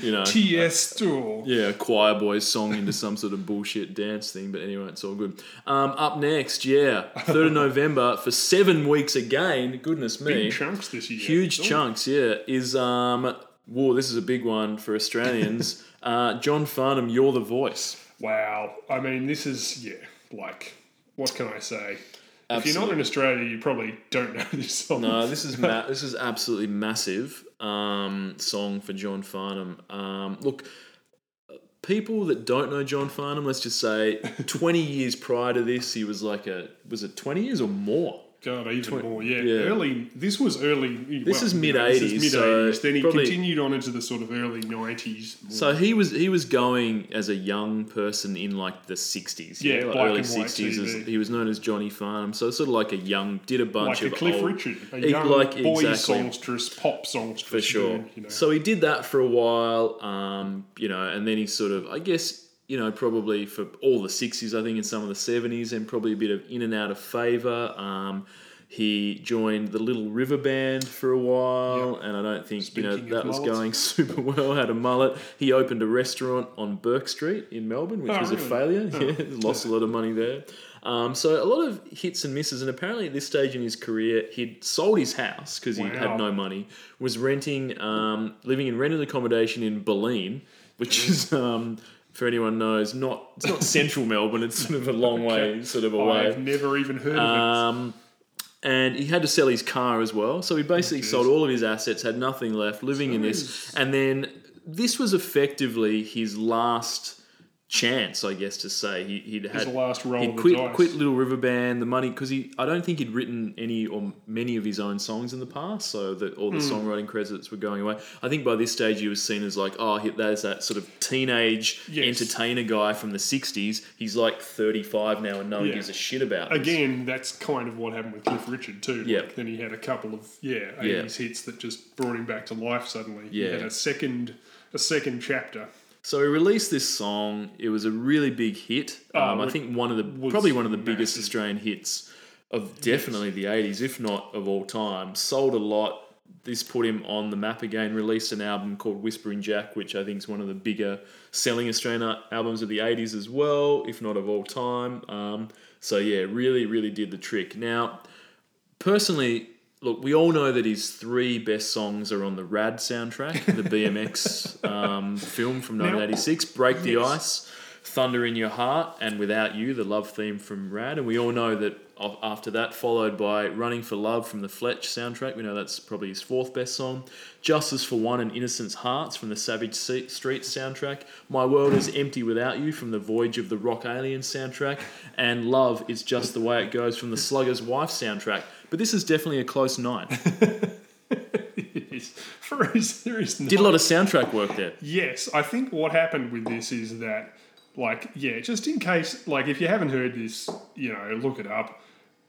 you know, Tiesto. Uh, yeah, a choir boys song into some sort of bullshit dance thing. But anyway, it's all good. Um, up next, yeah, third of November for seven weeks again. Goodness me, big chunks this year. Huge chunks, yeah. Is um, whoa, this is a big one for Australians. uh, John Farnham, You're the Voice. Wow, I mean, this is yeah, like, what can I say? Absolutely. If you're not in Australia, you probably don't know this song. No, this is ma- this is absolutely massive um, song for John Farnham. Um, look, people that don't know John Farnham, let's just say twenty years prior to this, he was like a was it twenty years or more? God, even twenty, more, yeah. yeah. Early. This was early. This well, is mid eighties. So then he probably, continued on into the sort of early nineties. So he was he was going as a young person in like the sixties. Yeah, yeah like early sixties. As, he was known as Johnny Farnham. So sort of like a young did a bunch like of a Cliff old, Richard, a young like, boy exactly, songstress, pop songstress, for sure. Dude, you know. So he did that for a while, um, you know, and then he sort of, I guess. You know, probably for all the sixties, I think, and some of the seventies, and probably a bit of in and out of favour. Um, he joined the Little River Band for a while, yep. and I don't think Speaking you know that was going super well. Had a mullet. He opened a restaurant on Burke Street in Melbourne, which oh, was really? a failure. Oh. Yeah, lost a lot of money there. Um, so a lot of hits and misses, and apparently at this stage in his career, he'd sold his house because he wow. had no money. Was renting, um, living in rented accommodation in Berlin, which is. Um, For anyone knows, not it's not central Melbourne. It's sort of a long okay. way, sort of away. I've never even heard um, of it. And he had to sell his car as well, so he basically Jeez. sold all of his assets, had nothing left, living Jeez. in this. And then this was effectively his last chance, I guess, to say he, he'd had his last roll he'd of quit, the dice. quit Little River Band, the money, because he I don't think he'd written any or many of his own songs in the past, so that all the mm. songwriting credits were going away. I think by this stage he was seen as like, oh, there's that sort of teenage yes. entertainer guy from the sixties. He's like thirty-five now, and no one yeah. gives a shit about him. Again, this. That's kind of what happened with Cliff Richard too. Yep. Like, then he had a couple of yeah eighties yep. hits that just brought him back to life suddenly. Yeah. He had a second a second chapter. So he released this song. It was a really big hit. Um, um, I think one of the probably one of the massive. biggest Australian hits of definitely yes. the eighties, if not of all time. Sold a lot. This put him on the map again. Released an album called Whispering Jack, which I think is one of the bigger selling Australian albums of the eighties as well, if not of all time. Um, so yeah, really, really did the trick. Now, personally, look, we all know that his three best songs are on the Rad soundtrack, the B M X um, film from nineteen eighty-six, Break the yes. Ice, Thunder in Your Heart, and Without You, the love theme from Rad. And we all know that after that, followed by Running for Love from the Fletch soundtrack. We know that's probably his fourth best song. Justice for One and Innocence Hearts from the Savage Street soundtrack. My World is Empty Without You from the Voyage of the Rock Alien soundtrack. And Love is Just the Way It Goes from the Slugger's Wife soundtrack. But this is definitely a close night. It is. For his, there is Did not... a lot of soundtrack work there. Yes. I think what happened with this is that, like, yeah, just in case, like, if you haven't heard this, you know, look it up.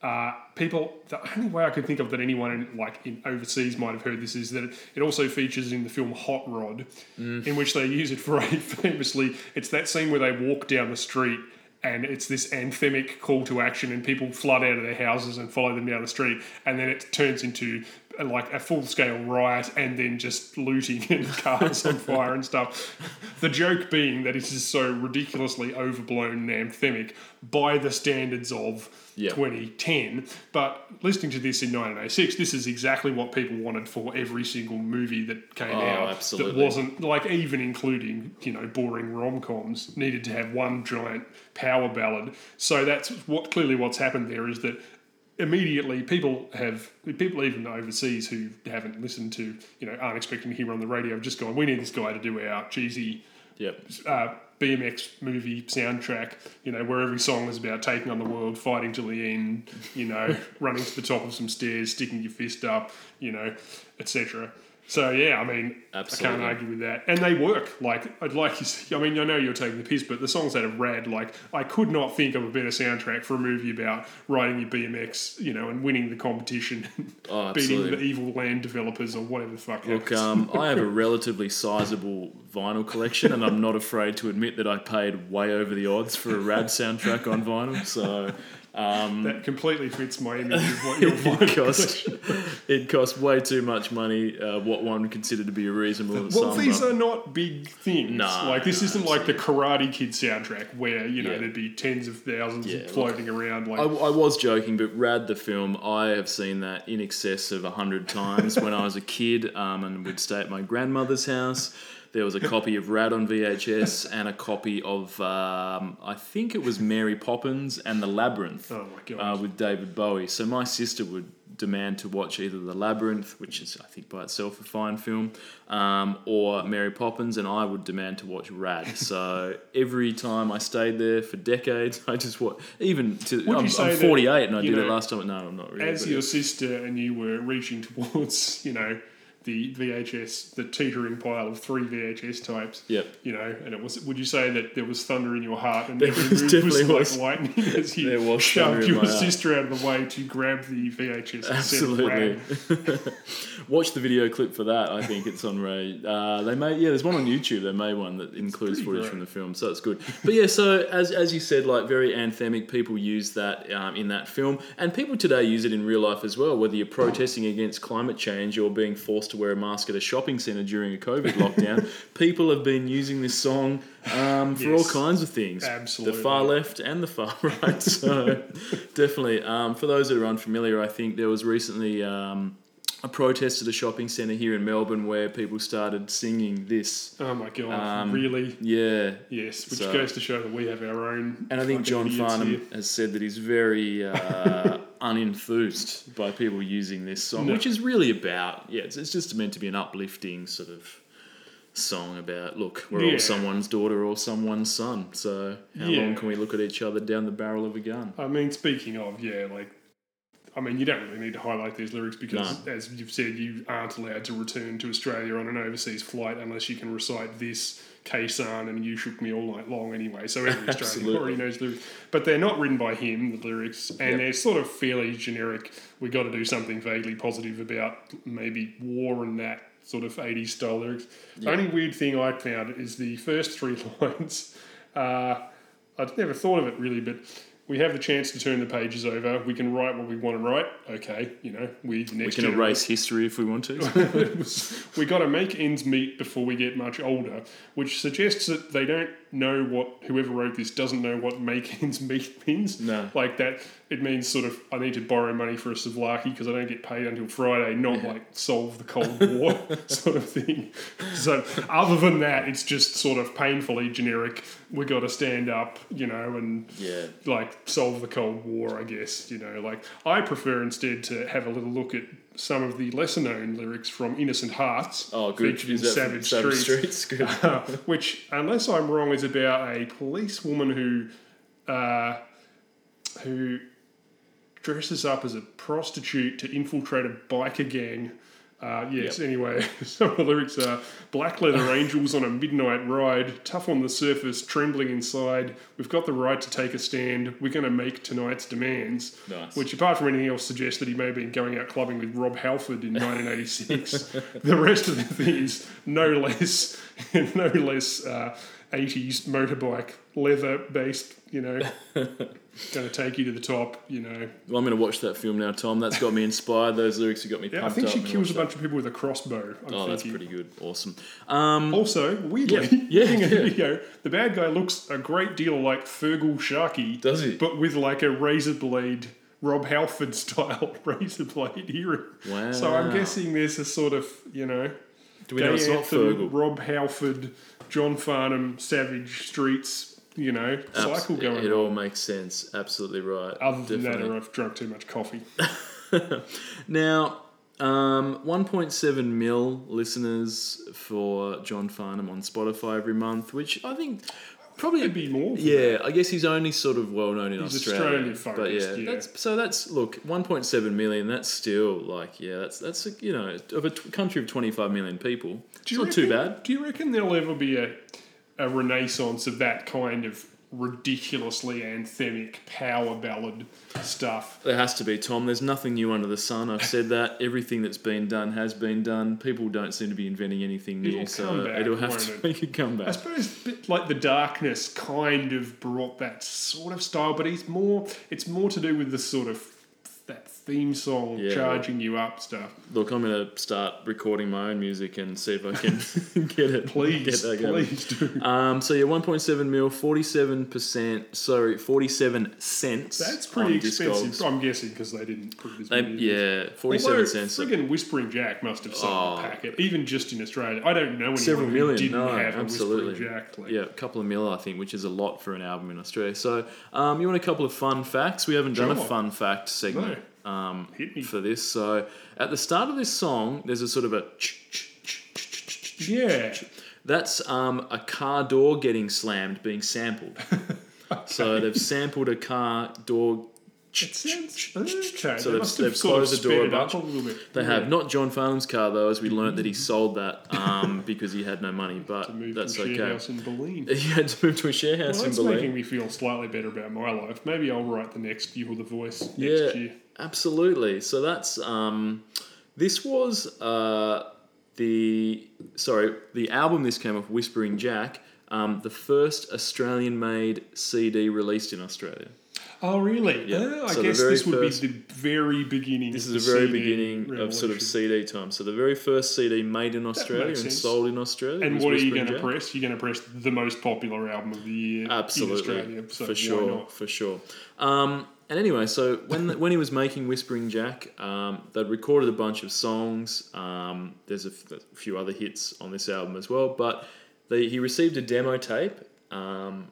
Uh, people, the only way I could think of that anyone in, like, in overseas might have heard this is that it also features in the film Hot Rod, mm. in which they use it for a famously, it's that scene where they walk down the street and it's this anthemic call to action and people flood out of their houses and follow them down the street, and then it turns into like a full-scale riot and then just looting and cars on fire and stuff. The joke being that it is so ridiculously overblown and anthemic by the standards of yep. twenty ten. But listening to this in nineteen eighty-six, this is exactly what people wanted for every single movie that came oh, out. Absolutely. That wasn't, like, even including, you know, boring rom-coms, needed to have one giant power ballad. So that's what clearly what's happened there is that immediately, people have people even overseas who haven't listened to, you know, aren't expecting to hear on the radio, have just gone, we need this guy to do our cheesy yep. uh, B M X movie soundtrack, you know, where every song is about taking on the world, fighting till the end, you know, running to the top of some stairs, sticking your fist up, you know, et cetera. So yeah, I mean, absolutely. I can't argue with that, and they work. Like I'd like you. See, I mean, I know you're taking the piss, but the songs that are Rad. Like I could not think of a better soundtrack for a movie about riding your B M X, you know, and winning the competition, oh, beating the evil land developers or whatever the fuck. Look, um, I have a relatively sizable vinyl collection, and I'm not afraid to admit that I paid way over the odds for a Rad soundtrack on vinyl. So. Um, that completely fits my image of what your vinyl cost. It cost way too much money. Uh, what one would consider to be a reasonable sum. Well, these are not big things. No, like this no, isn't like the Karate Kid soundtrack where you know yeah. there'd be tens of thousands yeah, floating like, around. Like I, I was joking, but Rad the film, I have seen that in excess of a hundred times when I was a kid, um, and would stay at my grandmother's house. There was a copy of Rad on V H S and a copy of, um, I think it was Mary Poppins and The Labyrinth oh my God. Uh, with David Bowie. So my sister would demand to watch either The Labyrinth, which is, I think, by itself a fine film, um, or Mary Poppins, and I would demand to watch Rad. So every time I stayed there for decades, I just watched, even to, I'm, I'm forty-eight that, and I did know, it last time. No, I'm not really. As your sister and you were reaching towards, you know, the V H S, the teetering pile of three V H S types. Yep. You know, and it was, would you say that there was thunder in your heart and there every was, move was like was, lightning as you shoved your sister heart. out of the way to grab the V H S? Absolutely. Watch the video clip for that. I think it's on Ray. Uh, they made, yeah, there's one on YouTube. They made one that includes footage great. from the film. So it's good. But yeah, so as, as you said, like very anthemic, people use that um, in that film, and people today use it in real life as well, whether you're protesting against climate change or being forced to wear a mask at a shopping centre during a COVID lockdown. People have been using this song um, for yes, all kinds of things. Absolutely. The far left and the far right. So definitely. Um, for those that are unfamiliar, I think there was recently um, a protest at a shopping centre here in Melbourne where people started singing this. Oh my God, um, really? Yeah. Yes, which so, goes to show that we have our own. And I think John Farnham here. has said that he's very... Uh, unenthused by people using this song, no. which is really about yeah it's, it's just meant to be an uplifting sort of song about, look, we're yeah. all someone's daughter or someone's son, so how yeah. long can we look at each other down the barrel of a gun? I mean, speaking of, yeah, like, I mean, you don't really need to highlight these lyrics because, no. as you've said, you aren't allowed to return to Australia on an overseas flight unless you can recite this, K-san, and you shook me all night long anyway, so every Australian already knows the lyrics. But they're not written by him, the lyrics, and yep. they're sort of fairly generic. We got to do something vaguely positive about maybe war and that sort of eighties style lyrics. Yep. The only weird thing I found is the first three lines. Uh, I'd never thought of it really, but... We have the chance to turn the pages over. We can write what we want to write. Okay, you know, we next we can year, erase history if we want to. We got to make ends meet before we get much older, which suggests that they don't know what whoever wrote this doesn't know what make ends meet means. No, like that it means sort of I need to borrow money for a souvlaki because I don't get paid until Friday. Not yeah. like solve the Cold War sort of thing. So other than that, it's just sort of painfully generic. We got to stand up, you know, and yeah. like. solve the Cold War, I guess, you know, like I prefer instead to have a little look at some of the lesser known lyrics from Innocent Hearts, oh, good. featured in Savage, Savage Streets, Streets? Good. Uh, which, unless I'm wrong, is about a policewoman who uh, who dresses up as a prostitute to infiltrate a biker gang. Uh, yes, yep. Anyway, some of the lyrics are black leather angels on a midnight ride, tough on the surface, trembling inside, we've got the right to take a stand, we're going to make tonight's demands. Nice. Which, apart from anything else, suggests that he may have been going out clubbing with Rob Halford in nineteen eighty-six. The rest of the thing is no less, no less uh, eighties motorbike, leather-based, you know... Going to take you to the top, you know. Well, I'm going to watch that film now, Tom. That's got me inspired. Those lyrics have got me pumped up. Yeah, I think she kills a bunch of people with a crossbow. I'm oh, thinking. That's pretty good. Awesome. Um, also, weirdly, yeah, yeah, in a yeah. video, the bad guy looks a great deal like Fergal Sharkey. Does he? But with like a razor blade, Rob Halford style razor blade hero. Wow. So I'm guessing there's a sort of, you know... Do we know it's not Fergal? Rob Halford, John Farnham, Savage Streets... You know, Abs- cycle going. It, it all makes sense. Absolutely right. Other than Definitely. that, or I've drunk too much coffee. Now, um, one point seven mil listeners for John Farnham on Spotify every month, which I think probably would be more. Yeah, that. I guess he's only sort of well known in he's Australia. Australian but yeah, yeah. That's, so that's look one point seven million. That's still like yeah, that's that's a, you know of a t- country of twenty-five million people. It's not reckon, too bad. Do you reckon there'll ever be a a renaissance of that kind of ridiculously anthemic power ballad stuff? There has to be, Tom. There's nothing new under the sun. I've said that. Everything that's been done has been done. People don't seem to be inventing anything new, it'll so back, it'll have to it? make a comeback. I suppose a bit like The Darkness kind of brought that sort of style, but it's more, it's more to do with the sort of that theme song yeah, charging well, you up stuff. Look, I'm going to start recording my own music and see if I can get it. Please, get that please do. Um, so yeah, one point seven mil, forty-seven percent, sorry, forty-seven cents. That's pretty expensive, Discogs. I'm guessing, because they didn't put this they, Yeah, forty-seven Although, cents. Friggin' Whispering Jack must have sold oh, a packet, even just in Australia. I don't know anyone several million, who didn't no, have absolutely. a Whispering Jack. Like. Yeah, a couple of mil, I think, which is a lot for an album in Australia. So um, you want a couple of fun facts? We haven't sure. done a fun fact segment. No. Um, for this, so at the start of this song, there's a sort of a yeah. That's um, a car door getting slammed, being sampled. Okay. So they've sampled a car door. It sounds okay. So they they've, they've closed the door a bunch. A they yeah. have not John Farnham's car though, as we learnt that he sold that um, because he had no money. But that's okay. He had to move to a share house in Berlin. He had to move to a share house well, in Berlin. That's making me feel slightly better about my life. Maybe I'll write the next You Were the Voice next yeah, year. Absolutely. So that's um, this was uh, the sorry the album this came off, Whispering Jack, um, the first Australian-made C D released in Australia. Oh, really? Yeah. Oh, I so guess this would first, be the very beginning. This is the very C D beginning revolution. Of sort of C D time. So the very first C D made in Australia and sold in Australia. And what are you going to press? You're going to press the most popular album of the year. Absolutely, in Australia. So for sure, not? for sure. Um, and anyway, so when the, when he was making Whispering Jack, um, they'd recorded a bunch of songs. Um, there's a, f- a few other hits on this album as well, but they, he received a demo tape um,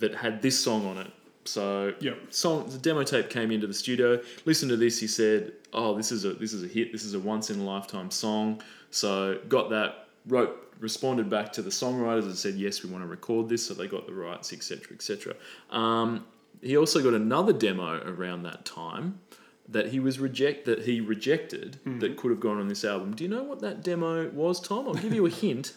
that had this song on it. So, yep. song, the demo tape came into the studio. Listen to this, he said, "Oh, this is a this is a hit. This is a once in a lifetime song." So, got that, wrote responded back to the songwriters and said, yes, we want to record this, so they got the rights, et cetera, et cetera. Um, he also got another demo around that time that he was reject that he rejected mm. that could have gone on this album. Do you know what that demo was, Tom? I'll give you a hint.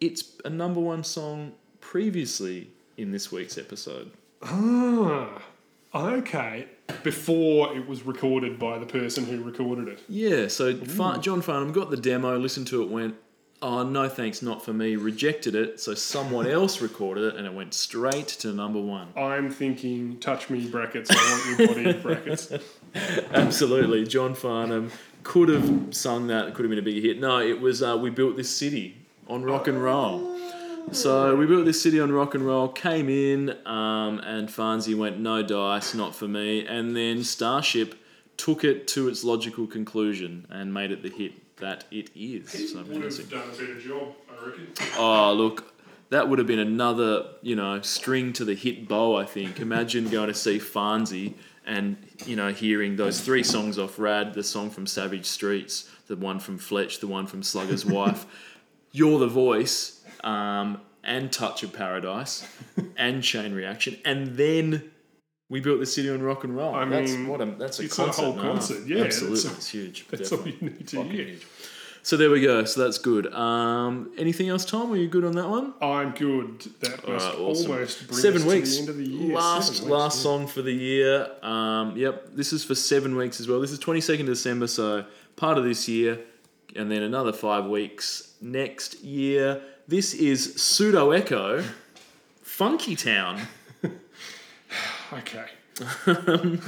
It's a number one song previously in this week's episode. Ah, okay. Before it was recorded by the person who recorded it. Yeah, so Far- John Farnham got the demo, listened to it, went, oh, no thanks, not for me, rejected it, so someone else recorded it and it went straight to number one. I'm thinking, touch me brackets, I want your body brackets. Absolutely, John Farnham could have sung that, it could have been a big hit. No, it was uh, We Built This City on Rock and Roll. So We Built This City on Rock and Roll came in um, and Farnsey went, no dice, not for me, and then Starship took it to its logical conclusion and made it the hit that it is. He so would have done a better job, I reckon. Oh, look, that would have been another, you know, string to the hit bow, I think. Imagine going to see Farnsey and, you know, hearing those three songs off Rad, the song from Savage Streets, the one from Fletch, the one from Slugger's Wife, You're the Voice, um, and Touch of Paradise, and Chain Reaction, and then We Built the City on Rock and Roll. I that's mean, what a, that's a it's concert. It's a whole no, concert, yeah. Absolutely, a, it's huge. That's definitely. All you need to Fucking hear. Huge. So there we go, so that's good. Um, anything else, Tom? Are you good on that one? I'm good. That was right, awesome. Almost brings seven us weeks. To the end of the year. Last, seven last weeks, song yeah. for the year. Um, yep, this is for seven weeks as well. This is the twenty-second of December, so part of this year, and then another five weeks next year. This is Pseudo Echo, Funky Town. Okay. um,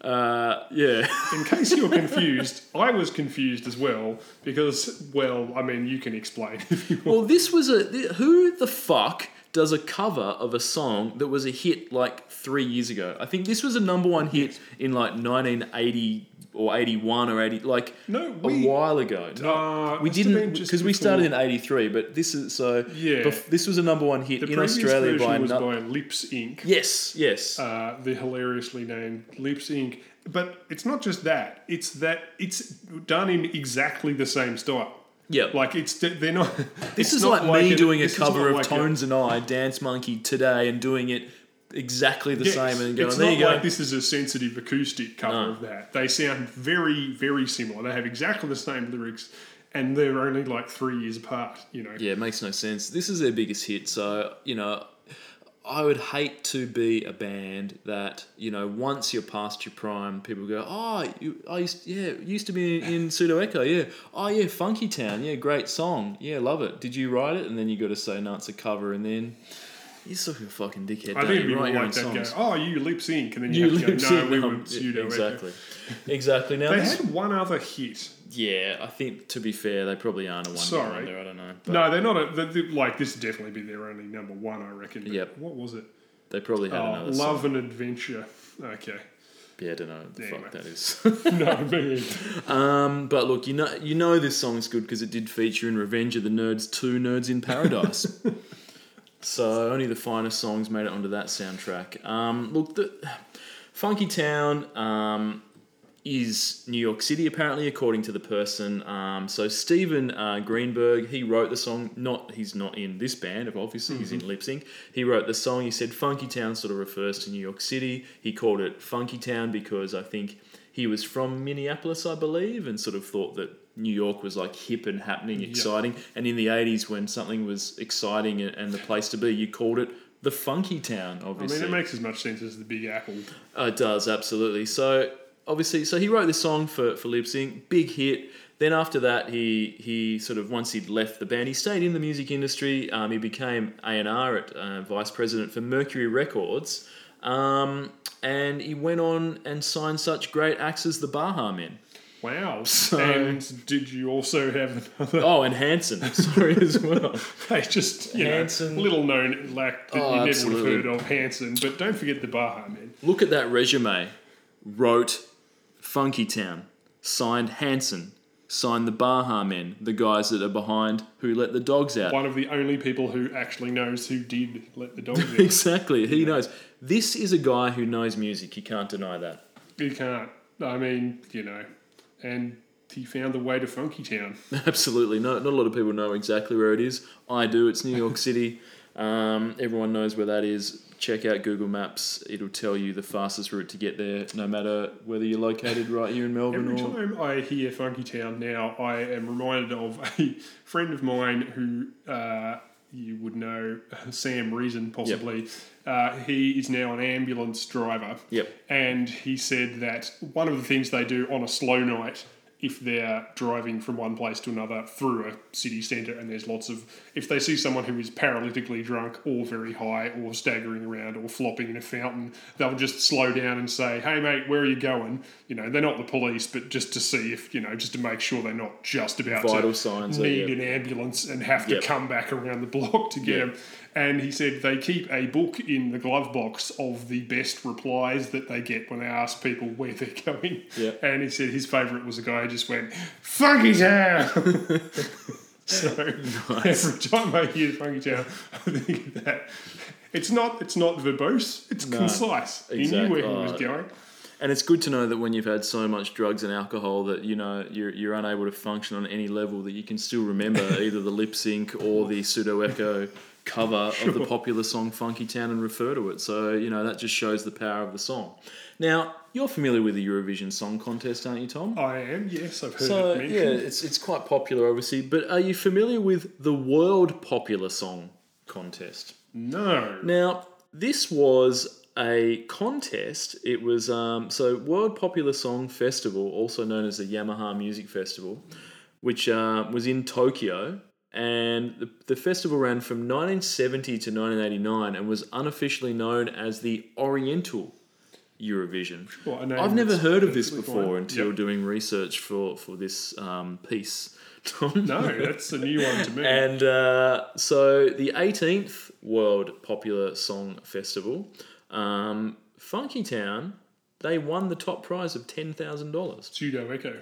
uh, yeah. In case you're confused, I was confused as well because, well, I mean, you can explain if you want. Well, this was a... Th- who the fuck does a cover of a song that was a hit like three years ago? I think this was a number one hit in like nineteen eighty or eighty-one or eighty... Like no, we, a while ago. No, uh, we didn't... Because we started in eighty-three, but this is... So yeah. bef- this was a number one hit the in Australia by... The previous version was no- by Lips Incorporated. Yes, yes. Uh, the hilariously named Lips Incorporated. But it's not just that. It's that it's done in exactly the same style. Yeah, like it's they're not. This is not like, like me a, doing a cover of like Tones a, and I, Dance Monkey today, and doing it exactly the yes, same. And going, it's there not you like go. This is a sensitive acoustic cover no. of that. They sound very, very similar. They have exactly the same lyrics, and they're only like three years apart. You know. Yeah, it makes no sense. This is their biggest hit, so you know. I would hate to be a band that, you know, once you're past your prime, people go, oh, you, I used, yeah, used to be in, in Pseudo Echo, yeah. Oh, yeah, Funky Town, yeah, great song. Yeah, love it. Did you write it? And then you got to say, no, it's a cover. And then you're sort of a fucking dickhead. I think you write your own songs. Go, oh, you lip sync. And then you, you have to go, no, we were um, Pseudo exactly. Echo. Exactly. Exactly. Now, they had one other hit. Yeah, I think, to be fair, they probably aren't a one Sorry. Under, I don't know. But no, they're not. A, they're, like, this would definitely be their only number one, I reckon. Yep. What was it? They probably had oh, another Love song. And Adventure. Okay. Yeah, I don't know what the anyway. Fuck that is. No, um, but look, you know you know this song's good because it did feature in Revenge of the Nerds two, Nerds in Paradise. So only the finest songs made it onto that soundtrack. Um, look, the, Funky Town... Um, is New York City, apparently, according to the person. Um, so Steven uh, Greenberg, he wrote the song. Not He's not in this band, obviously. Mm-hmm. He's in Lip Sync. He wrote the song. He said Funky Town sort of refers to New York City. He called it Funky Town because I think he was from Minneapolis, I believe, and sort of thought that New York was like hip and happening, exciting. Yep. And in the eighties, when something was exciting and the place to be, you called it the Funky Town, obviously. I mean, it makes as much sense as the Big Apple. Uh, it does, absolutely. So... Obviously, so he wrote this song for, for Lip Sync, big hit. Then after that, he he sort of, once he'd left the band, he stayed in the music industry. Um, he became A and R at uh, Vice President for Mercury Records. Um, and he went on and signed such great acts as the Baha Men. Wow. So, and did you also have another... Oh, and Hanson, sorry, as well. They just, you Hanson. Know, little known lack that oh, you never absolutely. Would have heard of, Hanson. But don't forget the Baha Men. Look at that resume. Wrote... Funky Town, signed Hanson, signed the Baha Men, the guys that are behind Who Let the Dogs Out. One of the only people who actually knows who did let the dogs out. Exactly, he yeah. knows. This is a guy who knows music, you can't deny that. You can't. I mean, you know, and he found the way to Funky Town. Absolutely. No, not a lot of people know exactly where it is. I do. It's New York City. Um, everyone knows where that is. Check out Google Maps. It'll tell you the fastest route to get there, no matter whether you're located right here in Melbourne. Every or... time I hear Funky Town now, I am reminded of a friend of mine who uh, you would know, Sam Reason, possibly. Yep. Uh, he is now an ambulance driver. Yep. And he said that one of the things they do on a slow night, if they're driving from one place to another through a city centre, and there's lots of... if they see someone who is paralytically drunk or very high or staggering around or flopping in a fountain, they'll just slow down and say, hey, mate, where are you going? You know, they're not the police, but just to see if, you know, just to make sure they're not just about Vital to signs need are, yep. an ambulance and have to yep. come back around the block to get yep. them. And he said they keep a book in the glove box of the best replies that they get when they ask people where they're going. Yep. And he said his favourite was a guy who just went, Funky Town! So nice. Every time I hear Funky Town, I think of that. It's not, it's not verbose, it's no, concise. Exactly. He knew where he was going. And it's good to know that when you've had so much drugs and alcohol that, you know, you're you're unable to function on any level, that you can still remember either the lip sync or the Pseudo Echo cover sure. of the popular song Funky Town and refer to it. So, you know, that just shows the power of the song. Now, you're familiar with the Eurovision Song Contest, aren't you, Tom? I am, yes. I've heard so, it mentioned. So, yeah, it's, it's quite popular, obviously. But are you familiar with the World Popular Song Contest? No. Now, this was a contest. It was, um, so World Popular Song Festival, also known as the Yamaha Music Festival, which uh, was in Tokyo. And the, the festival ran from nineteen seventy to nineteen eighty-nine and was unofficially known as the Oriental Eurovision. Well, I've never heard of this before fine. until yep. doing research for, for this um, piece. No, that's a new one to me. And uh, so the eighteenth World Popular Song Festival, um, Funky Town, they won the top prize of ten thousand dollars. Pseudo Echo.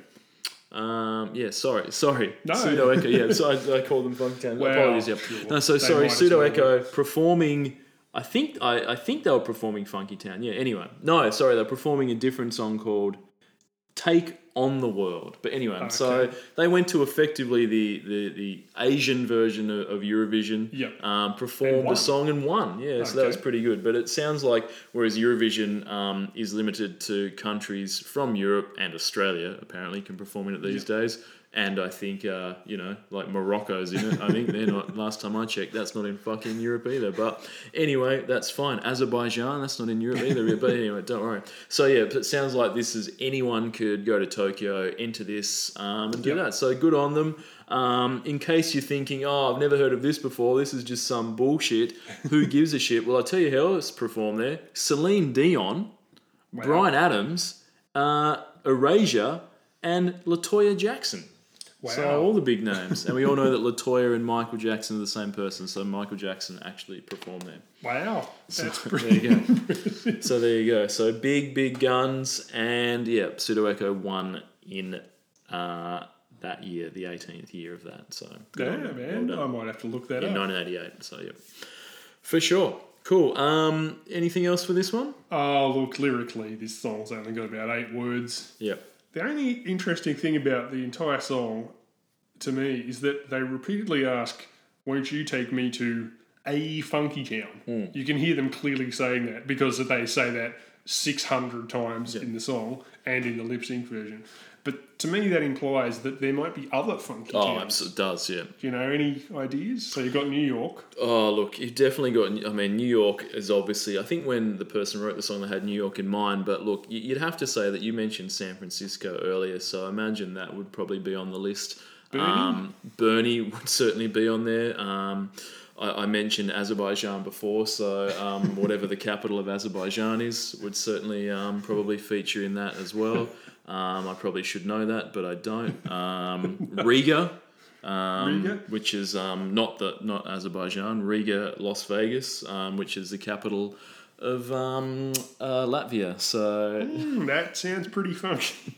Um, yeah, sorry, sorry. No. Pseudo Echo, yeah, so I, I call them Funky Town. Wow. Apologies, yeah. No, so they sorry, Pseudo Echo well. performing, I think I, I think they were performing Funky Town. Yeah, anyway. No, sorry, they were performing a different song called Take on the World. But anyway, okay. so they went to effectively the, the, the Asian version of, of Eurovision, yep. um, performed a song and won. Yeah, okay. So that was pretty good. But it sounds like, whereas Eurovision um, is limited to countries from Europe and Australia, apparently, can perform in it these yep. days. And I think, uh, you know, like Morocco's in it. I think they're not, last time I checked, that's not in fucking Europe either. But anyway, that's fine. Azerbaijan, that's not in Europe either. But anyway, don't worry. So yeah, it sounds like this is anyone could go to Tokyo, enter this um, and do yep. that. So good on them. Um, in case you're thinking, oh, I've never heard of this before, this is just some bullshit, who gives a shit? Well, I'll tell you who else performed there. Celine Dion, wow. Bryan Adams, uh, Erasure, and LaToya Jackson. Wow. So all the big names. And we all know that LaToya and Michael Jackson are the same person, so Michael Jackson actually performed there. Wow. That's so, there you go. So there you go. So big, big guns. And yeah, Pseudo Echo won in uh, that year, the eighteenth year of that. So yeah, man. Well, I might have to look that in up. In nineteen eighty-eight. So yeah. For sure. Cool. Um, anything else for this one? Oh, look, lyrically, this song's only got about eight words. Yeah. The only interesting thing about the entire song, to me, is that they repeatedly ask, won't you take me to a funky town? Mm. You can hear them clearly saying that because they say that six hundred times yeah. in the song and in the lip sync version. But to me, that implies that there might be other funky oh, towns. Oh, it does, yeah. Do you know any ideas? So you've got New York. Oh, look, you've definitely got... I mean, New York is obviously... I think when the person wrote the song, they had New York in mind. But look, you'd have to say that you mentioned San Francisco earlier, so I imagine that would probably be on the list. Bernie? Um, Bernie would certainly be on there. Um, I, I mentioned Azerbaijan before, so um, whatever the capital of Azerbaijan is would certainly um, probably feature in that as well. Um, I probably should know that, but I don't. Um, no. Riga, um, Riga, which is um, not the not Azerbaijan. Riga, Las Vegas, um, which is the capital of um, uh, Latvia. So mm, that sounds pretty funky.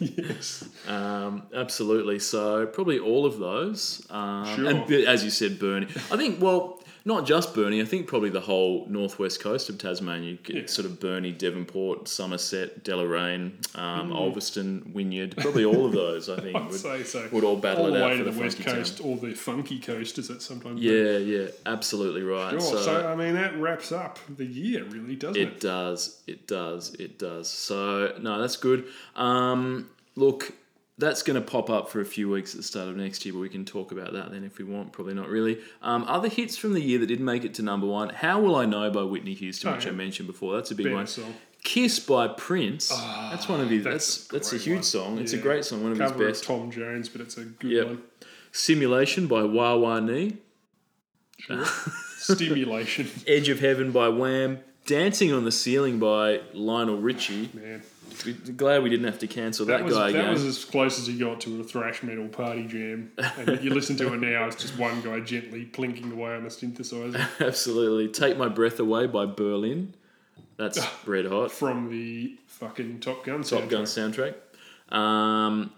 Yes. Um, absolutely. So probably all of those. Um, sure. And as you said, Burnie. I think, well, not just Burnie. I think probably the whole northwest coast of Tasmania. Yeah. Sort of Burnie, Devonport, Somerset, Deloraine, um, mm. Ulverston, Wynyard. Probably all of those, I think. I'd would, say so. Would all battle all the it out way to the, the west coast town. Or the funky coast, is it sometimes? Yeah, be? yeah. Absolutely right. Sure. So, so, I mean, that wraps up the year, really, doesn't it? It does. It does. It does. So, no, that's good. Um... Look, that's going to pop up for a few weeks at the start of next year, but we can talk about that then if we want. Probably not really. Um, other hits from the year that didn't make it to number one. How Will I Know by Whitney Houston, oh, which yeah. I mentioned before. That's a big Band one. Song. Kiss by Prince. Oh, that's one of his. That's that's a, that's a huge one. song. Yeah. It's a great song. One of Cover his best. Cover of Tom Jones, but it's a good yep. one. Simulation by Wah Wah Nee. Sure. Stimulation. Edge of Heaven by Wham. Dancing on the Ceiling by Lionel Richie. Oh, man. Glad we didn't have to cancel that, that was, guy again. That was as close as he got to a thrash metal party jam. And you listen to it now, it's just one guy gently plinking away on a synthesizer. Absolutely. Take My Breath Away by Berlin. That's red hot. From the fucking Top Gun Top soundtrack. Top Gun soundtrack. Um,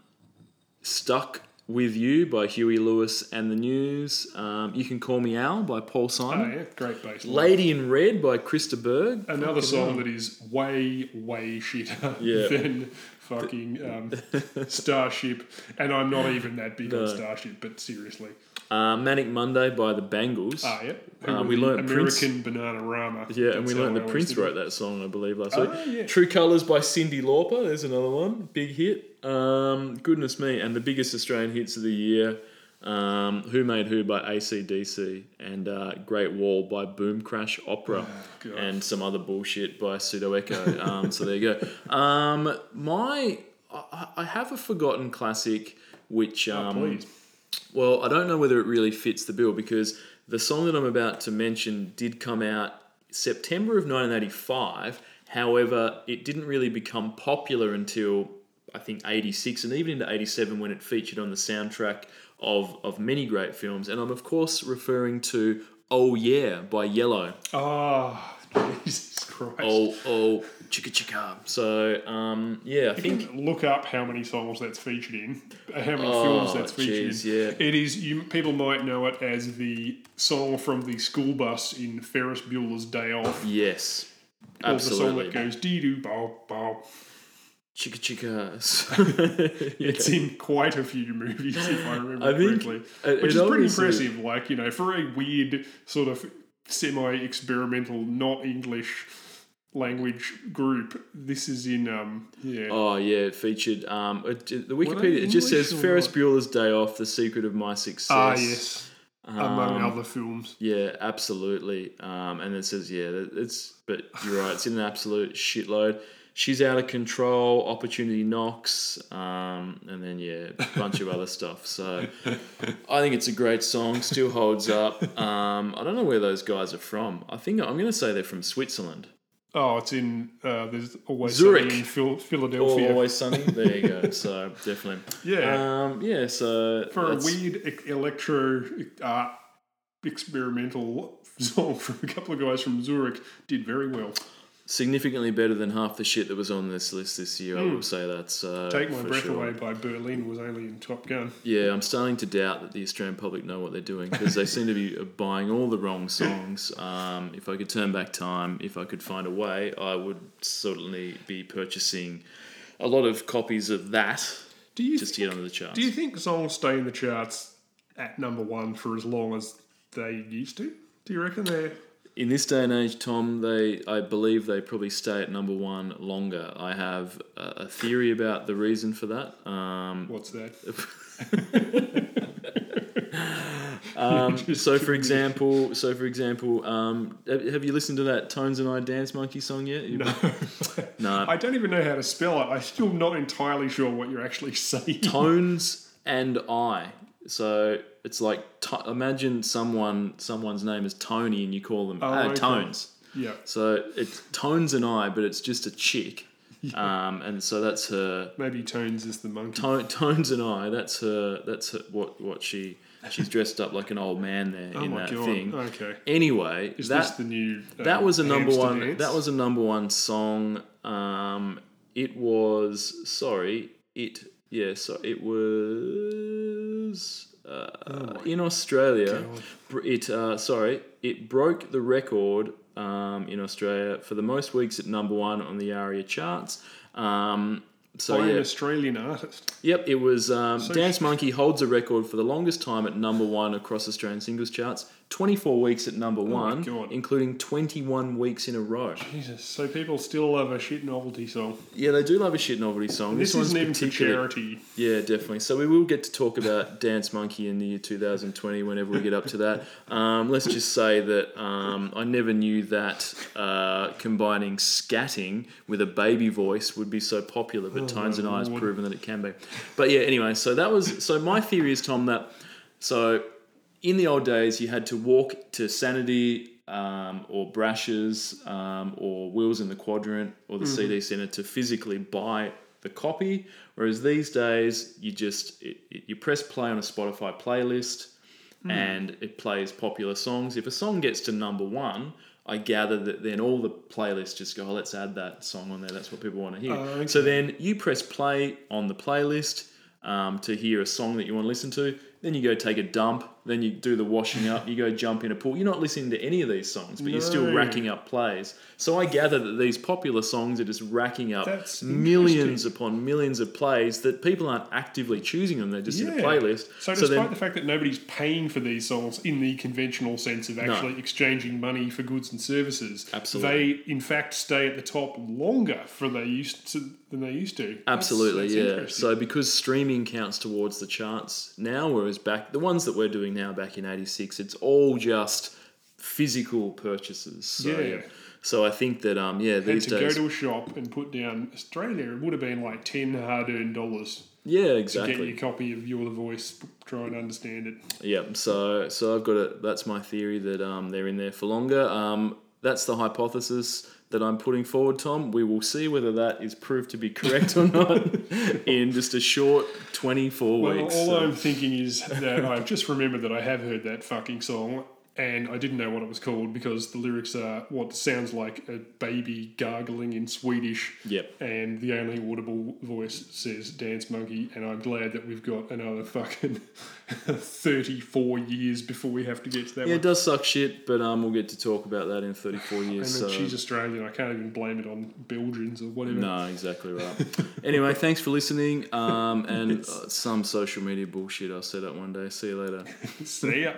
Stuck With You by Huey Lewis and the News. Um, You Can Call Me Al by Paul Simon. Oh yeah, great bass line. Lady in Red by Krista Berg. Another song that is way, way shitter yeah. than fucking um, Starship. And I'm not even that big no. on Starship, but seriously. Uh, Manic Monday by the Bangles. Oh yeah. Uh, we learned American Bananarama. Yeah, and we learned that Prince wrote that song, I believe, last oh, week. Yeah. True Colours by Cyndi Lauper. There's another one. Big hit. Um, goodness me. And the biggest Australian hits of the year, um, Who Made Who by A C D C and uh, Great Wall by Boom Crash Opera oh, and some other bullshit by Pseudo Echo. um, so there you go. Um, my, I, I have a forgotten classic, which, um, oh, please. well, I don't know whether it really fits the bill because the song that I'm about to mention did come out September of nineteen eighty-five. However, it didn't really become popular until I think eighty-six and even into eighty-seven when it featured on the soundtrack of, of many great films. And I'm, of course, referring to Oh Yeah by Yellow. Oh, Jesus Christ. Oh, oh, chicka chicka. So, um, yeah, I you think... Can look up how many songs that's featured in, how many oh, films that's featured geez, in. Yeah. It is, you, people might know it as the song from the school bus in Ferris Bueller's Day Off. Yes, or absolutely. Or the song that goes dee-doo, bow, bow. Chicka chickas. yeah. It's in quite a few movies, if I remember I correctly. It, which it is pretty impressive, like, you know, for a weird sort of semi-experimental, not English language group. This is in, um, yeah. Oh, yeah, it featured, um, it, the Wikipedia, it just says Ferris Bueller's Day Off, The Secret of My Success. Ah, yes. Um, Among other films. Yeah, absolutely. Um, and it says, yeah, it's, but you're right, it's in an absolute shitload. She's Out of Control, Opportunity Knocks, um, and then, yeah, a bunch of other stuff. So I think it's a great song, still holds up. Um, I don't know where those guys are from. I think I'm going to say they're from Switzerland. Oh, it's in, uh, there's Always Zurich. Sunny in Phil- Philadelphia. Oh, Always Sunny, there you go. So definitely. Yeah. Um, yeah, so. For a weird electro uh, experimental song from a couple of guys from Zurich, did very well. Significantly better than half the shit that was on this list this year, mm. I will say that. So Take My Breath sure. Away by Berlin was only in Top Gun. Yeah, I'm starting to doubt that the Australian public know what they're doing because they seem to be buying all the wrong songs. Um, if I could turn back time, if I could find a way, I would certainly be purchasing a lot of copies of that do you just think, to get onto the charts. Do you think songs stay in the charts at number one for as long as they used to? Do you reckon they're... In this day and age, Tom, they I believe they probably stay at number one longer. I have a theory about the reason for that. Um, What's that? um, so, for example, so for example, um, have you listened to that Tones and I Dance Monkey song yet? No. no. I don't even know how to spell it. I'm still not entirely sure what you're actually saying. Tones and I. So it's like t- imagine someone someone's name is Tony and you call them oh, uh, okay. Tones. Yeah. So it's Tones and I, but it's just a chick. Yeah. Um, and so that's her. Maybe Tones is the monkey. To- Tones and I. That's her. That's her, what what she she's dressed up like an old man there oh in my that God. thing. Okay. Anyway, is that, this the new uh, that was a number one. Dance? That was a number one song. Um, it was sorry. it, yeah, so it was uh, oh in Australia. God. It uh, sorry, it broke the record um, in Australia for the most weeks at number one on the ARIA charts. Um, so By yeah. an Australian artist. Yep, it was um, so Dance Monkey holds a record for the longest time at number one across Australian singles charts. twenty-four weeks at number one, oh including twenty-one weeks in a row. Jesus, so people still love a shit novelty song. Yeah, they do love a shit novelty song. And this this isn't even for charity. Yeah, definitely. So we will get to talk about Dance Monkey in the year twenty twenty whenever we get up to that. Um, let's just say that um, I never knew that uh, combining scatting with a baby voice would be so popular, but oh, Tones and I has proven that it can be. But yeah, anyway, so that was... So my theory is, Tom, that... So... In the old days, you had to walk to Sanity um, or Brash's um, or Wheels in the Quadrant or the mm-hmm. C D Centre to physically buy the copy, whereas these days you just it, it, you press play on a Spotify playlist mm. and it plays popular songs. If a song gets to number one, I gather that then all the playlists just go, oh, let's add that song on there. That's what people want to hear. Uh, okay. So then you press play on the playlist um, to hear a song that you want to listen to. Then you go take a dump. Then you do the washing up. You go jump in a pool. You're not listening to any of these songs, but no. you're still racking up plays. So I gather that these popular songs are just racking up That's millions upon millions of plays that people aren't actively choosing them. They're just yeah. in a playlist. So despite so then, the fact that nobody's paying for these songs in the conventional sense of actually no. exchanging money for goods and services, absolutely. they in fact stay at the top longer for they used to, than they used to. Absolutely, that's, that's yeah. So because streaming counts towards the charts now, whereas back the ones that we're doing now back in eighty-six, it's all just physical purchases. So, yeah. So I think that um yeah these and to days to go to a shop and put down Australia, it would have been like ten hard-earned dollars. Yeah, exactly. To get your copy of You're the Voice, try and understand it. Yeah. So so I've got it. That's my theory that um they're in there for longer. Um, that's the hypothesis that I'm putting forward, Tom. We will see whether that is proved to be correct or not in just a short twenty-four well, weeks. All so. I'm thinking is that I've just remembered that I have heard that fucking song and I didn't know what it was called because the lyrics are what sounds like a baby gargling in Swedish. Yep. And the only audible voice says Dance Monkey, and I'm glad that we've got another fucking thirty-four years before we have to get to that yeah, one. Yeah, it does suck shit, but um, we'll get to talk about that in thirty-four years. And so. She's Australian. I can't even blame it on Belgians or whatever. No, exactly right. Anyway, thanks for listening. Um, and yes. some social media bullshit I'll set up one day. See you later. See ya.